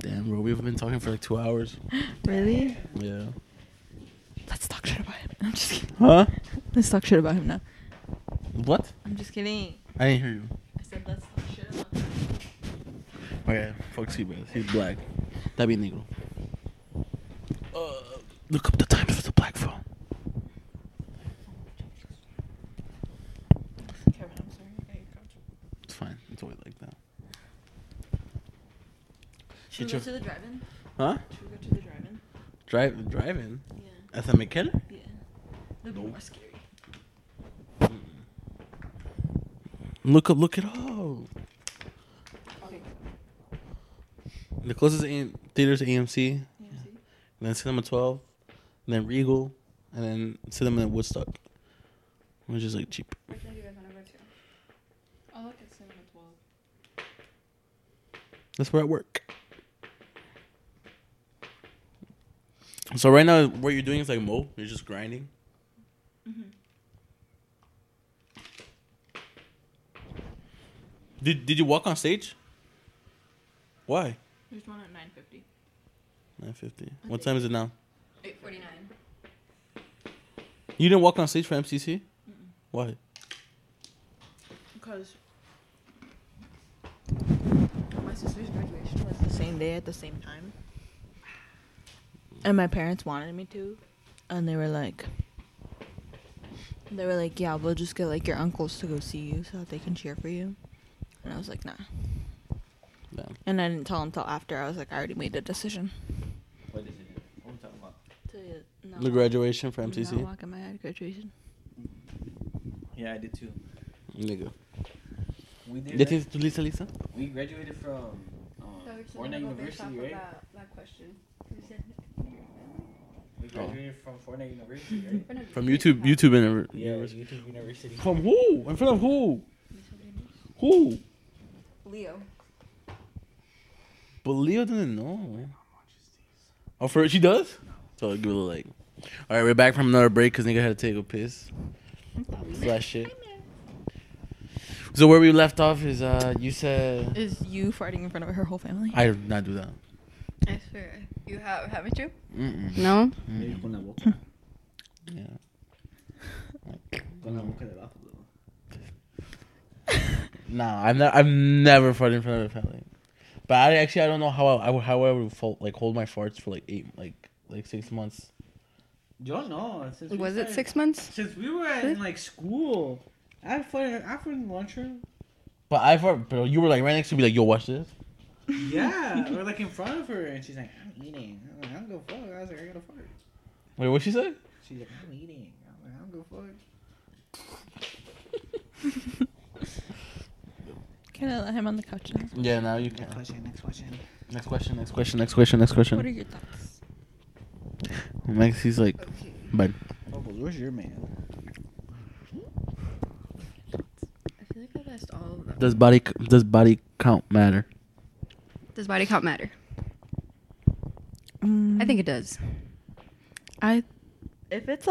Damn, bro, we've been talking for like 2 hours. Really? Yeah. Let's talk shit about him. I'm just kidding. Huh? Let's talk shit about him now. What? I'm just kidding. I didn't hear you. I said let's talk shit about him. Okay, fuck Seabass. He's black. That'd be negro. Look up the time for the black phone. Kevin, I'm sorry. I got your couch. It's fine. It's always like that. Should we go to the drive-in? Huh? Should we go to the drive-in? Drive-in? Yeah. As a Mikel? Yeah. That'd be more scary. Look it up. Okay. The closest theater's AMC. Yeah. And then Cinema 12. And then Regal. And then Cinema at Woodstock. Which is like cheap. Which one do you guys want to go to? I'll look at Cinema 12. That's where I work. So right now, what you're doing is like mow. You're just grinding. Mm-hmm. Did you walk on stage? Why? There's one at 9:50. 9:50. What time is it now? 8:49. You didn't walk on stage for MCC? Mm-mm. Why? Because my sister's graduation was the same day at the same time. And my parents wanted me to, and they were like, yeah, we'll just get like your uncles to go see you so that they can cheer for you. And I was like, nah. Yeah. And I didn't tell them till after. I was like, I already made a decision. What did you do? What were you talking about? The graduation for MCC. Not walking my head graduation. Yeah, I did too. Nigga. Did you do Lisa? We graduated from Fortnite University, right? That question. We graduated from Fortnite University, right? From YouTube University. From who? In front of who? Who? Leo. But Leo didn't know. Oh, for she does? No. So I'll give it a like. All right, we're back from another break because nigga had to take a piss. Slash shit. So where we left off is you said... Is you farting in front of her whole family? I did not do that. I swear. You have, haven't you? Mm-mm. No? Mm. Con la boca. Yeah. Con la boca debajo. Nah, I've never farted in front of a family. But I don't know how I would hold my farts for like 6 months. Yo no. Was it 6 months? Since we were in like school, I farted in the lunchroom. But I farted, bro. You were like right next to me, like yo, watch this. Yeah, we're like in front of her, and she's like, I'm eating. I'm like, I don't go fuck. I was like, I gotta fart. Wait, what she said? She's like, I'm eating. I'm like, I don't go fuck. Can I let him on the couch now? Yeah, now you can. Next question. What are your thoughts? Maxie's like, okay. Bud. Oh, but where's your man? I feel like I've asked all of them. Does body count matter? I think it does. If it's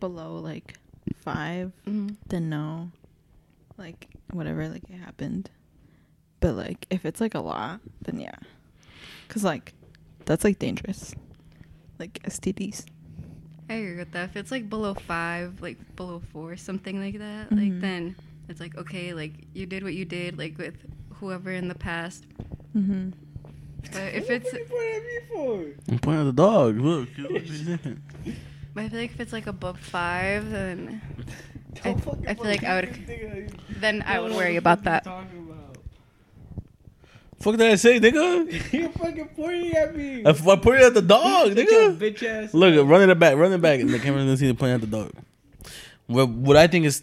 below like 5, then no. Like, whatever, like, it happened. But, like, if it's, like, a lot, then yeah. Because, like, that's, like, dangerous. Like, STDs. I agree with that. If it's, like, below 5, like, below 4, something like that, mm-hmm. like, then it's, like, okay, like, you did what you did, like, with whoever in the past. Mm-hmm. But if it's... What are you pointing at me for? I'm pointing at the dog. Look. But I feel like if it's, like, above 5, then... I feel like I would. Then I would worry about that. Fuck did I say, nigga? You're fucking pointing at me. I pointed at the dog, nigga. Bitch ass. Look, running back, and the camera doesn't see the pointing at the dog. What I think is,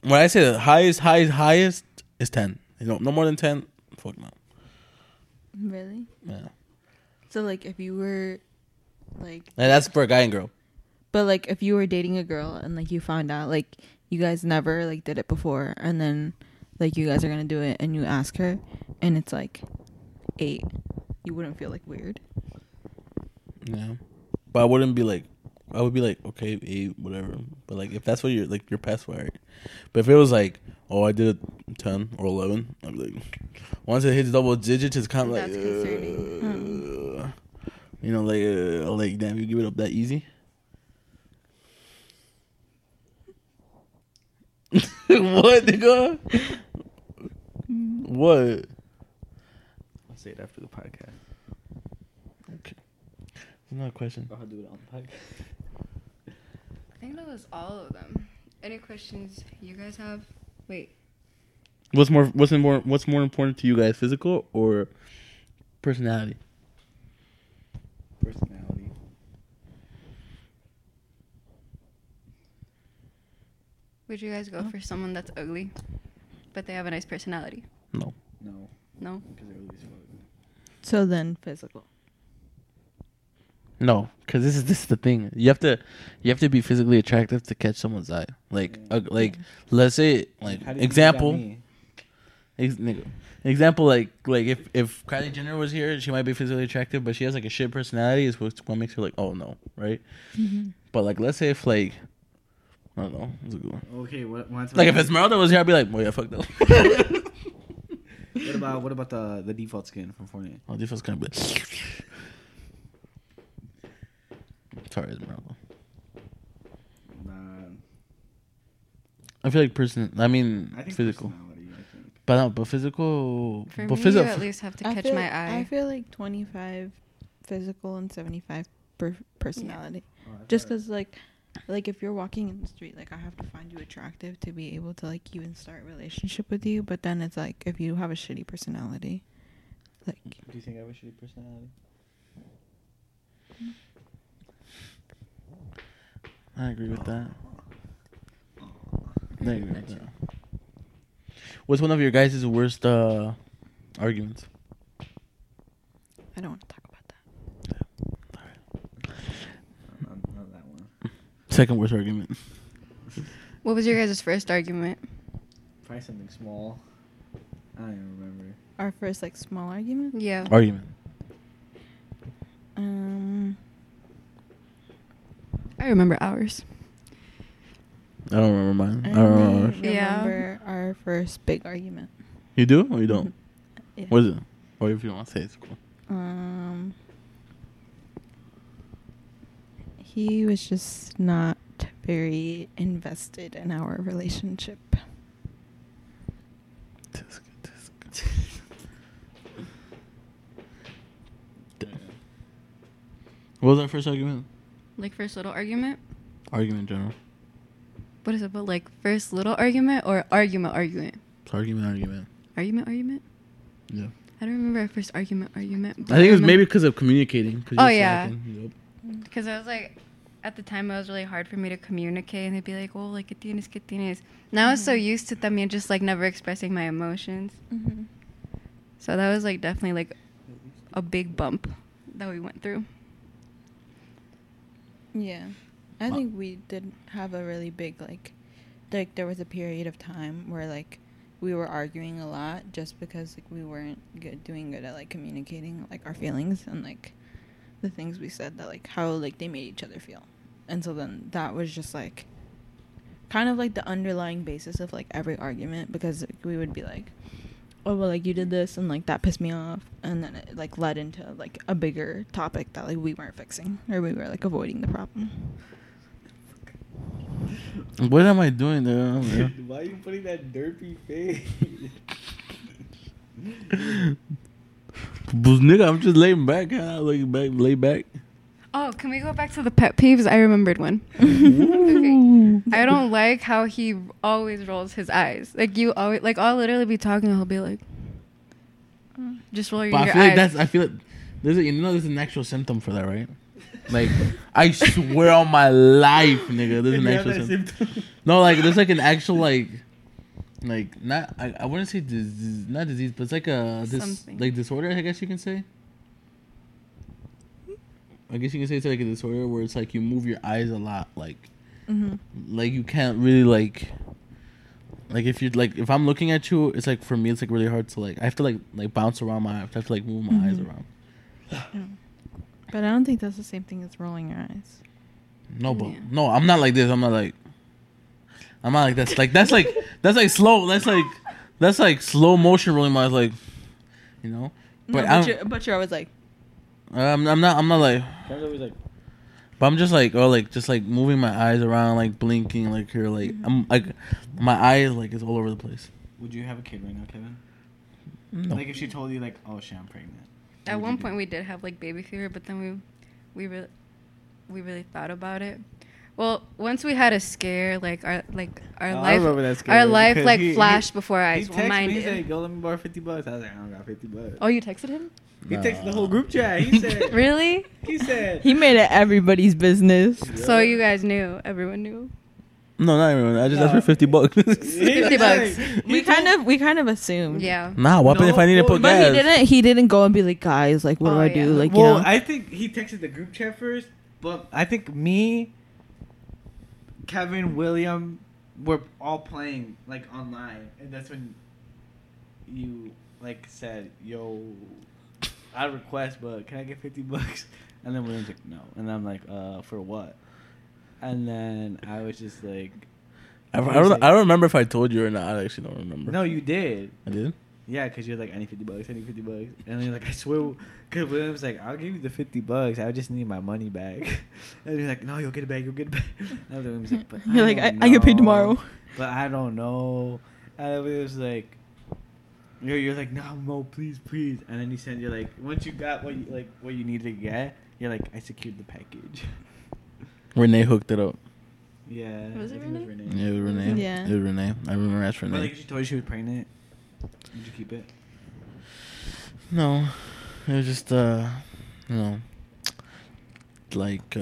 when I say the highest is 10. You know, no more than 10. Fuck no. Really? Yeah. So like, if you were, like, and that's for a guy and girl. But, like, if you were dating a girl and, like, you found out, like, you guys never, like, did it before. And then, like, you guys are going to do it and you ask her. And it's, like, 8. You wouldn't feel, like, weird. Yeah. But I wouldn't be, like, I would be, like, okay, 8, whatever. But, like, if that's what you're, like, your past were. But if it was, like, oh, I did a 10 or 11. I'd be, like, once it hits double digits, it's kind of, like, that's concerning. You know, like, damn, you give it up that easy? What, nigga? What? I'll say it after the podcast. Okay. Another question. I'll do it on the podcast. I think that was all of them. Any questions you guys have? Wait. What's more important to you guys, physical or personality? Personality. Would you guys go for someone that's ugly, but they have a nice personality? No. Because they're ugly as fuck. So then, physical. No, because this is the thing. You have to be physically attractive to catch someone's eye. Like, yeah. Let's say, like, example, like if Kylie Jenner was here, she might be physically attractive, but she has like a shit personality. Is what makes her like, oh no, right? Mm-hmm. But like, let's say if like. I don't know. It's a good one. Okay, like if Esmeralda was here, I'd be like, "Well, yeah, fuck though." What about the default skin from Fortnite? Oh, default skin. Sorry, Esmeralda. Nah. I feel like I think physical. But physical. For me, you at least have to catch my eye. I feel like 25 physical and 75 personality. Yeah. Oh, just because like. Like, if you're walking in the street, like, I have to find you attractive to be able to, like, even start a relationship with you. But then it's, like, if you have a shitty personality, like... Do you think I have a shitty personality? I agree with that. I agree with that. What's one of your guys' worst arguments? I don't want to talk about that. Yeah. Second worst argument. What was your guys' first argument? Probably something small. I don't even remember. Our first, like, small argument? Yeah. Argument. I remember ours. I don't remember mine. I remember our first big argument. You do or you don't? Yeah. What is it? Or if you want to say it's cool. He was just not very invested in our relationship. What was our first argument? Like first little argument? Argument in general. What is it? But like first little argument or argument? Argument? Yeah. I don't remember our first argument. I think it was maybe because of communicating. Oh, yeah. Because I was like, at the time, it was really hard for me to communicate. And they'd be like, well, like, ¿qué tienes? And I was so used to them and just, like, never expressing my emotions. Mm-hmm. So that was, like, definitely, like, a big bump that we went through. Yeah. I think we did have a really big, like, there was a period of time where, like, we were arguing a lot just because, like, we weren't doing good at, like, communicating, like, our feelings and, like, the things we said that, like, how, like, they made each other feel. And so then that was just, like, kind of, like, the underlying basis of, like, every argument because like, we would be, like, oh, well, like, you did this and, like, that pissed me off. And then it, like, led into, like, a bigger topic that, like, we weren't fixing or we were, like, avoiding the problem. What am I doing there? Why are you putting that derpy face? But nigga, I'm just laying back, huh? Lay back. Oh, can we go back to the pet peeves? I remembered one. Okay. I don't like how he always rolls his eyes. Like you always, like I'll literally be talking, and he'll be like, just roll your eyes. I feel like there's an actual symptom for that, right? Like I swear on my life, nigga, there's an actual symptom. No, like there's like an actual like not I wouldn't say disease, not disease, but it's like a like disorder. I guess you can say it's like a disorder where it's like you move your eyes a lot, like, mm-hmm. like you can't really like if you like if I'm looking at you, it's like for me it's like really hard to like I have to like bounce around my eyes. I have to like move my eyes around. Yeah. But I don't think that's the same thing as rolling your eyes. No, but no, I'm not like this. I'm not like this. Like that's like slow. That's like slow motion rolling my eyes, like, you know. But no, but you're always like. I'm not like. But I'm just like just like moving my eyes around, like blinking, like here, like I'm like my eyes like is all over the place. Would you have a kid right now, Kevin? No. Like if she told you like, oh shit, I'm pregnant. At one point we did have like baby fever, but then we really thought about it. Well, once we had a scare, our life like flashed before our eyes. He texted me. He said, "Go, let me borrow $50." I was like, "I don't got $50." Oh, you texted him? He texted the whole group chat. He said, "Really?" He said he made it everybody's business. Yeah. So you guys knew. Everyone knew. No, not everyone. I just asked for $50. $50. We kind of assumed. Yeah. Nah, what if I need to put gas? But he didn't go and be like, guys, like, what do I do? Like, well, you know? I think he texted the group chat first, but I think me, Kevin, William, were all playing like online, and that's when you like said, "Yo, I request, but can I get $50?" And then William's like, "No," and I'm like, for what?" And then I was just like, I don't remember if I told you or not. I actually don't remember. No, you did. I did? Yeah, because you're like, I need $50. And then you're like, I swear. Because William was like, I'll give you the $50. I just need my money back. And you're like, no, you'll get it back. And William was like, but you're like, I get paid tomorrow. But I don't know. And it was like, you're like, no, please. And then he said, you're like, once you got what you needed to get, you're like, I secured the package. Renee hooked it up. Yeah. Was it Renee? Yeah, it was Renee. Yeah. It was Renee. I remember that's Renee. But like, she told you she was pregnant. Did you keep it? No. It was just, you know, like,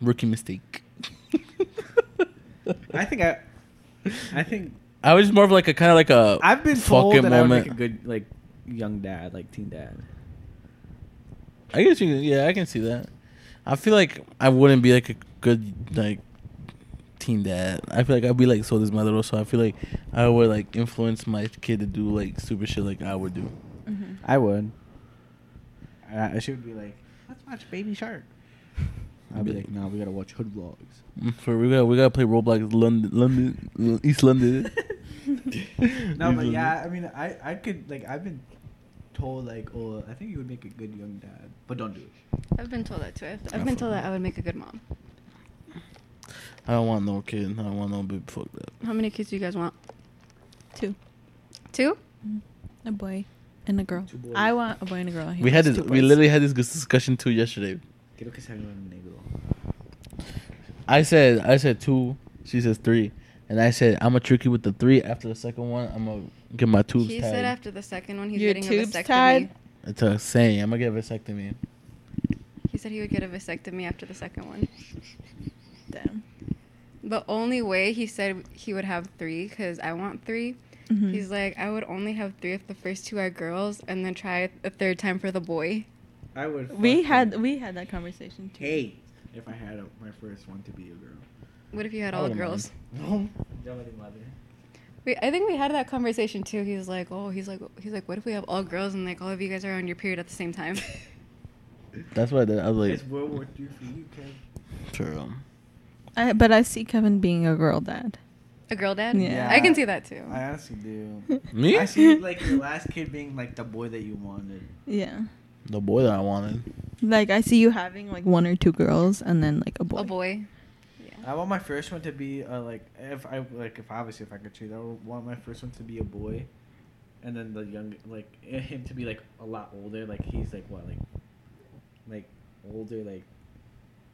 rookie mistake. I think. I was more of like a kind of like a. I've been told that I would make a good, like, young dad, like, teen dad. I guess you can, yeah, I can see that. I feel like I wouldn't be like a good like teen dad. I feel like I'd be like so disgruntled. So I feel like I would like influence my kid to do like stupid shit like I would do. Mm-hmm. I would. She would be like, let's watch Baby Shark. I'd be like, nah, we gotta watch hood vlogs. For we gotta play Roblox London, East London. No, but yeah, I mean, I could, like, I've been told, like, oh, I think you would make a good young dad, but don't do it. I've been told that too. I've been told that I would make a good mom. I don't want no kid. I don't want no big fuck that. How many kids do you guys want? Two? A boy and a girl. I want a boy and a girl. We literally had this discussion too yesterday. I said two. She says three. And I said, I'm going to trick you with the three. After the second one, I'm going to get my tubes tied. He said after the second one, he's getting a vasectomy. Tied? It's a saying. I'm going to get a vasectomy. He said he would get a vasectomy after the second one. Damn. The only way he said he would have three, because I want three. Mm-hmm. He's like, I would only have three if the first two are girls, and then try a third time for the boy. I would. We had that conversation too. Hey, if I had my first one to be a girl. What if you had all girls? No. I think we had that conversation too. He's like, what if we have all girls and like all of you guys are on your period at the same time? That's what I did. I was like, it's World War III for you, Kevin. True. But I see Kevin being a girl dad. A girl dad? Yeah. I can see that too. I honestly do. Me? I see like your last kid being like the boy that you wanted. Yeah. The boy that I wanted. Like I see you having like one or two girls and then like a boy. A boy. Yeah. I want my first one to be if I could choose, I would want my first one to be a boy, and then the young like him to be like a lot older, like he's like what like older like,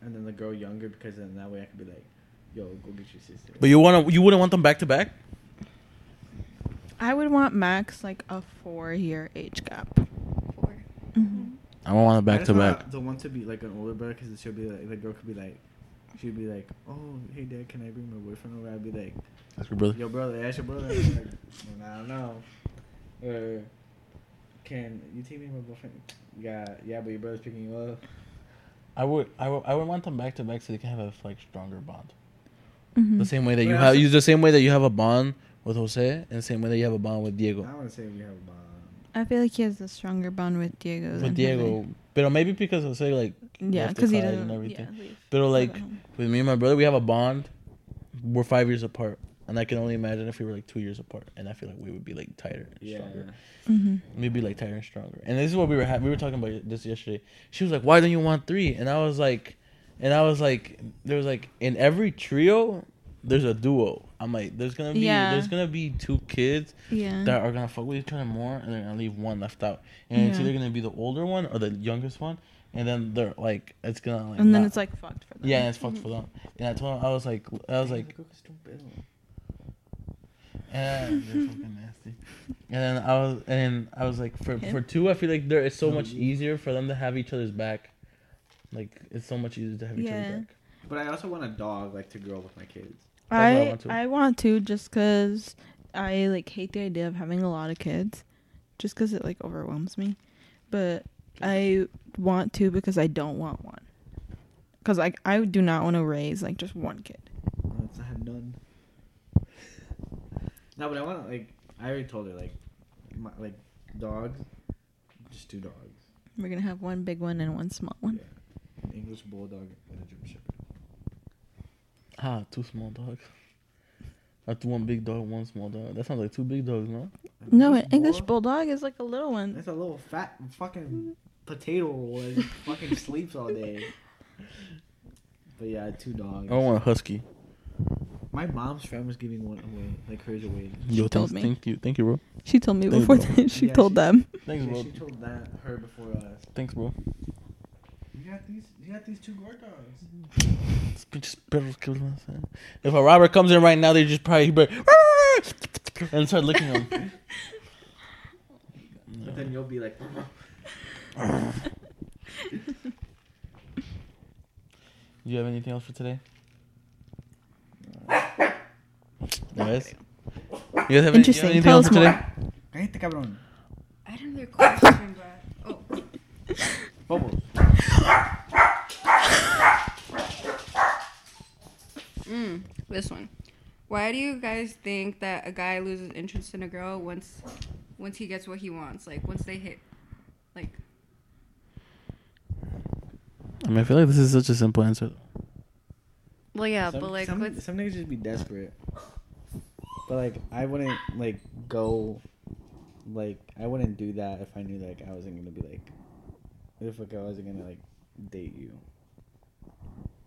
and then the girl younger, because then that way I could be like, yo, go get your sister. But you wouldn't want them back to back? I would want max like a 4-year age gap. Mm-hmm. I don't want it back to back. The one to be like an older brother, because she'll be like, the girl could be like, she'd be like, oh, hey dad, can I bring my boyfriend over? I'd be like, that's your brother. Yo, brother, that's your brother. I'm like, I don't know. Can you take me my boyfriend? Yeah, but your brother's picking you up. I would want them back to back so they can have a like stronger bond. Mm-hmm. The same way that you have a bond with Jose, and the same way that you have a bond with Diego. I want to say we have a bond. I feel like he has a stronger bond with Diego. But maybe because Jose like because he doesn't and everything. Yeah, but like with me and my brother, we have a bond. We're 5 years apart, and I can only imagine if we were like 2 years apart, and I feel like we would be like tighter and stronger. Mm-hmm. We'd be like tighter and stronger. And this is what we were talking about this yesterday. She was like, "Why don't you want three?" And I was like, there was like in every trio, there's a duo. I'm like, there's gonna be two kids that are gonna fuck with each other more, and they're gonna leave one left out. And it's either gonna be the older one or the youngest one, and then they're like, it's gonna like. And then it's like fucked for them. Yeah, it's fucked for them. And I told him, I was like, and they're fucking nasty. And I was like, for two, I feel like it's so much easier for them to have each other's back. Like it's so much easier to have each other's back. But I also want a dog, like to grow up with my kids. I want to, just because I like hate the idea of having a lot of kids, just because it like overwhelms me. But I want to because I don't want one. Because like I do not want to raise like just one kid. I have none. No, but I want like I already told her like dogs, just two dogs. We're gonna have one big one and one small one. Yeah. An English bulldog and a German shepherd. Ah, two small dogs. One big dog, one small dog. That sounds like two big dogs, no? No, an English bulldog is like a little one. It's a little fat fucking potato roll that fucking sleeps all day. But yeah, two dogs. I want a husky. My mom's friend was giving one away, like hers away. Yo, thank you, bro. She told me before that. She told them. Thanks, bro. She told her before us. Thanks, bro. You got these two guard dogs. If a robber comes in right now, they just probably and start licking him. But then you'll be like, you have anything else for today? Yes. You guys have anything else for today? I didn't record this thing, bro. Oh. Bubbles. This one. Why do you guys think that a guy loses interest in a girl once he gets what he wants? Like once they hit, like. I mean, I feel like this is such a simple answer. Well, yeah, but like... Some niggas just be desperate. But like, I wouldn't like go... Like, I wouldn't do that if I knew like I wasn't going to be like... If like, I wasn't going to like date you.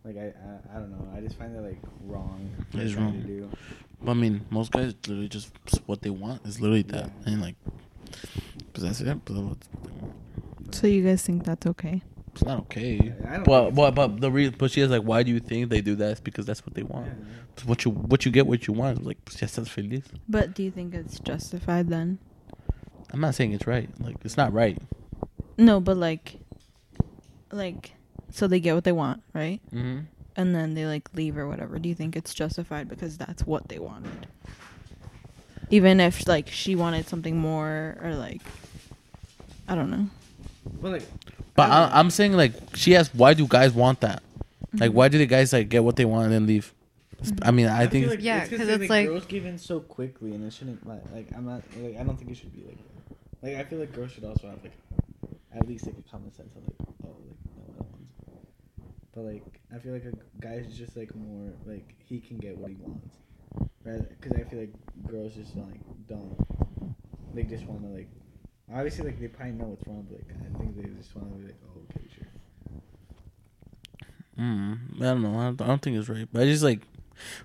Like, I don't know. I just find that like wrong. It's wrong. To do. But I mean, most guys literally just... What they want is literally that. Yeah. And like... That's it. So you guys think that's okay? It's not okay. But she is like, why do you think they do that? It's because that's what they want. Yeah. It's what you get, what you want. Like, yes, that's feliz. But do you think it's justified then? I'm not saying it's right. Like, it's not right. No, but like, so they get what they want, right? Mm-hmm. And then they like leave or whatever. Do you think it's justified because that's what they wanted? Even if like she wanted something more, or like, I don't know. But I'm saying like she asked, why do guys want that? Mm-hmm. Like, why do the guys like get what they want and then leave? Mm-hmm. I mean, I think like, yeah, because it's like girls give in so quickly, and it shouldn't. Like I'm not. Like, I don't think it should be like. Like, I feel like girls should also have like at least like a common sense of like, oh, like no, I don't want to. But like, I feel like a guy's just like more like he can get what he wants. Because I feel like girls just don't. They just want to like. Obviously, like, they probably know what's wrong, but, like, I think they just want to be like, oh, okay, sure. I don't know. I don't think it's right. But I just, like,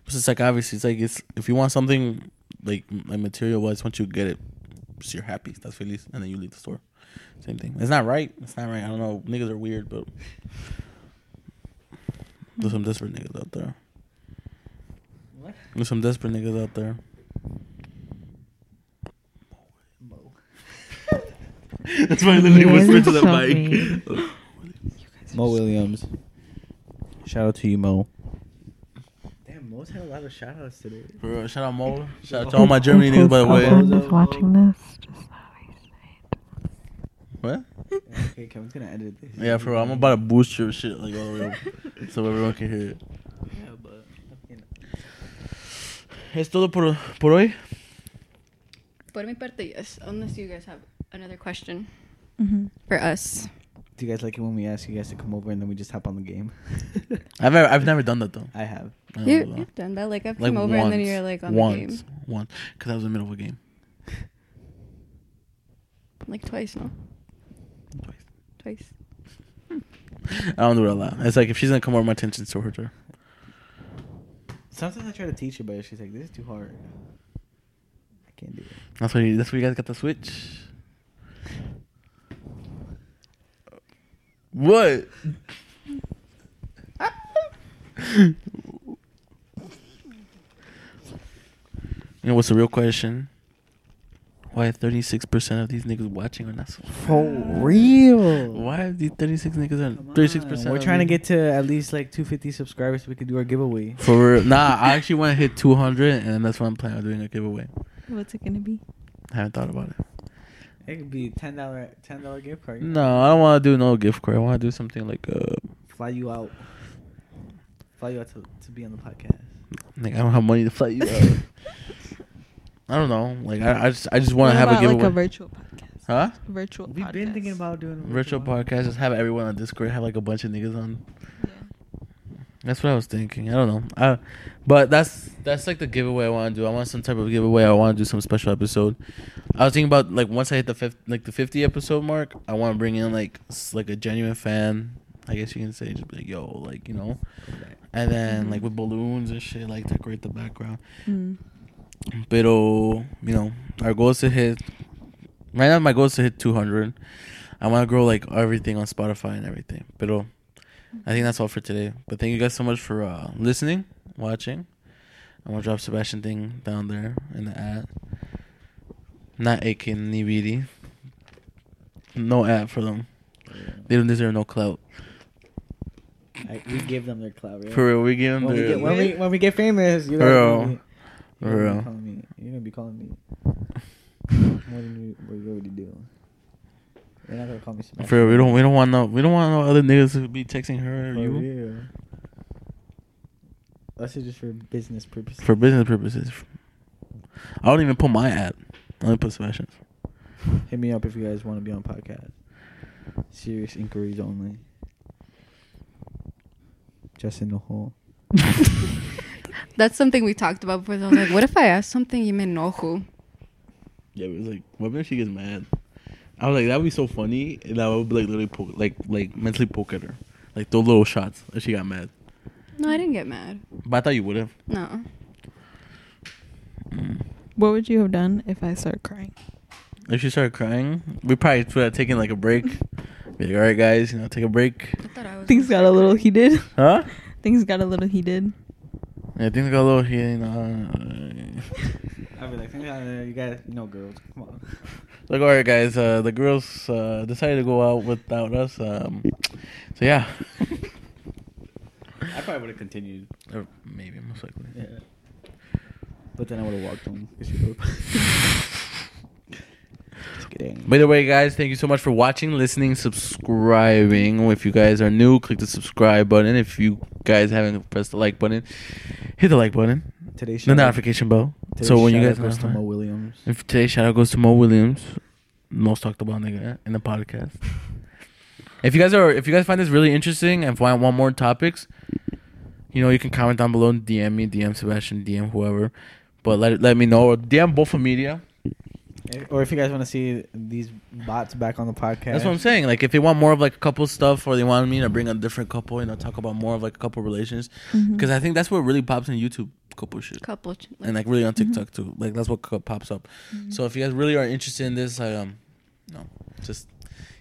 it's just, like, obviously, it's, like, it's if you want something, like material-wise, once you get it, you're happy. That's feliz. And then you leave the store. Same thing. It's not right. I don't know. Niggas are weird, but there's some desperate niggas out there. What? There's some desperate niggas out there. That's why I literally whispered to the mic. Mo Williams. Shout out to you, Mo. Damn, Mo's had a lot of shout outs today. For real, shout out Mo. Shout out to all my Germany niggas, by the way. Kevin's watching this. Just not wasting it. What? Okay, Kevin's gonna edit this. Yeah, for real. I'm about to boost your shit like all the way up so everyone can hear it. Yeah, but. Es todo por hoy? Por mi parte, yes. Unless you guys have another question for us. Do you guys like it when we ask you guys to come over and then we just hop on the game? I've never done that though. I have. You've done that. Like, I've like come over once, and then you're like on the game. Once, because I was in the middle of a game. Like twice, no? Twice. I don't do it a lot. It's like if she's gonna come over, my attention's towards her. Sometimes I try to teach her, but she's like, "This is too hard. I can't do it." That's why you guys got the Switch. What? You know what's the real question? Why 36% of these niggas watching are not so for real? Why are these 36 niggas are 36%? We're trying to get to at least like 250 subscribers so we can do our giveaway. For real? Nah, I actually want to hit 200, and that's what I'm planning on doing, a giveaway. What's it gonna be? I haven't thought about it. It could be $10 gift card. No, I don't want to do no gift card. I want to do something like fly you out to be on the podcast. Like, I don't have money to fly you out. I don't know. Like, I just want to have a giveaway. Like a virtual podcast. Huh? Virtual. We've been thinking about doing virtual podcast. Just have everyone on Discord. Have like a bunch of niggas on. Yeah. That's what I was thinking. I don't know. But that's like the giveaway I want to do. I want some type of giveaway. I want to do some special episode. I was thinking about like once I hit the 50 episode mark, I want to bring in like a genuine fan, I guess you can say, just be like, yo, like, you know, and then like with balloons and shit, like decorate the background. Pero, you know, our goal is to hit. Right now, my goal is to hit 200. I want to grow like everything on Spotify and everything. Pero, I think that's all for today. But thank you guys so much for listening, watching. I'm gonna drop Sebastian thing down there in the ad. Not AK and Nibidi. No ad for them. They don't deserve no clout. We give them their clout, right? For real, we give them their... When we get famous, you know. For real. You're gonna be calling me more than you already do. You're not gonna call me Sebastian. For real, we don't want no other niggas who be texting her or for you. Real. That's just for business purposes. I don't even put my ad. I only put Sebastian's. Hit me up if you guys want to be on podcast. Serious inquiries only. Just in the hole. That's something we talked about before. I was like, what if I ask something y me enojo? Yeah, it was like, what if she gets mad? I was like, that would be so funny. And I would like literally poke, like mentally poke at her, like throw little shots. And she got mad. No, I didn't get mad. But I thought you would have. No. What would you have done if I started crying? If she started crying, we probably would have taken like a break. Be like, all right, guys, you know, take a break. I thought I was things got a little heated. Huh? Things got a little heated. Yeah, things got a little heated. I'd be like, you guys, you know, girls, come on. Like, all right, guys, the girls decided to go out without us. So, yeah. I probably would have continued. Or maybe, most likely. Yeah. But then I would have walked home. By the way, guys, thank you so much for watching, listening, subscribing. If you guys are new, click the subscribe button. If you guys haven't pressed the like button, hit the like button. Today's the notification bell. So when you guys goes to Mo Williams. If today's shout out goes to Mo Williams, most talked about nigga in the podcast. If you guys find this really interesting and want more topics, you know, you can comment down below, DM me, DM Sebastian, DM whoever. But let me know, or DM Bofa Media. Or if you guys want to see these bots back on the podcast. That's what I'm saying. Like, if they want more of, like, couple stuff, or they want me to bring a different couple, you know, talk about more of, like, couple relations. Because I think that's what really pops on YouTube, couple shit. Couple shit. And, like, really on TikTok, too. Like, that's what pops up. So, if you guys really are interested in this, no, just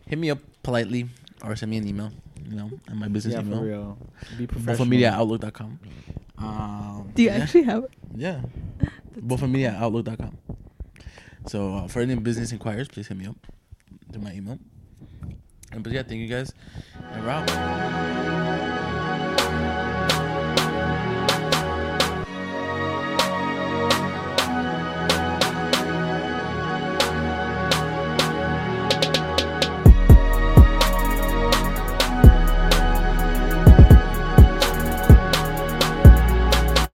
hit me up politely or send me an email, you know, at my business email. Yeah, for real. Be professional. BofaMediaOutlook.com. Do you actually have it? Yeah. BofaMediaOutlook.com. So, for any business inquiries, please hit me up through my email. But yeah, thank you guys. And we're out.